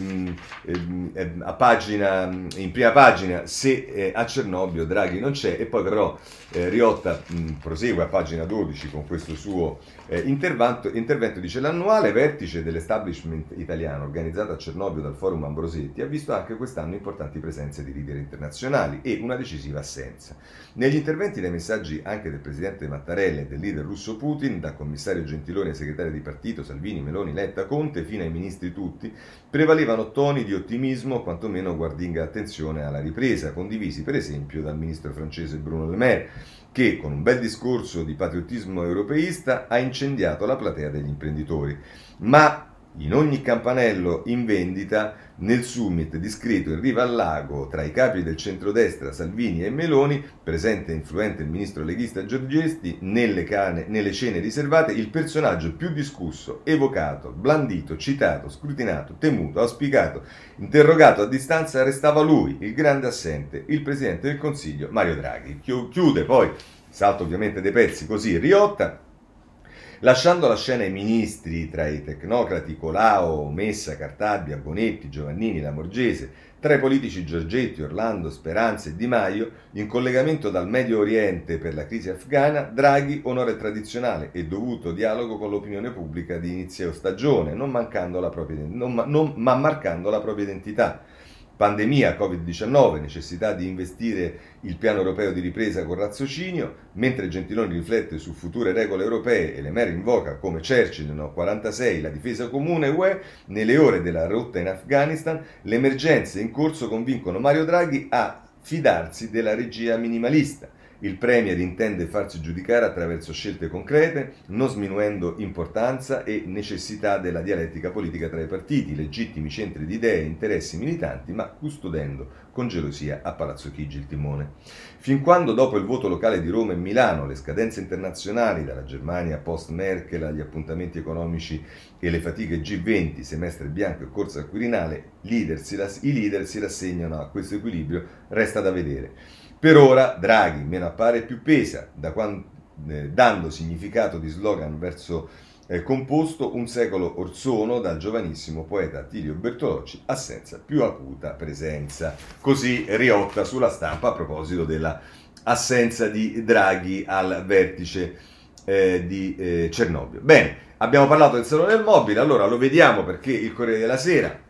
eh, a pagina, in prima pagina, se eh, a Cernobbio Draghi non c'è, e poi però eh, Riotta mh, prosegue a pagina dodici con questo suo eh, intervento, intervento, dice: l'annuale vertice dell'establishment italiano organizzato a Cernobbio dal Forum Ambrosetti ha visto anche quest'anno importanti presenze di leader internazionali e una decisiva assenza. Negli interventi dei messaggi anche del presidente Mattarella e del leader russo Putin, da commissario Gentiloni a segretario di partito Salvini, Meloni, Letta, Conte, fino ai ministri tutti, prevalevano toni di ottimismo, quantomeno guardinga attenzione alla ripresa, condivisi per esempio dal ministro francese Bruno Le Maire, che con un bel discorso di patriottismo europeista ha incendiato la platea degli imprenditori. Ma in ogni campanello in vendita, nel summit discreto in riva al lago tra i capi del centrodestra Salvini e Meloni, presente e influente il ministro leghista Giorgetti, nelle, cane, nelle cene riservate, il personaggio più discusso, evocato, blandito, citato, scrutinato, temuto, auspicato, interrogato a distanza restava lui, il grande assente, il presidente del Consiglio Mario Draghi. Chiude poi, salto ovviamente dei pezzi così, Riotta, lasciando la scena ai ministri, tra i tecnocrati Colao, Messa, Cartabia, Bonetti, Giovannini, Lamorgese, tra i politici Giorgetti, Orlando, Speranza e Di Maio, in collegamento dal Medio Oriente per la crisi afghana, Draghi onore tradizionale e dovuto dialogo con l'opinione pubblica di inizio stagione, non mancando la propria, non, non, ma marcando la propria identità. Pandemia, covid diciannove, necessità di investire il piano europeo di ripresa con raziocinio, mentre Gentiloni riflette su future regole europee e Le Maire invoca, come Churchill nel quarantasei, la difesa comune U E, nelle ore della rotta in Afghanistan, le emergenze in corso convincono Mario Draghi a fidarsi della regia minimalista. Il Premier intende farsi giudicare attraverso scelte concrete, non sminuendo importanza e necessità della dialettica politica tra i partiti, legittimi centri di idee e interessi militanti, ma custodendo con gelosia a Palazzo Chigi il timone. Fin quando dopo il voto locale di Roma e Milano, le scadenze internazionali, dalla Germania post-Merkel agli appuntamenti economici e le fatiche G venti, semestre bianco e corsa al Quirinale, leader si rass- i leader si rassegnano a questo equilibrio, resta da vedere. Per ora Draghi meno appare e più pesa, da quando, eh, dando significato di slogan verso eh, composto un secolo orsono dal giovanissimo poeta Attilio Bertolocci, assenza più acuta presenza. Così Riotta sulla stampa a proposito della assenza di Draghi al vertice eh, di eh, Cernobbio. Bene, abbiamo parlato del Salone del Mobile, allora lo vediamo perché il Corriere della Sera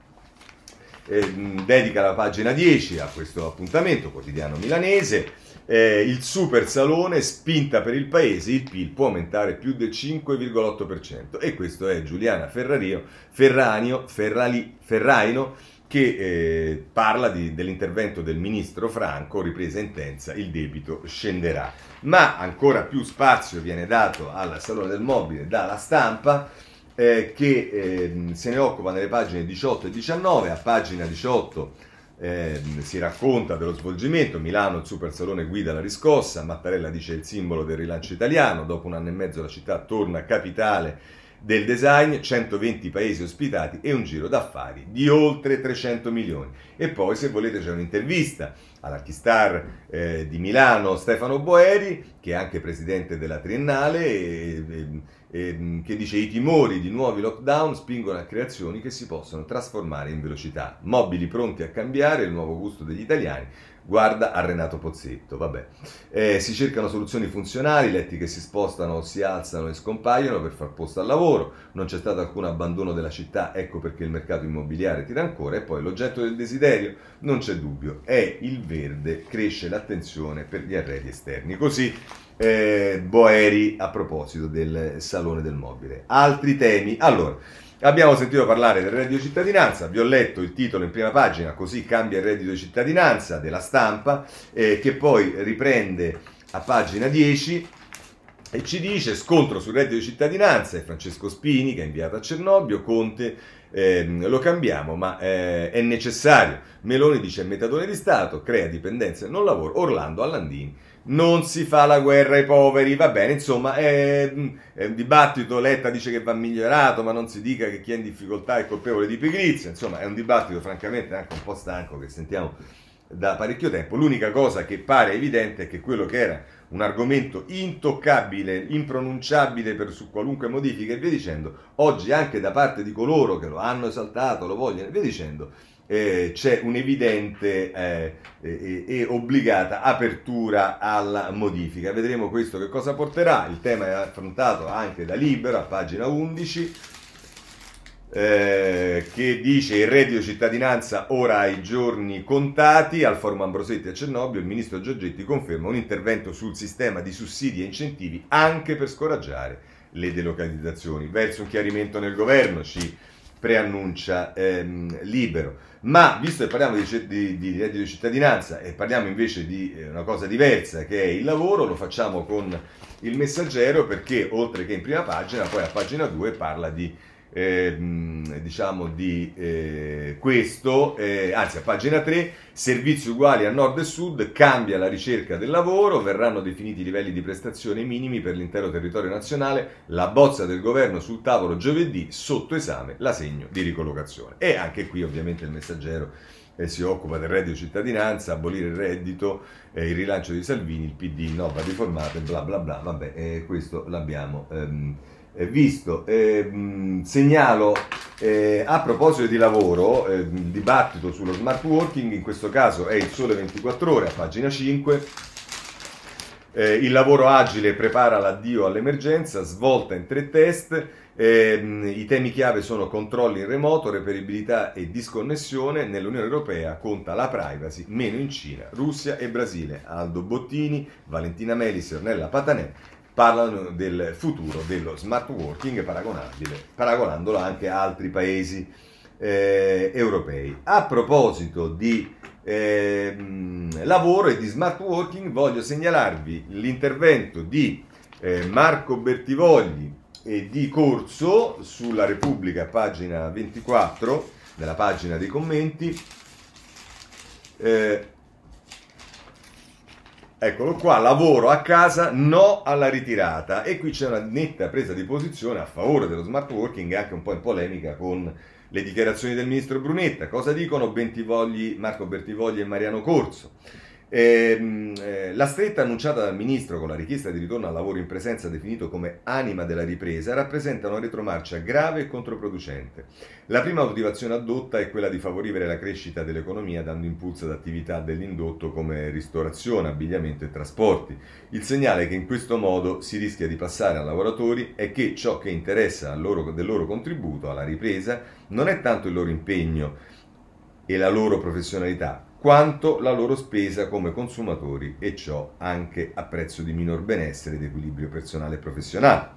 Eh, dedica la pagina dieci a questo appuntamento quotidiano milanese. Eh, il super salone, spinta per il paese, il P I L può aumentare più del cinque virgola otto per cento, e questo è Giuliana Ferrario, Ferranio, Ferrali, Ferraino che eh, parla di, dell'intervento del ministro Franco, ripresa intensa, il debito scenderà. Ma ancora più spazio viene dato al Salone del Mobile dalla Stampa, Eh, che eh, se ne occupa nelle pagine diciotto e diciannove. A pagina diciotto eh, si racconta dello svolgimento. Milano, il super salone guida la riscossa, Mattarella dice il simbolo del rilancio italiano, dopo un anno e mezzo la città torna capitale del design, centoventi paesi ospitati e un giro d'affari di oltre trecento milioni. E poi, se volete, c'è un'intervista all'archistar eh, di Milano Stefano Boeri, che è anche presidente della Triennale, e, e, e, che dice: i timori di nuovi lockdown spingono a creazioni che si possono trasformare in velocità, mobili pronti a cambiare il nuovo gusto degli italiani, guarda a Renato Pozzetto. Vabbè, eh, si cercano soluzioni funzionali, letti che si spostano, si alzano e scompaiono per far posto al lavoro, non c'è stato alcun abbandono della città, ecco perché il mercato immobiliare tira ancora. E poi l'oggetto del desiderio, non c'è dubbio, è il verde, cresce l'attenzione per gli arredi esterni. Così eh, Boeri a proposito del Salone del Mobile. Altri temi, allora. Abbiamo sentito parlare del reddito di cittadinanza, vi ho letto il titolo in prima pagina, così cambia il reddito di cittadinanza della Stampa, eh, che poi riprende a pagina dieci e ci dice: scontro sul reddito di cittadinanza, è Francesco Spini che ha inviato a Cernobbio, Conte eh, lo cambiamo ma eh, è necessario, Meloni dice metadone di Stato, crea dipendenza e non lavoro, Orlando Allandini, non si fa la guerra ai poveri. Va bene, insomma, è, è un dibattito. Letta dice che va migliorato, ma non si dica che chi è in difficoltà è colpevole di pigrizia. Insomma, è un dibattito francamente anche un po' stanco che sentiamo da parecchio tempo. L'unica cosa che pare evidente è che quello che era un argomento intoccabile, impronunciabile per su qualunque modifica e via dicendo, oggi anche da parte di coloro che lo hanno esaltato, lo vogliono e via dicendo, eh, c'è un'evidente eh, e, e obbligata apertura alla modifica. Vedremo questo che cosa porterà. Il tema è affrontato anche da Libero a pagina undici, Eh, che dice: il reddito cittadinanza ora ha i giorni contati. Al forum Ambrosetti a Cernobbio il ministro Giorgetti conferma un intervento sul sistema di sussidi e incentivi anche per scoraggiare le delocalizzazioni. Verso un chiarimento nel governo, ci preannuncia ehm, Libero. Ma visto che parliamo di, di, di reddito cittadinanza e parliamo invece di eh, una cosa diversa che è il lavoro, lo facciamo con il Messaggero, perché oltre che in prima pagina, poi a pagina due parla di Eh, diciamo di eh, questo, eh, anzi a pagina tre, servizi uguali a nord e sud, cambia la ricerca del lavoro, verranno definiti i livelli di prestazione minimi per l'intero territorio nazionale, la bozza del governo sul tavolo giovedì, sotto esame l'assegno di ricollocazione. E anche qui ovviamente il Messaggero eh, si occupa del reddito cittadinanza, abolire il reddito, eh, il rilancio di Salvini, il P D no va riformato e bla bla bla, vabbè, eh, questo l'abbiamo ehm, visto. Eh, segnalo eh, a proposito di lavoro eh, il dibattito sullo smart working, in questo caso è il Sole ventiquattro Ore a pagina cinque, eh, il lavoro agile prepara l'addio all'emergenza, svolta in tre test, eh, i temi chiave sono controlli in remoto, reperibilità e disconnessione, nell'Unione Europea conta la privacy, meno in Cina, Russia e Brasile. Aldo Bottini, Valentina Melis e Ornella Patanè parlano del futuro dello smart working paragonabile, paragonandolo anche a altri paesi eh, europei. A proposito di eh, lavoro e di smart working, voglio segnalarvi l'intervento di eh, Marco Bertivogli e di Corso sulla Repubblica, pagina ventiquattro, nella pagina dei commenti. Eh, Eccolo qua, lavoro a casa, no alla ritirata. E qui c'è una netta presa di posizione a favore dello smart working, anche un po' in polemica con le dichiarazioni del ministro Brunetta. Cosa dicono Bentivogli, Marco Bertivogli e Mariano Corso? Eh, eh, la stretta annunciata dal ministro con la richiesta di ritorno al lavoro in presenza, definito come anima della ripresa, rappresenta una retromarcia grave e controproducente. La prima motivazione addotta è quella di favorire la crescita dell'economia dando impulso ad attività dell'indotto come ristorazione, abbigliamento e trasporti. Il segnale che in questo modo si rischia di passare a lavoratori è che ciò che interessa al loro, del loro contributo alla ripresa non è tanto il loro impegno e la loro professionalità, quanto la loro spesa come consumatori, e ciò anche a prezzo di minor benessere ed equilibrio personale e professionale.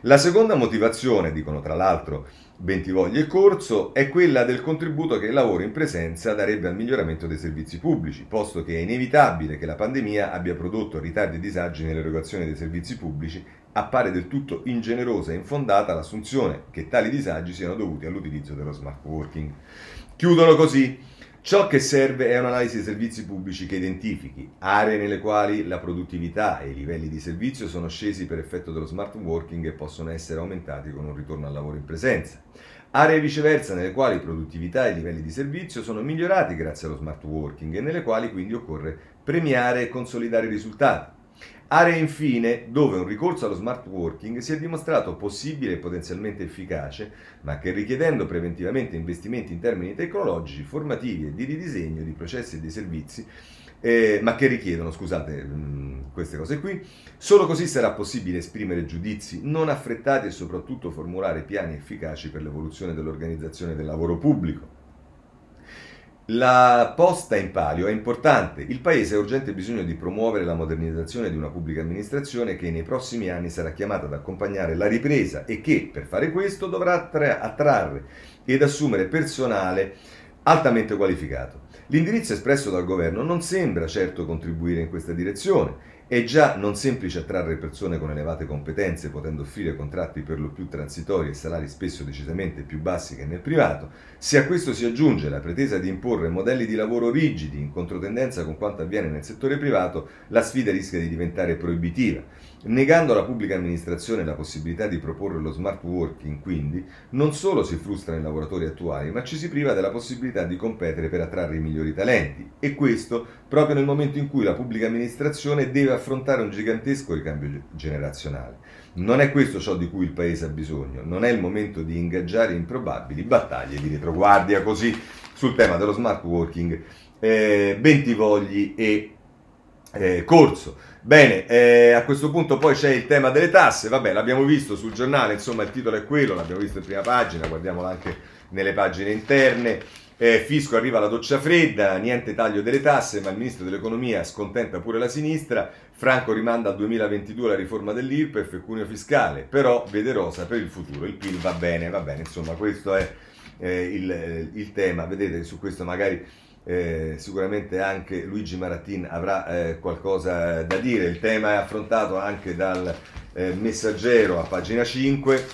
La seconda motivazione, dicono tra l'altro Bentivogli e Corso, è quella del contributo che il lavoro in presenza darebbe al miglioramento dei servizi pubblici, posto che è inevitabile che la pandemia abbia prodotto ritardi e disagi nell'erogazione dei servizi pubblici. Appare del tutto ingenerosa e infondata l'assunzione che tali disagi siano dovuti all'utilizzo dello smart working. Chiudono così: ciò che serve è un'analisi dei servizi pubblici che identifichi aree nelle quali la produttività e i livelli di servizio sono scesi per effetto dello smart working e possono essere aumentati con un ritorno al lavoro in presenza, aree viceversa nelle quali produttività e livelli di servizio sono migliorati grazie allo smart working e nelle quali quindi occorre premiare e consolidare i risultati, aree infine dove un ricorso allo smart working si è dimostrato possibile e potenzialmente efficace, ma che richiedendo preventivamente investimenti in termini tecnologici, formativi e di ridisegno di processi e di servizi, eh, ma che richiedono, scusate, mh, queste cose qui, solo così sarà possibile esprimere giudizi non affrettati e soprattutto formulare piani efficaci per l'evoluzione dell'organizzazione del lavoro pubblico. La posta in palio è importante. Il Paese ha urgente bisogno di promuovere la modernizzazione di una pubblica amministrazione che nei prossimi anni sarà chiamata ad accompagnare la ripresa e che, per fare questo, dovrà attrarre ed assumere personale altamente qualificato. L'indirizzo espresso dal governo non sembra certo contribuire in questa direzione. È già non semplice attrarre persone con elevate competenze, potendo offrire contratti per lo più transitori e salari spesso decisamente più bassi che nel privato. Se a questo si aggiunge la pretesa di imporre modelli di lavoro rigidi, in controtendenza con quanto avviene nel settore privato, la sfida rischia di diventare proibitiva. Negando alla pubblica amministrazione la possibilità di proporre lo smart working, quindi, non solo si frustrano i lavoratori attuali, ma ci si priva della possibilità di competere per attrarre i migliori talenti. E questo proprio nel momento in cui la pubblica amministrazione deve affrontare un gigantesco ricambio generazionale. Non è questo ciò di cui il Paese ha bisogno, non è il momento di ingaggiare improbabili battaglie di retroguardia. Così sul tema dello smart working eh, Bentivogli e eh, Corso. Bene, eh, a questo punto poi c'è il tema delle tasse, vabbè, l'abbiamo visto sul giornale, insomma il titolo è quello, l'abbiamo visto in prima pagina, guardiamola anche nelle pagine interne. Eh, fisco arriva alla doccia fredda, niente taglio delle tasse, ma il ministro dell'economia scontenta pure la sinistra. Franco rimanda al duemilaventidue la riforma dell'I R P E F e cuneo fiscale, però vede rosa per il futuro, il P I L va bene, va bene, insomma questo è eh, il, il tema. Vedete, su questo magari eh, sicuramente anche Luigi Marattin avrà eh, qualcosa da dire. Il tema è affrontato anche dal eh, Messaggero a pagina cinque.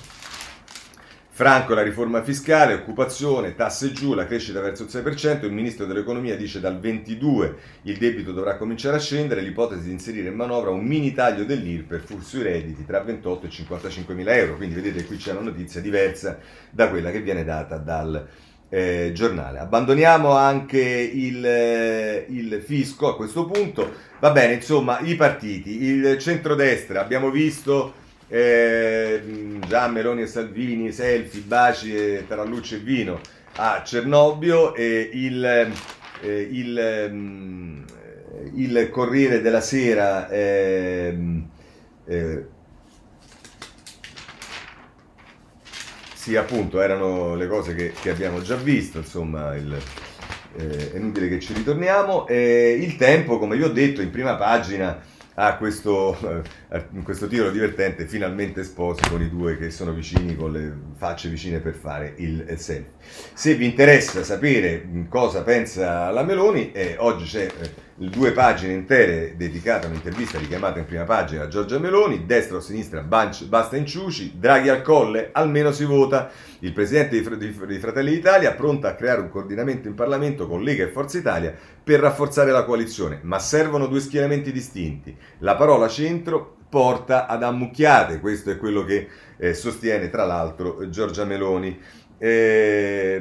Franco, la riforma fiscale, occupazione, tasse giù, la crescita verso il sei per cento, il ministro dell'economia dice dal ventidue il debito dovrà cominciare a scendere, l'ipotesi di inserire in manovra un mini taglio dell'I R P E F sui redditi tra ventotto e cinquantacinque mila euro, quindi vedete qui c'è una notizia diversa da quella che viene data dal eh, giornale. Abbandoniamo anche il, eh, il fisco a questo punto, va bene, insomma i partiti, il centrodestra, abbiamo visto... Eh, già Meloni e Salvini, selfie, baci, e tarallucci e vino a Cernobbio. E il, eh, il, ehm, il Corriere della Sera ehm, eh, sì, appunto, erano le cose che, che abbiamo già visto, insomma il, eh, è inutile che ci ritorniamo. Eh, il Tempo, come vi ho detto, in prima pagina a ah, questo, eh, questo titolo divertente, finalmente sposi con i due che sono vicini, con le facce vicine per fare il selfie. Se vi interessa sapere cosa pensa la Meloni, eh, oggi c'è eh, due pagine intere dedicate a un'intervista richiamata in prima pagina a Giorgia Meloni. Destra o sinistra, banci, basta inciuci, Draghi al colle, almeno si vota. Il presidente di, di, di Fratelli d'Italia pronta a creare un coordinamento in Parlamento con Lega e Forza Italia per rafforzare la coalizione, ma servono due schieramenti distinti. La parola centro porta ad ammucchiate, questo è quello che eh, sostiene tra l'altro Giorgia Meloni. E,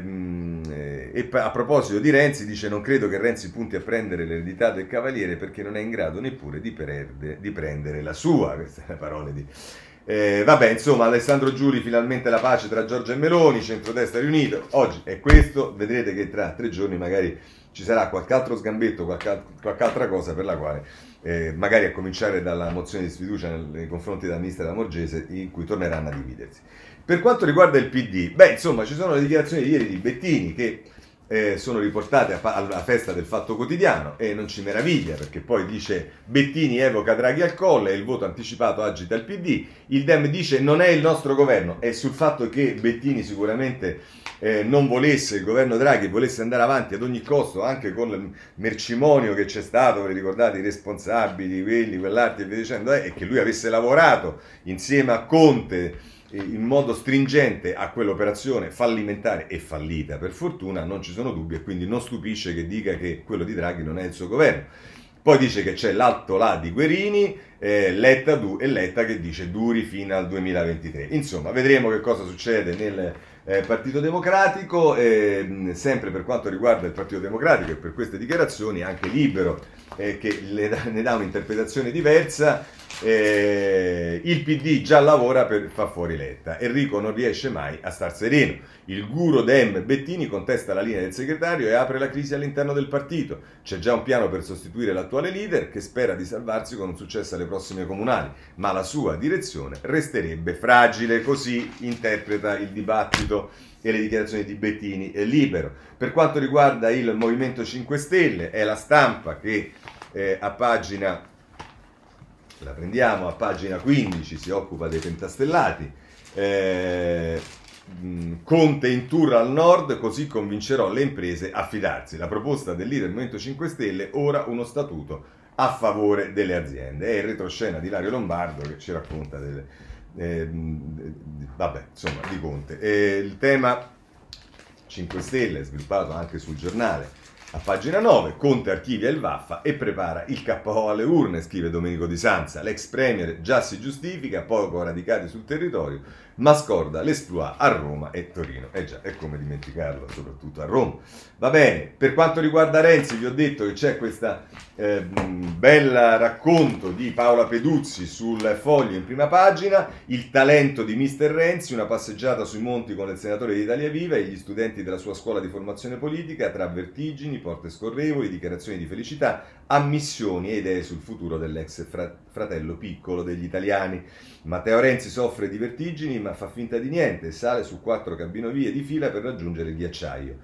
e a proposito di Renzi dice: non credo che Renzi punti a prendere l'eredità del Cavaliere perché non è in grado neppure di, perde, di prendere la sua. Queste sono le parole di... Eh, vabbè, insomma, Alessandro Giuli, finalmente la pace tra Giorgia e Meloni, centrodestra riunito. Oggi è questo, vedrete che tra tre giorni magari ci sarà qualche altro sgambetto, qualche, qualche altra cosa per la quale, eh, magari a cominciare dalla mozione di sfiducia nei confronti della ministra Lamorgese, in cui torneranno a dividersi. Per quanto riguarda il P D, beh, insomma, ci sono le dichiarazioni di ieri di Bettini che eh, sono riportate a, alla festa del Fatto Quotidiano, e non ci meraviglia, perché poi dice: Bettini evoca Draghi al colle e il voto anticipato agita il P D. Il Dem dice: non è il nostro governo. È sul fatto che Bettini sicuramente eh, non volesse, il governo Draghi volesse andare avanti ad ogni costo, anche con il mercimonio che c'è stato, vi ricordate, i responsabili, quelli, quell'altro e via dicendo, eh, e che lui avesse lavorato insieme a Conte in modo stringente a quell'operazione fallimentare e fallita, per fortuna, non ci sono dubbi, e quindi non stupisce che dica che quello di Draghi non è il suo governo. Poi dice che c'è l'alto là di Guerini, eh, Letta du, e Letta che dice duri fino al duemilaventitré. Insomma, vedremo che cosa succede nel eh, Partito Democratico. Eh, sempre per quanto riguarda il Partito Democratico e per queste dichiarazioni, anche Libero eh, che le, ne dà un'interpretazione diversa. Eh, il P D già lavora per far fuori Letta, Enrico non riesce mai a star sereno, il guru Dem Bettini contesta la linea del segretario e apre la crisi all'interno del partito, c'è già un piano per sostituire l'attuale leader che spera di salvarsi con un successo alle prossime comunali, ma la sua direzione resterebbe fragile. Così interpreta il dibattito e le dichiarazioni di Bettini e Libero. Per quanto riguarda il Movimento cinque Stelle, è La Stampa che eh, a pagina La prendiamo a pagina quindici, si occupa dei pentastellati. Eh, Conte in tour al nord, così convincerò le imprese a fidarsi. La proposta del leader del Movimento cinque Stelle, ora uno statuto a favore delle aziende. È il retroscena di Ilario Lombardo che ci racconta delle, eh, vabbè, insomma, di Conte. E il tema cinque Stelle, sviluppato anche sul giornale, a pagina nove, Conte archivia il Vaffa e prepara il K O alle urne, scrive Domenico Di Sanza. L'ex premier già si giustifica, poco radicati sul territorio, ma scorda l'esploit a Roma e Torino. Eh già, è come dimenticarlo, soprattutto a Roma. Va bene, per quanto riguarda Renzi, vi ho detto che c'è questa eh, bella racconto di Paola Peduzzi sul Foglio in prima pagina, il talento di mister Renzi, una passeggiata sui monti con il senatore di Italia Viva e gli studenti della sua scuola di formazione politica, tra vertigini, porte scorrevoli, dichiarazioni di felicità, ammissioni e idee sul futuro dell'ex fratello piccolo degli italiani. Matteo Renzi soffre di vertigini ma fa finta di niente e sale su quattro cabinovie di fila per raggiungere il ghiacciaio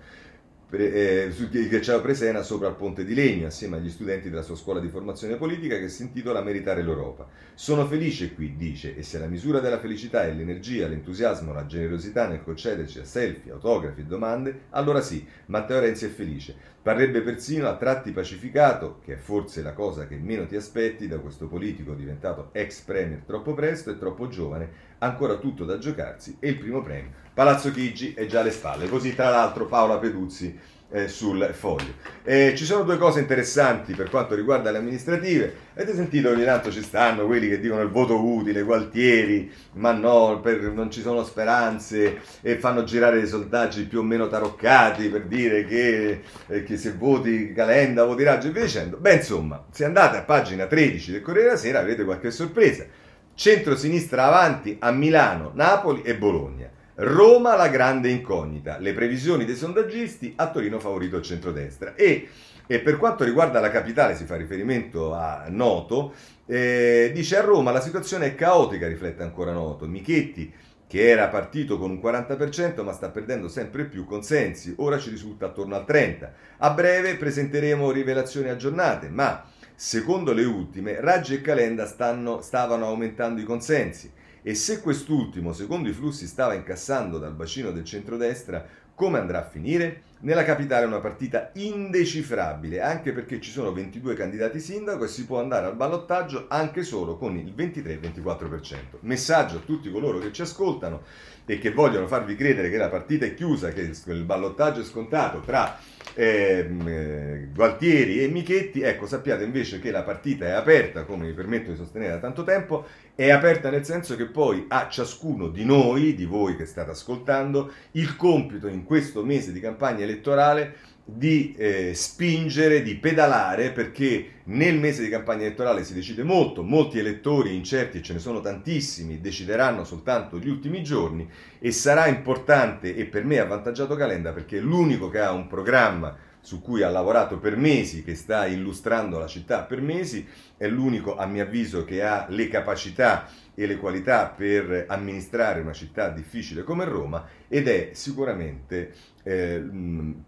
Pre, eh, sul ghiacciaio Presena sopra il ponte di legno assieme agli studenti della sua scuola di formazione politica che si intitola Meritare l'Europa. Sono felice qui, dice, e se la misura della felicità è l'energia, l'entusiasmo, la generosità nel concederci a selfie, autografi e domande, allora sì, Matteo Renzi è felice. Parrebbe persino a tratti pacificato, che è forse la cosa che meno ti aspetti da questo politico diventato ex premier troppo presto e troppo giovane, ancora tutto da giocarsi e il primo premio Palazzo Chigi è già alle spalle. Così tra l'altro Paola Peduzzi eh, sul Foglio. Eh, ci sono due cose interessanti per quanto riguarda le amministrative. Avete sentito che ogni tanto ci stanno quelli che dicono il voto utile, Gualtieri, ma no, per, non ci sono speranze, e fanno girare dei sondaggi più o meno taroccati per dire che, eh, che se voti Calenda, voti Raggi e via dicendo. Beh, insomma, se andate a pagina tredici del Corriere della Sera avrete qualche sorpresa. Centrosinistra avanti a Milano, Napoli e Bologna. Roma la grande incognita, le previsioni dei sondaggisti, a Torino favorito il centrodestra. E, e per quanto riguarda la capitale, si fa riferimento a Noto, eh, dice a Roma la situazione è caotica, riflette ancora Noto. Michetti, che era partito con un quaranta per cento ma sta perdendo sempre più consensi, ora ci risulta attorno al trenta per cento. A breve presenteremo rivelazioni aggiornate, ma secondo le ultime Raggi e Calenda stanno, stavano aumentando i consensi. E se quest'ultimo, secondo i flussi, stava incassando dal bacino del centrodestra, come andrà a finire? Nella capitale è una partita indecifrabile, anche perché ci sono ventidue candidati sindaco e si può andare al ballottaggio anche solo con il ventitré ventiquattro per cento. Messaggio a tutti coloro che ci ascoltano e che vogliono farvi credere che la partita è chiusa, che il ballottaggio è scontato tra eh, Gualtieri e Michetti. Ecco, sappiate invece che la partita è aperta, come mi permetto di sostenere da tanto tempo, è aperta nel senso che poi a ciascuno di noi, di voi che state ascoltando, il compito in questo mese di campagna elettorale di eh, spingere, di pedalare, perché nel mese di campagna elettorale si decide molto, molti elettori incerti, e ce ne sono tantissimi, decideranno soltanto gli ultimi giorni, e sarà importante e per me avvantaggiato Calenda, perché è l'unico che ha un programma su cui ha lavorato per mesi, che sta illustrando la città per mesi, è l'unico a mio avviso che ha le capacità e le qualità per amministrare una città difficile come Roma, ed è sicuramente, eh,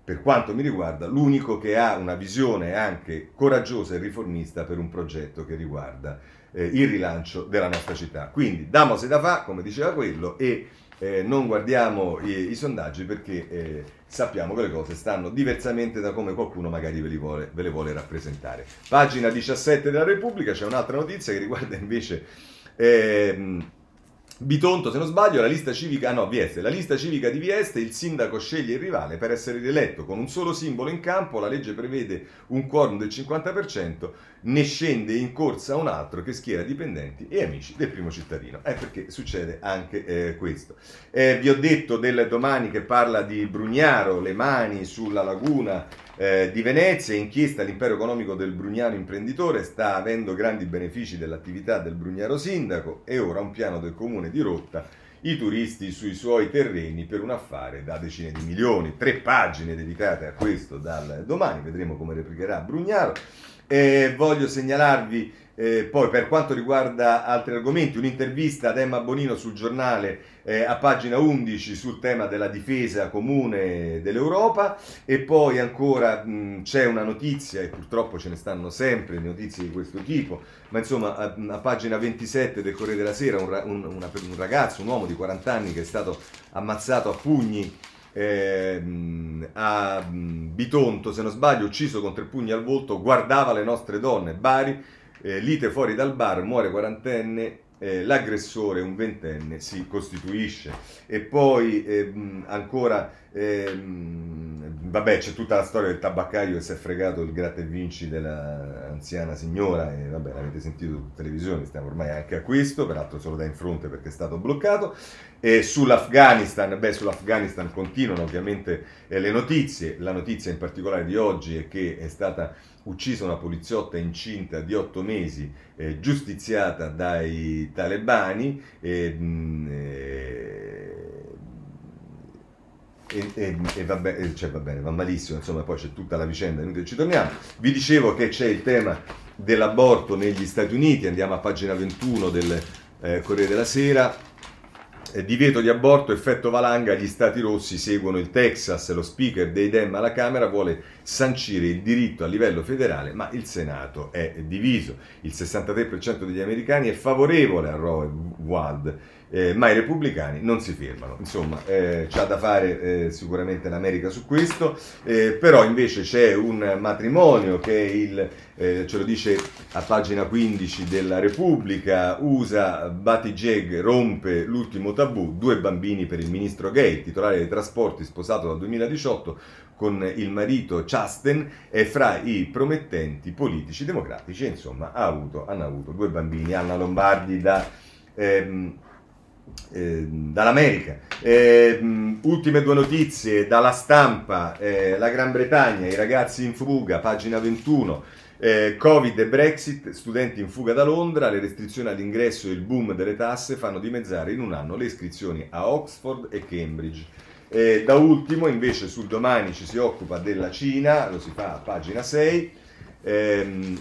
per quanto mi riguarda, l'unico che ha una visione anche coraggiosa e riformista per un progetto che riguarda eh, il rilancio della nostra città. Quindi damos e da fa, come diceva quello, e Eh, non guardiamo i, i sondaggi, perché eh, sappiamo che le cose stanno diversamente da come qualcuno magari ve, li vuole, ve le vuole rappresentare. Pagina diciassette della Repubblica c'è un'altra notizia che riguarda invece eh, Bitonto, se non sbaglio, la lista civica, ah no, Vieste, la lista civica di Vieste, il sindaco sceglie il rivale per essere rieletto, con un solo simbolo in campo, la legge prevede un quorum del cinquanta per cento, ne scende in corsa un altro che schiera dipendenti e amici del primo cittadino. È eh, perché succede anche eh, questo. Eh, vi ho detto del Domani che parla di Brugnaro, le mani sulla laguna eh, di Venezia, inchiesta l'impero economico del Brugnaro imprenditore, sta avendo grandi benefici dell'attività del Brugnaro sindaco e ora un piano del comune di Rotta, i turisti sui suoi terreni per un affare da decine di milioni. Tre pagine dedicate a questo dal Domani, vedremo come replicherà Brugnaro. Eh, voglio segnalarvi eh, poi, per quanto riguarda altri argomenti, un'intervista ad Emma Bonino sul Giornale eh, a pagina undici sul tema della difesa comune dell'Europa, e poi ancora mh, c'è una notizia, e purtroppo ce ne stanno sempre notizie di questo tipo, ma insomma a, a pagina ventisette del Corriere della Sera un, un, una, un ragazzo, un uomo di quaranta anni che è stato ammazzato a pugni ehm, a Bitonto, se non sbaglio, ucciso con tre pugni al volto, guardava le nostre donne. Bari, eh, lite fuori dal bar, muore quarantenne, eh, l'aggressore, un ventenne, si costituisce. E poi ehm, ancora... Ehm, vabbè, c'è tutta la storia del tabaccaio che si è fregato il gratta e vinci della anziana signora, e vabbè, l'avete sentito in televisione, stiamo ormai anche a questo, peraltro solo da in fronte perché è stato bloccato. E sull'Afghanistan, beh, sull'Afghanistan continuano ovviamente eh, le notizie. La notizia in particolare di oggi è che è stata uccisa una poliziotta incinta di otto mesi, eh, giustiziata dai talebani, e... Mh, eh, E, e, e va, be- cioè, va bene, va malissimo, insomma, poi c'è tutta la vicenda, inutile ci torniamo. Vi dicevo che c'è il tema dell'aborto negli Stati Uniti, andiamo a pagina ventuno del eh, Corriere della Sera. Eh, divieto di aborto, effetto valanga, gli stati rossi seguono il Texas, lo speaker dei Dem alla Camera vuole sancire il diritto a livello federale, ma il Senato è diviso. Il sessantatré per cento degli americani è favorevole a Roe e Wade, eh, ma i repubblicani non si fermano. Insomma, eh, c'ha da fare eh, sicuramente l'America su questo, eh, però invece c'è un matrimonio che è il... Eh, ce lo dice a pagina quindici della Repubblica. U S A, Buttigieg rompe l'ultimo tabù, due bambini per il ministro gay, titolare dei trasporti, sposato dal duemiladiciotto con il marito Chasten, è fra i promettenti politici democratici, insomma ha avuto, hanno avuto due bambini. Anna Lombardi da... Ehm, Eh, dall'America. Eh, ultime due notizie dalla stampa, eh, la Gran Bretagna, i ragazzi in fuga, pagina ventuno, eh, Covid e Brexit, studenti in fuga da Londra, le restrizioni all'ingresso e il boom delle tasse fanno dimezzare in un anno le iscrizioni a Oxford e Cambridge. Eh, da ultimo invece sul Domani ci si occupa della Cina, lo si fa a pagina sei, eh,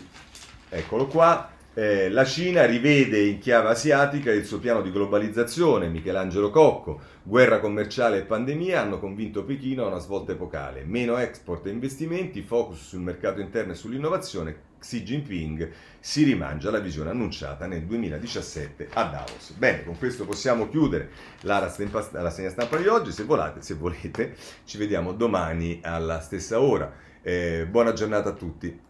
eccolo qua. Eh, la Cina rivede in chiave asiatica il suo piano di globalizzazione, Michelangelo Cocco. Guerra commerciale e pandemia hanno convinto Pechino a una svolta epocale. Meno export e investimenti, focus sul mercato interno e sull'innovazione. Xi Jinping si rimangia la visione annunciata nel duemiladiciassette a Davos. Bene, con questo possiamo chiudere la rassegna stampa di oggi. Se volate, se volete, ci vediamo domani alla stessa ora. Eh, buona giornata a tutti.